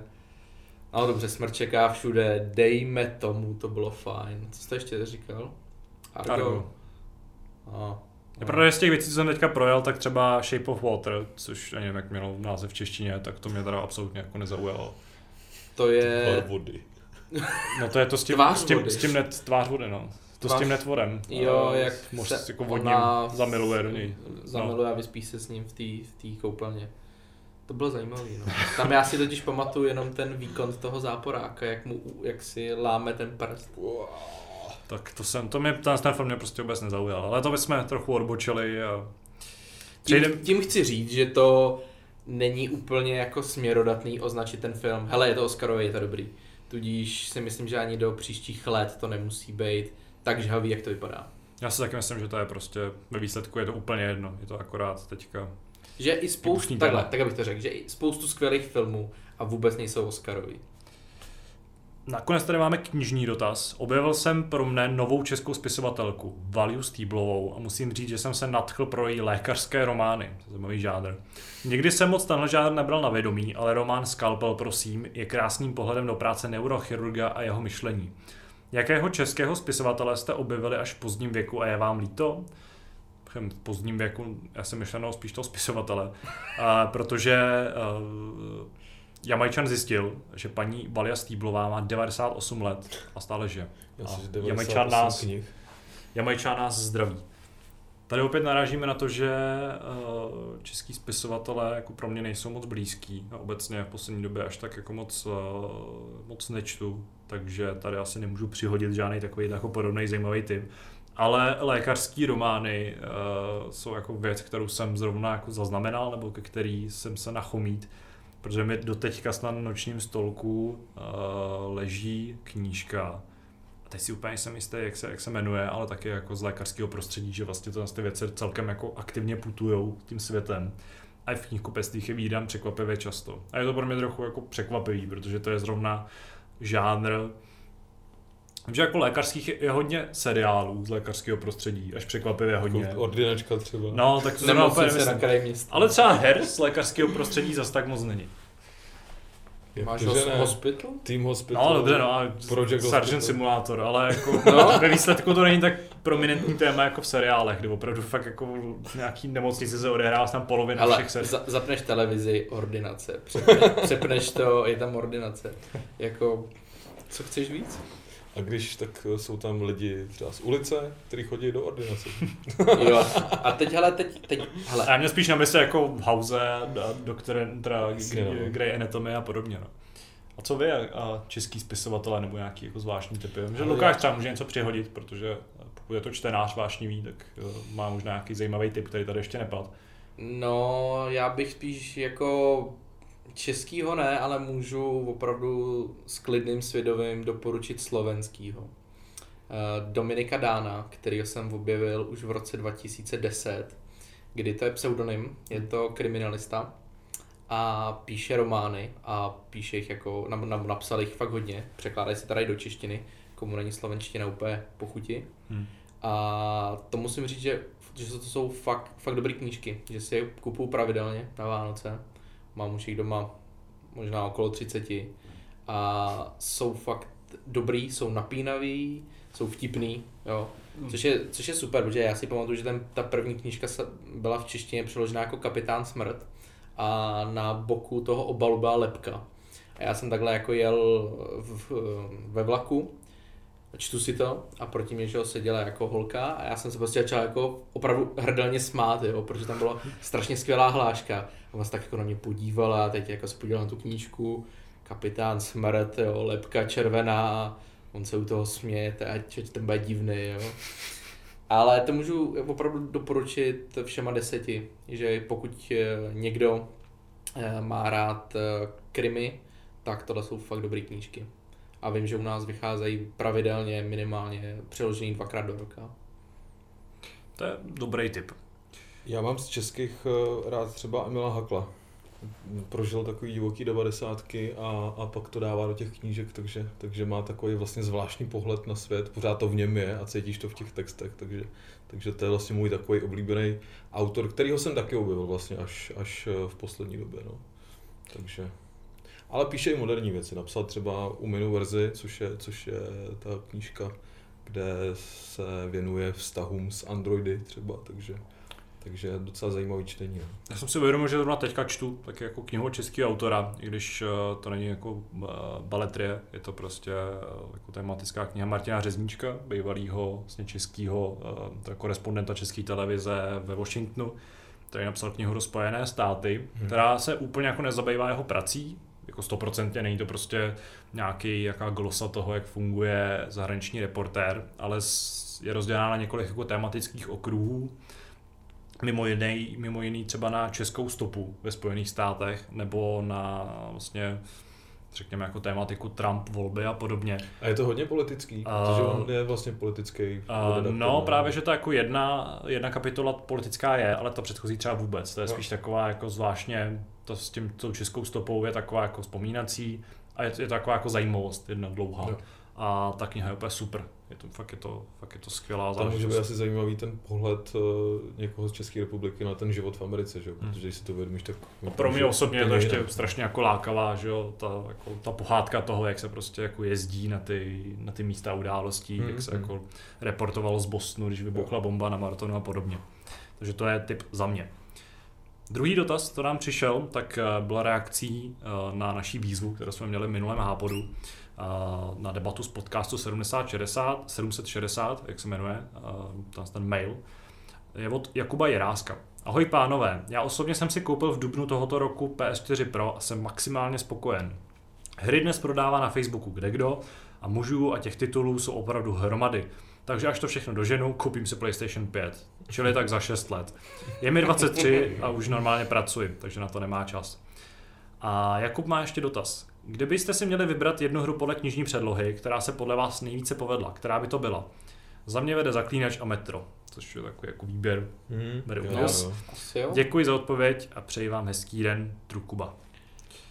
Ale dobře, Smrt čeká všude, dejme tomu, to bylo fajn. Co jste ještě říkal? Argo. Argo. No. Je pravda, z těch věcí, co jsem teďka projel, tak třeba Shape of Water, což ani nevím, jak mělo název v češtině, tak to mě teda absolutně jako nezaujalo. To je... Tvář vody. No to je to s tím, tvář s tím, s tím net, tvář vody, no. To tvář... s tím netvorem. Jo, jak mož se jako vodním zamiluje do něj. Zamiluje no. A vyspí se s ním v té koupelně. To bylo zajímavé, no. Tam já si totiž pamatuju jenom ten výkon toho záporáka, jak mu, jak si láme ten prst. Wow. Tak to jsem, to mě, ten film mě prostě vůbec nezaujal, ale to bychom trochu odbočili a... Přejdem... Tím, tím chci říct, že to není úplně jako směrodatný označit ten film. Hele, je to Oscarový, je to dobrý. Tudíž si myslím, že ani do příštích let to nemusí být tak žhavý, jak to vypadá. Já si taky myslím, že to je prostě, ve výsledku je to úplně jedno, je to akorát teďka... Že i spoustu, takhle, tak abych to řekl, že i spoustu skvělých filmů a vůbec nejsou Oscarový. Nakonec tady máme knižní dotaz. Objevil jsem pro mne novou českou spisovatelku, Valju Stýblovou, a musím říct, že jsem se nadchl pro její lékařské romány. To je zajímavý žánr. Někdy jsem moc tenhle žánr nebral na vědomí, ale román Skalpel, prosím, je krásným pohledem do práce neurochirurga a jeho myšlení. Jakého českého spisovatele jste objevili až v pozdním věku a je vám líto? V pozdním věku, já jsem myšleno spíš toho spisovatele, a protože uh, Jamajčan zjistil, že paní Valja Stýblová má devadesát osm let a stále žije. Jamajčan nás, Jamajčan nás zdraví. Tady opět narážíme na to, že uh, český spisovatelé jako pro mě nejsou moc blízký a obecně v poslední době až tak jako moc, uh, moc nečtu, takže tady asi nemůžu přihodit žádný takový jako podobný zajímavý typ. Ale lékařský romány uh, jsou jako věc, kterou jsem zrovna jako zaznamenal, nebo ke který jsem se nachomít, protože mi doteďka snad na nočním stolku uh, leží knížka. A teď si úplně jsem jistý, jak se, jak se jmenuje, ale taky jako z lékařského prostředí, že vlastně to, ty věci celkem jako aktivně putujou tím světem. A v knihkupectvích je vídám překvapivě často. A je to pro mě trochu jako překvapivý, protože to je zrovna žánr. Takže jako lékařských je hodně seriálů z lékařského prostředí, až překvapivě hodně. Ordinačka třeba. No, tak to nemyslím. Na kraji města. Ale třeba her z lékařského prostředí zas tak moc není. Jak máš Hospital? Team Hospital. No, dobře, no a Project Sergeant Simulator, ale jako no, ve výsledku to není tak prominentní téma jako v seriálech, kde opravdu fakt jako nějaký nemocnice se odehrává tam polovina ale všech seriálů. Za, zapneš televizi, ordinace, přepneš, přepneš to, je tam ordinace. Jako, co chceš víc? A když, tak jsou tam lidi třeba z ulice, kteří chodí do ordinace. Jo, a teď, hele, teď, teď, hele. A já měl spíš na mysli jako House, Doktor Grey Anatomy a podobně, no. A co vy a český spisovatelé nebo nějaký jako zvláštní typy? Že Lukáš třeba může něco přihodit, protože pokud je to čtenář vášnivý, tak má možná nějaký zajímavý typ, který tady ještě nepadl. No, já bych spíš jako... Českýho ne, ale můžu opravdu s klidným svědomím doporučit slovenskýho. Dominika Dána, kterýho jsem objevil už v roce dva tisíce deset, kdy to je pseudonym, je to kriminalista a píše romány a píše jich jako, napsal jich fakt hodně, překládají se tady do češtiny, komu není slovenština úplně po chuti. Hmm. A to musím říct, že, že to jsou fakt, fakt dobré knížky, že si je kupuju pravidelně na Vánoce. Mám už jich doma možná okolo třicet a jsou fakt dobrý, jsou napínavý, jsou vtipný, jo. Což je, což je super, protože já si pamatuju, že ten, ta první knížka byla v češtině přeložena jako Kapitán Smrt a na boku toho obalu byla lepka. A já jsem takhle jako jel v, ve vlaku, čtu si to a proti mě že ho seděla jako holka a já jsem se prostě začal jako opravdu hrdelně smát, jo, protože tam byla strašně skvělá hláška. Ona se tak jako na mě podívala, teď jako se podívala na tu knížku, Kapitán Smrt, jo, lebka červená a on se u toho směje, ať ten bude divný, jo. Ale to můžu opravdu doporučit všema deseti, že pokud někdo má rád krimi, tak tohle jsou fakt dobré knížky. A vím, že u nás vycházejí pravidelně, minimálně přeložený dvakrát do roka. To je dobrý tip. Já mám z českých rád třeba Emila Hakla. Prožil takový divoký devadesátky a, a pak to dává do těch knížek, takže, takže má takový vlastně zvláštní pohled na svět, pořád to v něm je a cítíš to v těch textech, takže, takže to je vlastně můj takový oblíbený autor, kterýho jsem taky objevil vlastně až, až v poslední době, no. Takže, ale píše i moderní věci, napsal třeba Uminu verzi, což je, což je ta knížka, kde se věnuje vztahům s androidy třeba, takže... Takže docela zajímavý čtení. Já jsem si uvědomil, že zrovna teďka čtu tak jako knihu českého autora, i když to není jako baletrie, je to prostě jako tematická kniha Martina Řezníčka, bývalýho vlastně českého korespondenta České televize ve Washingtonu, který napsal knihu Rozpojené státy, hmm. která se úplně jako nezabývá jeho prací, jako stoprocentně, není to prostě nějaký jaká glosa toho, jak funguje zahraniční reportér, ale je rozdělána na několik jako tematických okruhů, Mimo jiný, mimo jiný třeba na českou stopu ve Spojených státech, nebo na vlastně, řekněme, jako tématiku Trump, volby a podobně. A je to hodně politický, uh, protože on je vlastně politický. Uh, no právě, že to jako jedna, jedna kapitola politická je, ale ta předchozí třeba vůbec. To je spíš taková jako zvláštně, to s tím tou českou stopou je taková jako vzpomínací a je to, je to taková jako zajímavost, jedna dlouhá. No. A ta kniha je úplně super. Je to, fakt, je to, fakt je to skvělá záležitost. Tam může být asi zajímavý ten pohled někoho z České republiky na ten život v Americe, že? Protože když si to vědomíš, tak... No pro mě osobně je to ještě strašně jako lákavá, že jo? Ta, jako, ta pohádka toho, jak se prostě jako jezdí na ty, na ty místa událostí, hmm. jak se jako reportovalo z Bostonu, když vybuchla bomba na maratonu a podobně. Takže to je tip za mě. Druhý dotaz, který nám přišel, tak byla reakcí na naší výzvu, kterou jsme měli v minulém H-podu, na debatu z podcastu sedm set šedesát, sedm set šedesát, jak se jmenuje, ten mail, je od Jakuba Jiráska. Ahoj pánové, já osobně jsem si koupil v dubnu tohoto roku P S čtyři Pro a jsem maximálně spokojen. Hry dnes prodává na Facebooku kdekdo a mužů a těch titulů jsou opravdu hromady. Takže až to všechno doženu, koupím si PlayStation pět, čili tak za šest let. Je mi dvacet tři a už normálně pracuji, takže na to nemá čas. A Jakub má ještě dotaz. Kdybyste si měli vybrat jednu hru podle knižní předlohy, která se podle vás nejvíce povedla, která by to byla? Za mě vede Zaklínač a Metro, což je takový jako výběr. Hmm, jo, jo. Děkuji za odpověď a přeji vám hezký den, Trukuba.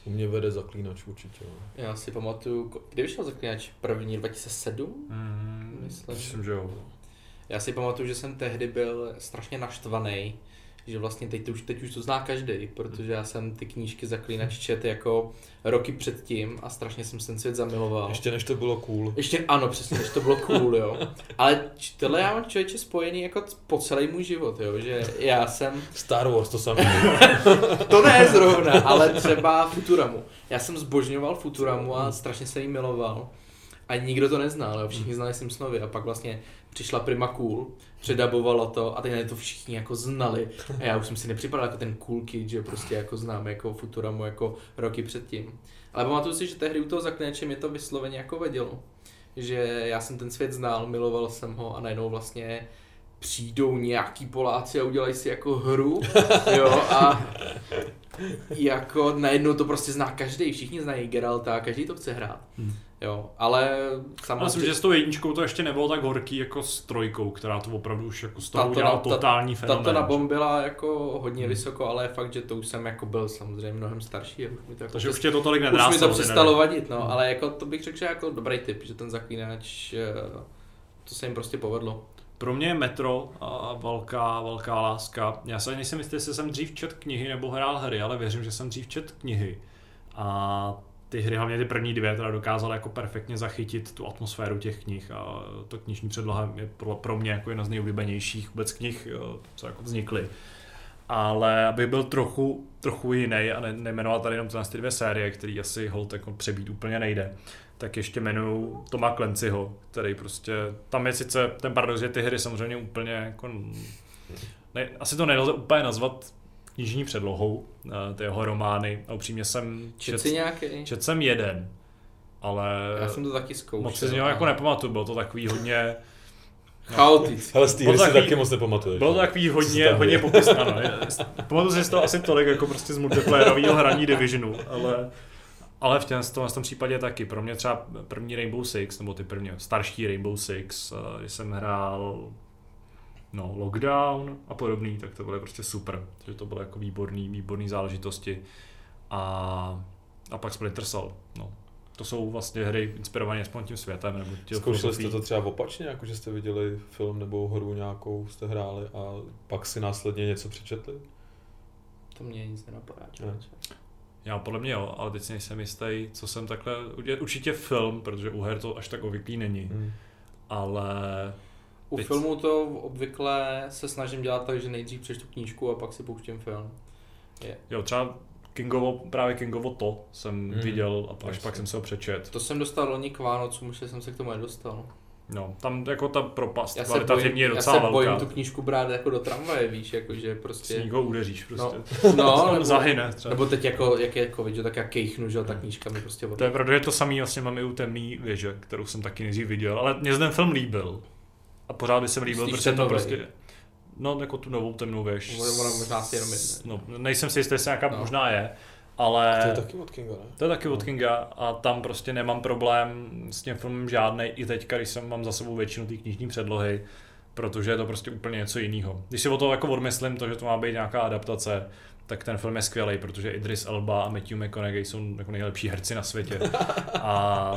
U mě vede Zaklínač určitě. Já si pamatuju, kdy vyšel Zaklínač první, dva tisíce sedm? Hmm, myslím. myslím, že jo. Já si pamatuju, že jsem tehdy byl strašně naštvaný, že vlastně teď, už, teď už to zná každý, protože já jsem ty knížky Zaklínač čet jako roky předtím a strašně jsem ten svět zamiloval. Ještě než to bylo cool. Ještě ano, přesně, než to bylo cool, jo. Ale tohle já mám člověče spojený jako po celý můj život, jo, že já jsem... Star Wars to samý. To ne zrovna, ale třeba Futuramu. Já jsem zbožňoval Futuramu a strašně jsem ji miloval. A nikdo to neznal, jo. Všichni znali Simpsonovi a pak vlastně přišla Prima Cool, předabovalo to a teď to všichni jako znali a já už jsem si nepřipadal jako ten cool kid, že prostě jako znám jako Futuramu jako roky předtím. Ale pamatuju si, že tehdy u toho Zaklínače mě to vysloveně jako vadilo, že já jsem ten svět znal, miloval jsem ho a najednou vlastně přijdou nějaký Poláci a udělají si jako hru, jo, a jako najednou to prostě zná každý, všichni znají Geralta a každý to chce hrát. Jo, ale samozřejmě... Myslím, že s tou jedničkou to ještě nebylo tak horký jako s trojkou, která to opravdu už jako z toho udělala totální fenomén. Ta to nabombila jako hodně hmm. vysoko, ale fakt, že to už jsem jako byl samozřejmě mnohem starší. Jako takže už tě to tolik nedrásalo. Už mi to přestalo vadit, no, hmm. ale jako to bych řekl, že jako dobrý tip, že ten Zaklínač, to se jim prostě povedlo. Pro mě je Metro a velká, velká láska. Já se nejsem jistý, jestli jsem dřív čet knihy nebo hrál hry, ale věřím, že jsem dřív čet knihy. A ty hry, hlavně ty první dvě, teda dokázaly jako perfektně zachytit tu atmosféru těch knih a to knižní předloha je pro, pro mě jako jedna z nejoblíbenějších vůbec knih, co jako vznikly. Ale abych byl trochu, trochu jiný a ne, nejmenoval tady jenom ty dvě série, který asi holt jako přebít úplně nejde, tak ještě jmenuju Toma Clancyho, který prostě, tam je sice ten paradox, že ty hry samozřejmě úplně jako, ne, asi to nejde úplně nazvat knižní předlohou, ty jeho romány, a upřímně jsem čet, čet jsem jeden, ale já jsem to taky zkoušel, moc si z něho jako nepamatuju, bylo to takový hodně chaotický. Hele, Steve, si taky moc nepamatuješ. Bylo to takový hodně, hodně popisné, no. Pamatuju si to asi tolik, jako prostě z multiplayerového hraní Divisionu, ale... Ale v těm, tom, v tom případě taky. Pro mě třeba první Rainbow Six, nebo ty první starší Rainbow Six, když jsem hrál no, Lockdown a podobný, tak to bylo prostě super. Takže to bylo jako výborný, výborný záležitosti. A, a pak Splinter Cell. No. To jsou vlastně hry inspirované aspoň tím světem. Nebo zkoušeli jste to třeba opačně, jako že jste viděli film nebo hru nějakou, jste hráli a pak si následně něco přečetli? To mě nic nenapadá. Já podle mě jo, ale teď si nejsem jistý, co jsem takhle, určitě film, protože u her to až tak obvyklý není, hmm. ale... U teď... filmu to obvykle se snažím dělat tak, že nejdřív přečtu knížku a pak si pouštím film. Je. Jo, třeba Kingovo, právě Kingovo to jsem hmm. viděl a pak, až pak jsem se ho přečet. To jsem dostal loni k Vánocům, už jsem se k tomu nedostal. No, tam jako ta propast kvalitativně je docela velká. Já se bojím tu knížku brát jako do tramvaje, víš, jakože prostě... S někoho udeříš prostě. No, no nebo, zahyne třeba. Nebo teď jako, jak je COVID, tak já kejchnu, že ta knížka mi prostě... Odlík. To je pravda, že to samý vlastně mám i u Temný věže, kterou jsem taky nejdřív viděl, ale mě ten film líbil. A pořád by jsem líbil, Myslíš protože to novej. prostě... No, jako tu novou Temnou věž. Ona možná si jenom jedne. No, nejsem si jistý, jestli nějaká no. možná je. Ale to je taky od Kinga, ne? To je taky od Kinga a tam prostě nemám problém s tím filmem žádnej, i teďka, když jsem mám za sebou většinu té knižní předlohy, protože je to prostě úplně něco jiného. Když si o to jako odmyslím, to, že to má být nějaká adaptace, tak ten film je skvělý, protože Idris Elba a Matthew McConaughey jsou jako nejlepší herci na světě. A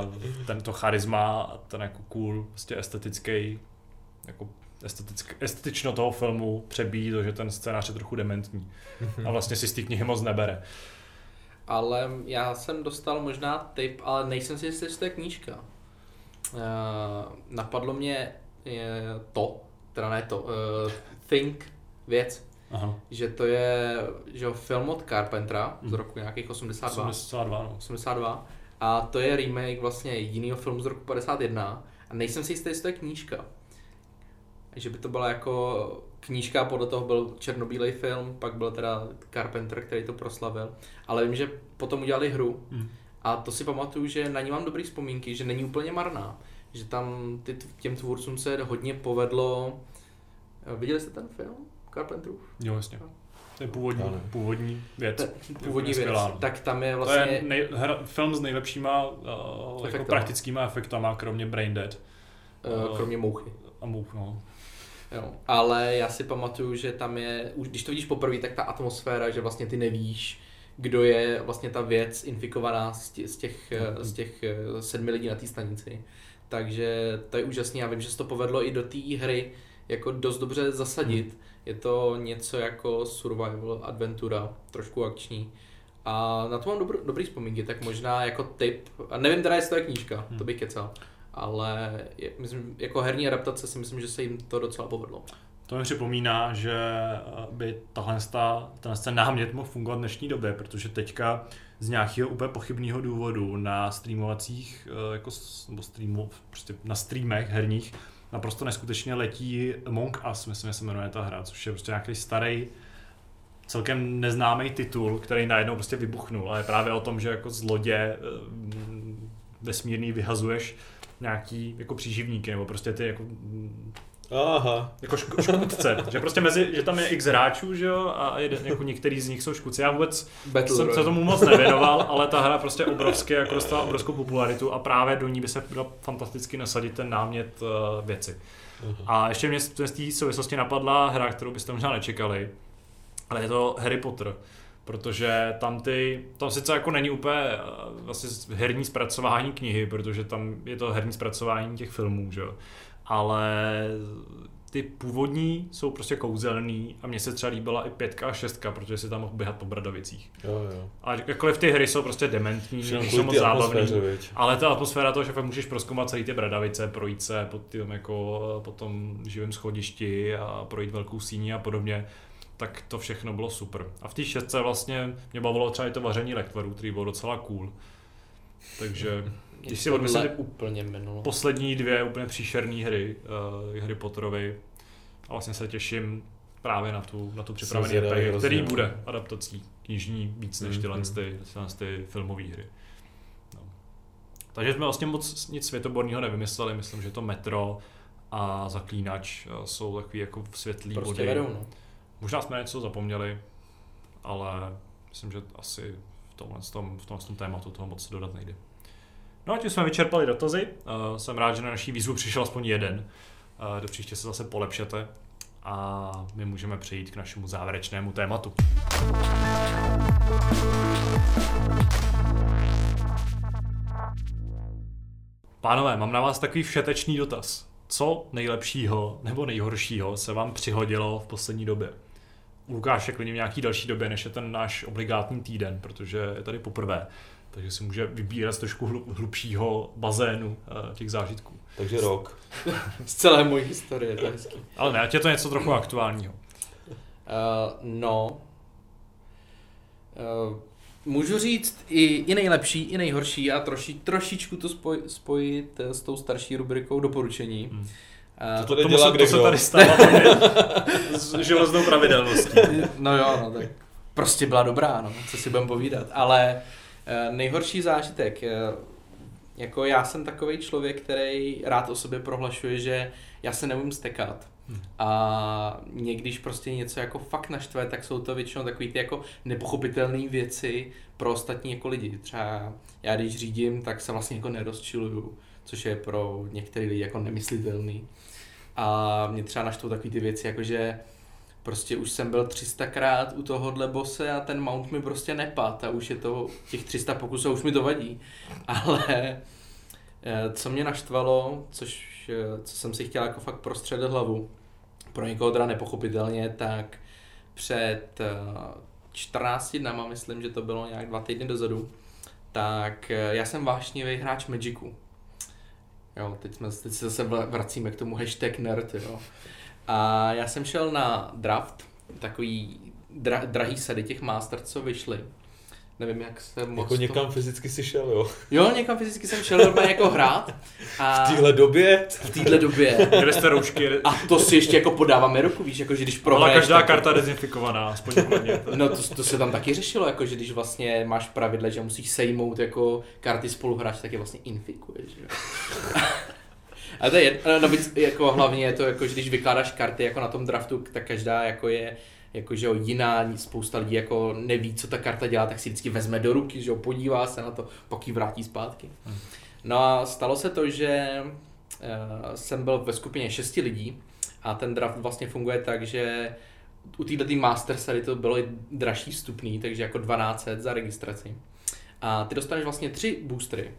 tento charisma, ten jako cool, prostě estetický, jako Estetick, estetično toho filmu přebíjí to, že ten scénář je trochu dementní. A vlastně si z té knihy moc nebere. Ale já jsem dostal možná tip, ale nejsem si jistý, že to je knížka. Uh, napadlo mě uh, to, teda ne to, uh, Think, věc, Aha. že to je že film od Carpentera z roku nějakých osmdesát dva. osmdesát dva, no. osmdesát dva. A to je remake vlastně jinýho filmu z roku padesát jedna. A nejsem si jistý, že to je knížka. Že by to byla jako knížka, podle toho byl černobílej film, pak byl teda Carpenter, který to proslavil. Ale vím, že potom udělali hru a to si pamatuju, že na ní mám dobrý vzpomínky, že není úplně marná. Že tam ty, těm tvůrcům se hodně povedlo... Viděli jste ten film? Carpenterův? Jo, jasně. To je původní, původní věc. Ta, původní věc. Tak tam je vlastně... To je nej, hra, film s nejlepšíma uh, jako praktickýma efektama, kromě Brain Dead. Uh, kromě mouchy. A mouch, no. Jo, ale já si pamatuju, že tam je, už když to vidíš poprvé, tak ta atmosféra, že vlastně ty nevíš, kdo je vlastně ta věc infikovaná z těch, z těch, z těch sedmi lidí na té stanici. Takže to je úžasný, já vím, že se to povedlo i do té hry jako dost dobře zasadit. Je to něco jako survival adventura, trošku akční. A na to mám dobr, dobrý vzpomínky, tak možná jako tip, a nevím teda, jestli to je knížka, to bych kecal. Ale je, myslím, jako herní adaptace si myslím, že se jim to docela povedlo. To mi připomíná, že by tahle, tenhle námět mohl fungovat v dnešní době, protože teďka z nějakého úplně pochybného důvodu na streamovacích, jako streamu, prostě na streamech herních naprosto neskutečně letí Among Us, myslím, že se jmenuje ta hra, což je prostě nějaký starý, celkem neznámý titul, který najednou prostě vybuchnul. A je právě o tom, že jako z lodě vesmírný vyhazuješ nějaký jako příživníky, nebo prostě ty jako, Aha. jako šk- škůdce, že prostě mezi, že tam je x hráčů, že jo, a jeden, jako některý z nich jsou škůdci. Já vůbec Battle jsem se tomu moc nevěnoval, ale ta hra prostě obrovské, jako dostala obrovskou popularitu a právě do ní by se dal fantasticky nasadit ten námět uh, věci. Aha. A ještě mě z té souvislosti napadla hra, kterou byste možná nečekali, ale je to Harry Potter. Protože tam ty, tam sice jako není úplně vlastně herní zpracování knihy, protože tam je to herní zpracování těch filmů, že jo. Ale ty původní jsou prostě kouzelný a mně se třeba líbila i pětka a šestka, protože si tam mohl běhat po Bradovicích. Jo, jo. A jakkoliv ty hry jsou prostě dementní, jsou moc zábavný, ale ta atmosféra toho, že fakt můžeš prozkoumat celý ty Bradavice, projít se po tom jako, po tom živém schodišti a projít velkou síni a podobně. Tak to všechno bylo super. A v té šestce vlastně mě bavilo třeba i to vaření lektvarů, který bylo docela cool. Takže když si odmyslím úplně minulo. Poslední dvě úplně příšerné hry, uh, hry Potterovy, a vlastně se těším právě na tu, na tu připravený R P G, který bude adaptací knižní víc než tyhle ty filmové hry. No. Takže jsme vlastně moc nic světoborného nevymysleli, myslím, že to Metro a Zaklínač jsou takový jako světlý prostě body. Vedou, no. Možná jsme něco zapomněli, ale myslím, že asi v tomhle, tom, v tomhle tom tématu toho moc dodat nejde. No a tím jsme vyčerpali dotazy, jsem rád, že na naší výzvu přišel aspoň jeden, do příště se zase polepšete a my můžeme přejít k našemu závěrečnému tématu. Pánové, mám na vás takový všetečný dotaz. Co nejlepšího nebo nejhoršího se vám přihodilo v poslední době? Lukáš, klidně v nějaký další době, než je ten náš obligátní týden, protože je tady poprvé. Takže si může vybírat z trošku hlubšího bazénu těch zážitků. Takže rok. Z celé mojí historie. To hezký. Ale ne, ať je to něco trochu aktuálního. Uh, no. Uh, můžu říct i, i nejlepší, i nejhorší a troši, trošičku to spoj, spojit s tou starší rubrikou doporučení. Hmm. Uh, to to, dělá se, to se tady stává s železnou pravidelností. No jo, no tak prostě byla dobrá, no, co si budem povídat, ale nejhorší zážitek, jako já jsem takovej člověk, který rád o sobě prohlašuje, že já se neumím stekat a někdyž prostě něco jako fakt naštve, tak jsou to většinou takový ty jako nepochopitelné věci pro ostatní jako lidi. Třeba já když řídím, tak se vlastně jako nerozčiluju, což je pro některé lidi jako nemyslitelný. A mě třeba naštvou takový ty věci, jakože prostě už jsem byl třistakrát u tohohle bose a ten mount mi prostě nepad a už je to těch tři sta pokusů, už mi to vadí. Ale co mě naštvalo, což, co jsem si chtěl jako fakt prostředit hlavu, pro někoho teda nepochopitelně, tak před čtrnácti dnama, myslím, že to bylo nějak dva týdny dozadu, tak já jsem vášnivý hráč Magicu. Jo, teď, jsme, teď se zase vracíme k tomu hashtag nerd, jo. A já jsem šel na draft, takový dra- drahý sady těch master, co vyšly. Nevím, jak se moc jako někam to... fyzicky si šel, jo? Jo, někam fyzicky jsem šel, normálně jako hrát. A... V téhle době? V téhle době. Kde jste roušky? A to si ještě jako podáváme ruku, víš, jakože když prohraješ... Ale každá tak... karta dezinfikovaná, aspoň hodně. No to, to se tam taky řešilo, jakože když vlastně máš pravidle, že musíš sejmout jako karty spoluhráče, tak je vlastně infikuješ, jo? A to je, no, jako hlavně je to, jako, že když vykládáš karty jako na tom draftu, tak každá jako je jako, že jo, jiná, spousta lidí jako neví, co ta karta dělá, tak si vždycky vezme do ruky, že jo, podívá se na to, pak ji vrátí zpátky. No a stalo se to, že uh, jsem byl ve skupině šesti lidí a ten draft vlastně funguje tak, že u této Masters tady to bylo i dražší vstupný, takže jako dvanáct set za registraci. A ty dostaneš vlastně tři boostry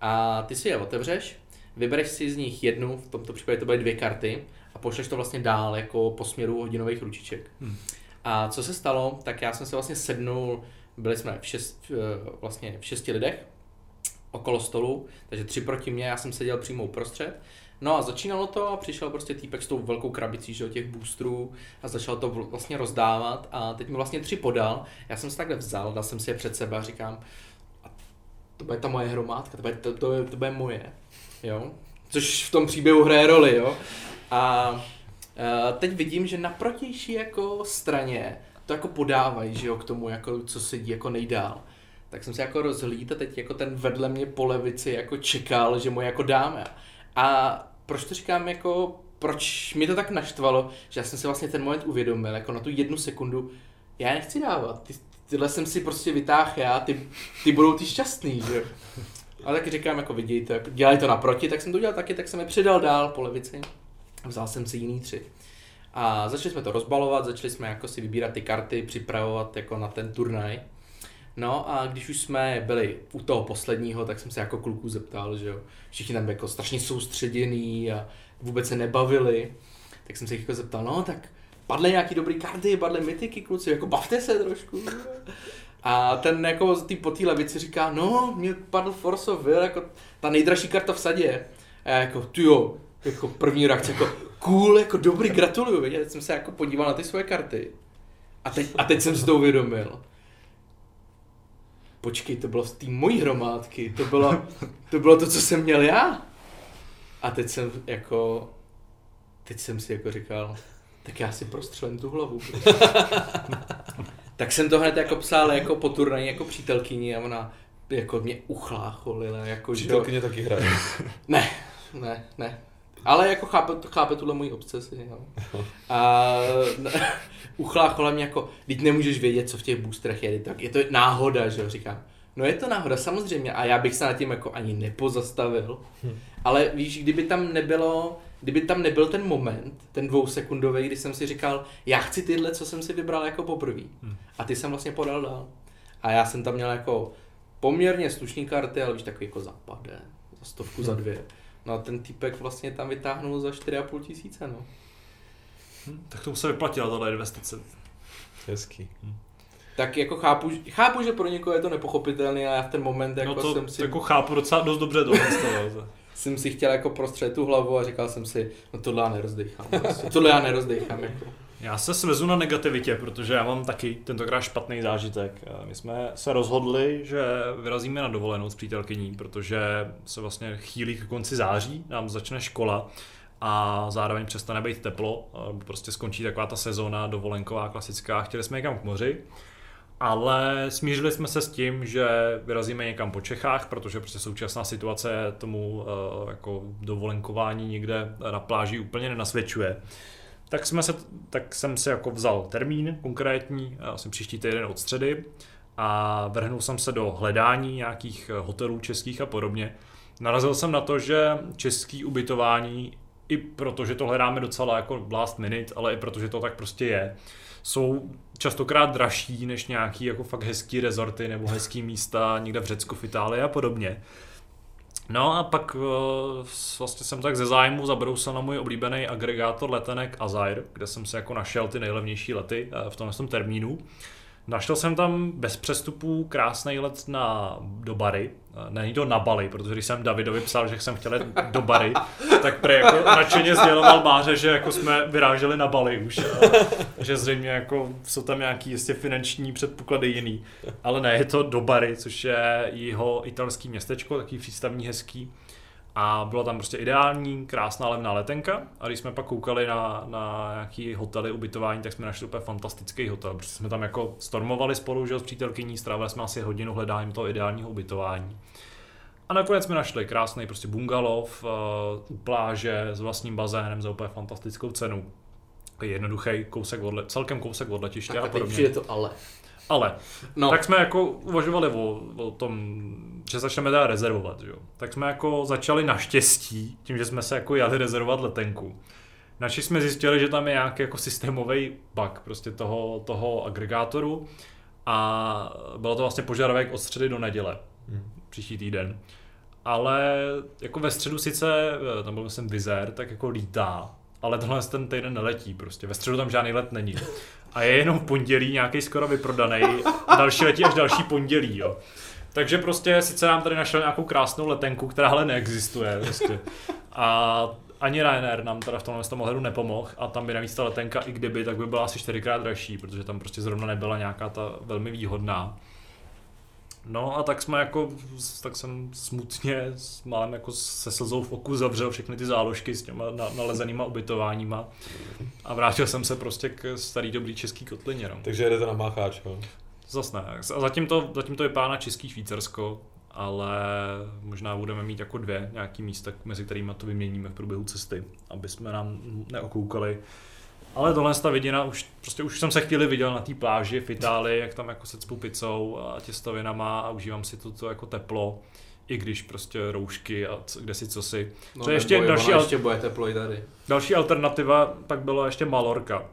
a ty si je otevřeš, vybereš si z nich jednu, v tomto případě to byly dvě karty, a pošleš to vlastně dál jako po směru hodinových ručiček. Hmm. A co se stalo, tak já jsem se vlastně sednul, byli jsme v, šest, vlastně v šesti lidech okolo stolu, takže tři proti mě, já jsem seděl přímo uprostřed. No a začínalo to a přišel prostě týpek s tou velkou krabicí, že, těch boostrů a začal to vlastně rozdávat a teď mi vlastně tři podal, já jsem se takhle vzal, dal jsem si je před sebe a říkám, to bude ta moje hromádka, to bude, to, to, to bude moje. Jo? Což v tom příběhu hraje roli, jo. A, a teď vidím, že na protější jako straně to jako podávají, že jo, k tomu, jako, co sedí jako nejdál. Tak jsem se jako rozhlídl a teď jako ten vedle mě po levici jako čekal, že mu jako dáme. A proč to říkám, jako, proč mi to tak naštvalo, že já jsem si vlastně ten moment uvědomil, jako na tu jednu sekundu, já nechci dávat, ty, tyhle jsem si prostě vytáhl já, ty, ty budou ty šťastný, že jo. A taky říkám, jako vidíte, dělají to naproti, tak jsem to udělal taky, tak jsem je přidal dál po levici. Vzal jsem si jiný tři. A začali jsme to rozbalovat, začali jsme jako si vybírat ty karty, připravovat jako na ten turnaj. No a když už jsme byli u toho posledního, tak jsem se jako kluků zeptal, že jo. Všichni tam byli jako strašně soustředěný a vůbec se nebavili. Tak jsem se jich jako zeptal, no tak padly nějaký dobrý karty, padly mytiky, kluci, jako bavte se trošku. A ten jako tý, po té levici říká, no, mě padl Force of Will, jako ta nejdražší karta v sadě. A já jako, tyjo, jako první reakce, jako cool, jako dobrý, gratuluju, vidět. Teď jsem se jako podíval na ty svoje karty. A teď, a teď jsem si to uvědomil. Počkej, to bylo z té mojí hromádky, to bylo, to bylo to, co jsem měl já. A teď jsem jako, teď jsem si jako říkal, tak já si prostřelím tu hlavu. Tak jsem to hned jako psal jako po turnaji jako přítelkyni a ona jako mě uchlácholila. Jako, přítelkyně do... taky hraje. Ne, ne, ne. Ale jako chápe, chápe tuhle moji obsesi. No. A uchláchola mě jako, teď nemůžeš vědět, co v těch boostrech je, tak je to náhoda, že jo, říkám. No je to náhoda, samozřejmě, a já bych se nad tím jako ani nepozastavil, hmm. ale víš, kdyby tam nebylo, kdyby tam nebyl ten moment, ten dvousekundový, kdy jsem si říkal, já chci tyhle, co jsem si vybral jako poprvý, hmm. a ty jsem vlastně podal dál. A já jsem tam měl jako poměrně slušný karty, ale víš, takový jako zapade, za stovku, hmm. za dvě. No a ten týpek vlastně tam vytáhnul za čtyři a půl tisíce, no. Hmm, tak to se vyplatila tato investice. Hezký. Hmm. Tak jako chápu, chápu, že pro někoho je to nepochopitelné, ale já v ten moment jako no to, jsem si... No to jako chápu docela dost dobře to představil. Jsem si chtěl jako prostřelit tu hlavu a říkal jsem si, no tohle já nerozdechám. Tohle já nerozdechám. Jako. Já se svezu na negativitě, protože já mám taky tentokrát špatný zážitek. My jsme se rozhodli, že vyrazíme na dovolenou s přítelkyní, protože se vlastně chýlí k konci září, nám začne škola a zároveň přestane být teplo. Prostě skončí taková ta sezóna dovolenková, klasická. Chtěli jsme někam k moři, ale smířili jsme se s tím, že vyrazíme někam po Čechách, protože prostě současná situace tomu jako dovolenkování někde na pláži úplně nenasvědčuje. Tak, jsme se, tak jsem si jako vzal termín konkrétní, asi příští týden od středy a vrhnul jsem se do hledání nějakých hotelů českých a podobně. Narazil jsem na to, že český ubytování, i protože to hledáme docela jako last minute, ale i protože to tak prostě je, jsou častokrát dražší než nějaký jako fakt hezký rezorty nebo hezký místa někde v Řecku, v Itálii a podobně. No a pak vlastně jsem tak ze zájmu zabrousil na můj oblíbený agregátor letenek Azair, kde jsem se jako našel ty nejlevnější lety v tomhle tom termínu. Našel jsem tam bez přestupů krásný let na, do Bari, není to na Bali, protože když jsem Davidovi psal, že jsem chtěl jet do Bari, tak prý jako nadšeně sděloval Máře, že jako jsme vyráželi na Bali už, že zřejmě jako jsou tam nějaký jistě finanční předpoklady jiný, ale ne, je to do Bari, což je jeho italský městečko, takový přístavní hezký. A byla tam prostě ideální, krásná levná letenka a když jsme pak koukali na, na nějaký hotely, ubytování, tak jsme našli úplně fantastický hotel. Protože jsme tam jako stormovali spolu, že s přítelkyní, strávili jsme asi hodinu hledáním toho ideálního ubytování. A nakonec jsme našli krásný prostě bungalov u pláže s vlastním bazénem za úplně fantastickou cenu. Jednoduchý kousek od, celkem kousek od letiště tak a podobně. Tak přijde to ale. Ale, no. Tak jsme jako uvažovali o, o tom, že začneme teda rezervovat, jo. Tak jsme jako začali naštěstí tím, že jsme se jako jeli rezervovat letenku. Naši jsme zjistili, že tam je nějaký jako systémový bug prostě toho, toho agregátoru a bylo to vlastně požadavek od středy do neděle, hmm. příští týden. Ale jako ve středu sice, tam byl jsem Vizer, tak jako lítá. Ale tohle ten týden neletí prostě, ve středu tam žádný let není. A je jenom v pondělí nějaký skoro vyprodaný, další letí až další pondělí, jo. Takže prostě sice nám tady našel nějakou krásnou letenku, která ale neexistuje prostě. A ani Ryanair nám teda v tomhle tom ohledu nepomohl a tam by navíc ta letenka, i kdyby, tak by byla asi čtyřikrát dražší, protože tam prostě zrovna nebyla nějaká ta velmi výhodná. No a tak jsme jako, tak jsem smutně, s málem jako se slzou v oku zavřel všechny ty záložky s těma nalezenýma ubytováníma a vrátil jsem se prostě k starý dobrý český kotlině. No. Takže jedete na Mácháč, jo? Zas ne. A zatím to, zatím to vypadá na český Švýcarsko, ale možná budeme mít jako dvě nějaký místa, mezi kterými to vyměníme v průběhu cesty, aby jsme nám neokoukali. Ale tohle ta vidina, už, prostě už jsem se chvíli viděl na té pláži v Itálii, jak tam jako se cpu pizzou a těstovinama a užívám si to, to jako teplo, i když prostě roušky a kde si cosi. No to ještě boj, další, ještě bude teplo i tady. Další alternativa pak byla ještě Malorka,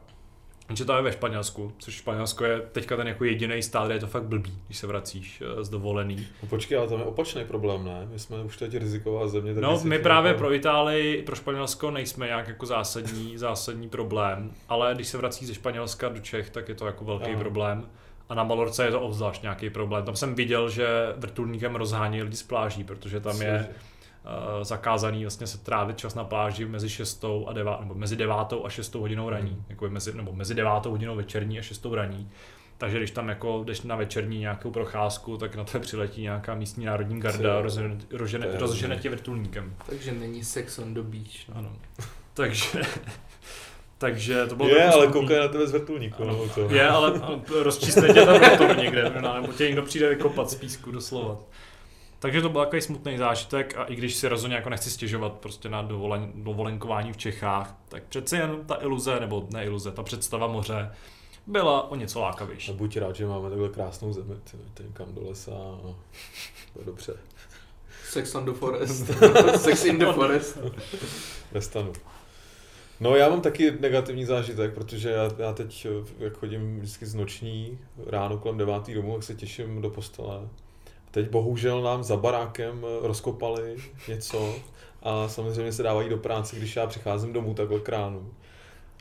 že to je ve Španělsku, což Španělsko je teďka ten jako jediný stát, kde je to fakt blbý, když se vracíš z dovolený. No počkej, ale tam je opačný problém, ne? My jsme už teď riziková země. No my právě neprávě. Pro Itálii, pro Španělsko nejsme nějak jako zásadní, zásadní problém, ale když se vracíš ze Španělska do Čech, tak je to jako velký Aha. problém. A na Malorce je to obzvlášť nějaký problém. Tam jsem viděl, že vrtulníkem rozhání lidi z pláží, protože tam Cože. je uh, zakázaný vlastně se trávit čas na pláži mezi šestou a devá, nebo mezi devátou a šestou hodinou raní, mm. jako mezi, nebo mezi devátou hodinou večerní a šestou raní. Takže když tam jako jdeš na večerní nějakou procházku, tak na to přiletí nějaká místní národní garda a rozžene, rozžene, rozžene tě vrtulníkem. Takže není sex on the beach. Ano. Takže Takže to bylo je, ale koukají na tebe z vrtulníku. No, to. Je, ale rozčistej tě tam vrtul někde, nebo tě někdo přijde vykopat z písku doslova. Takže to byl takový smutný zážitek a i když si rozhodně jako nechci stěžovat prostě na dovolen, dovolenkování v Čechách, tak přece jen ta iluze, nebo ne iluze, ta představa moře byla o něco lákavější. A buď rád, že máme takhle krásnou zemi, tady kam do lesa, no. To je dobře. Sex on the forest. Sex in the forest. Nestanu. No já mám taky negativní zážitek, protože já, já teď jak chodím vždycky z noční ráno kolem devátý domů, tak se těším do postele. Teď bohužel nám za barákem rozkopali něco a samozřejmě se dávají do práce, když já přicházím domů takhle k ránu.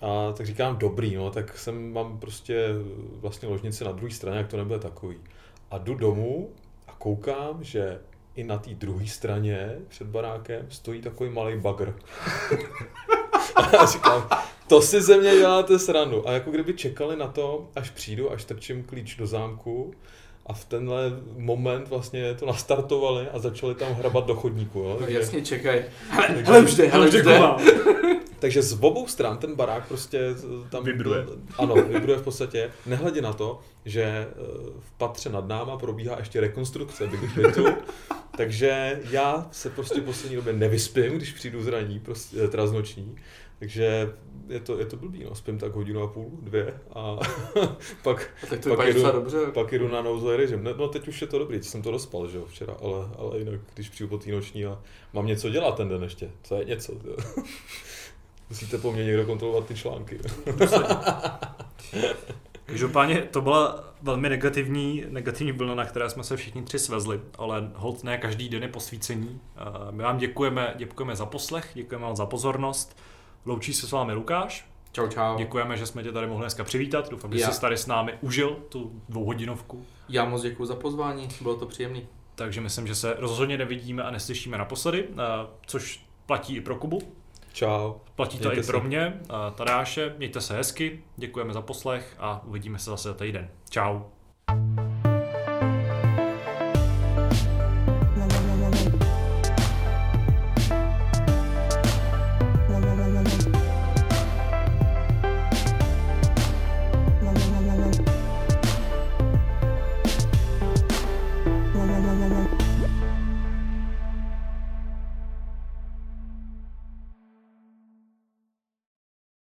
A tak říkám dobrý, no, tak jsem mám prostě vlastně ložnici na druhé straně, jak to nebude takový. A jdu domů a koukám, že i na té druhé straně před barákem stojí takový malý bagr. A já říkám, to si ze mě děláte srandu. A jako kdyby čekali na to, až přijdu, až trčím klíč do zámku, a v tenhle moment vlastně to nastartovali a začali tam hrabat do chodníku. Jo? No jasně, čekaj. Hele, takže, hele už jde, hele už jde. Takže z obou stran ten barák prostě tam... Vibruje. Ano, vibruje v podstatě. Nehledě na to, že v patře nad náma probíhá ještě rekonstrukce bytu. Takže já se prostě v poslední době nevyspím, když přijdu z raní, prostě, teda z noční. Takže je to, je to blbý, no. Spím tak hodinu a půl, dvě a pak, a to pak, jdu, pak jdu na nouzový režim. No teď už je to dobrý, jsem to dospal, že jo, včera, ale, ale jinak, když přijdu po té noční a mám něco dělat ten den ještě, to je něco. Musíte po mně někdo kontrolovat ty články. Každopádně to byla velmi negativní, negativní vlna, na které jsme se všichni tři svezli, ale holt ne každý den je posvícení. My vám děkujeme, děkujeme za poslech, děkujeme vám za pozornost. Loučí se s vámi Lukáš. Čau, čau. Děkujeme, že jsme tě tady mohli dneska přivítat. Doufám, že jsi tady s námi užil tu dvouhodinovku. Já moc děkuju za pozvání, bylo to příjemné. Takže myslím, že se rozhodně nevidíme a neslyšíme naposledy, což platí i pro Kubu. Čau. Platí to i pro mě, Tadáše, mějte se hezky, děkujeme za poslech a uvidíme se zase za týden. Čau.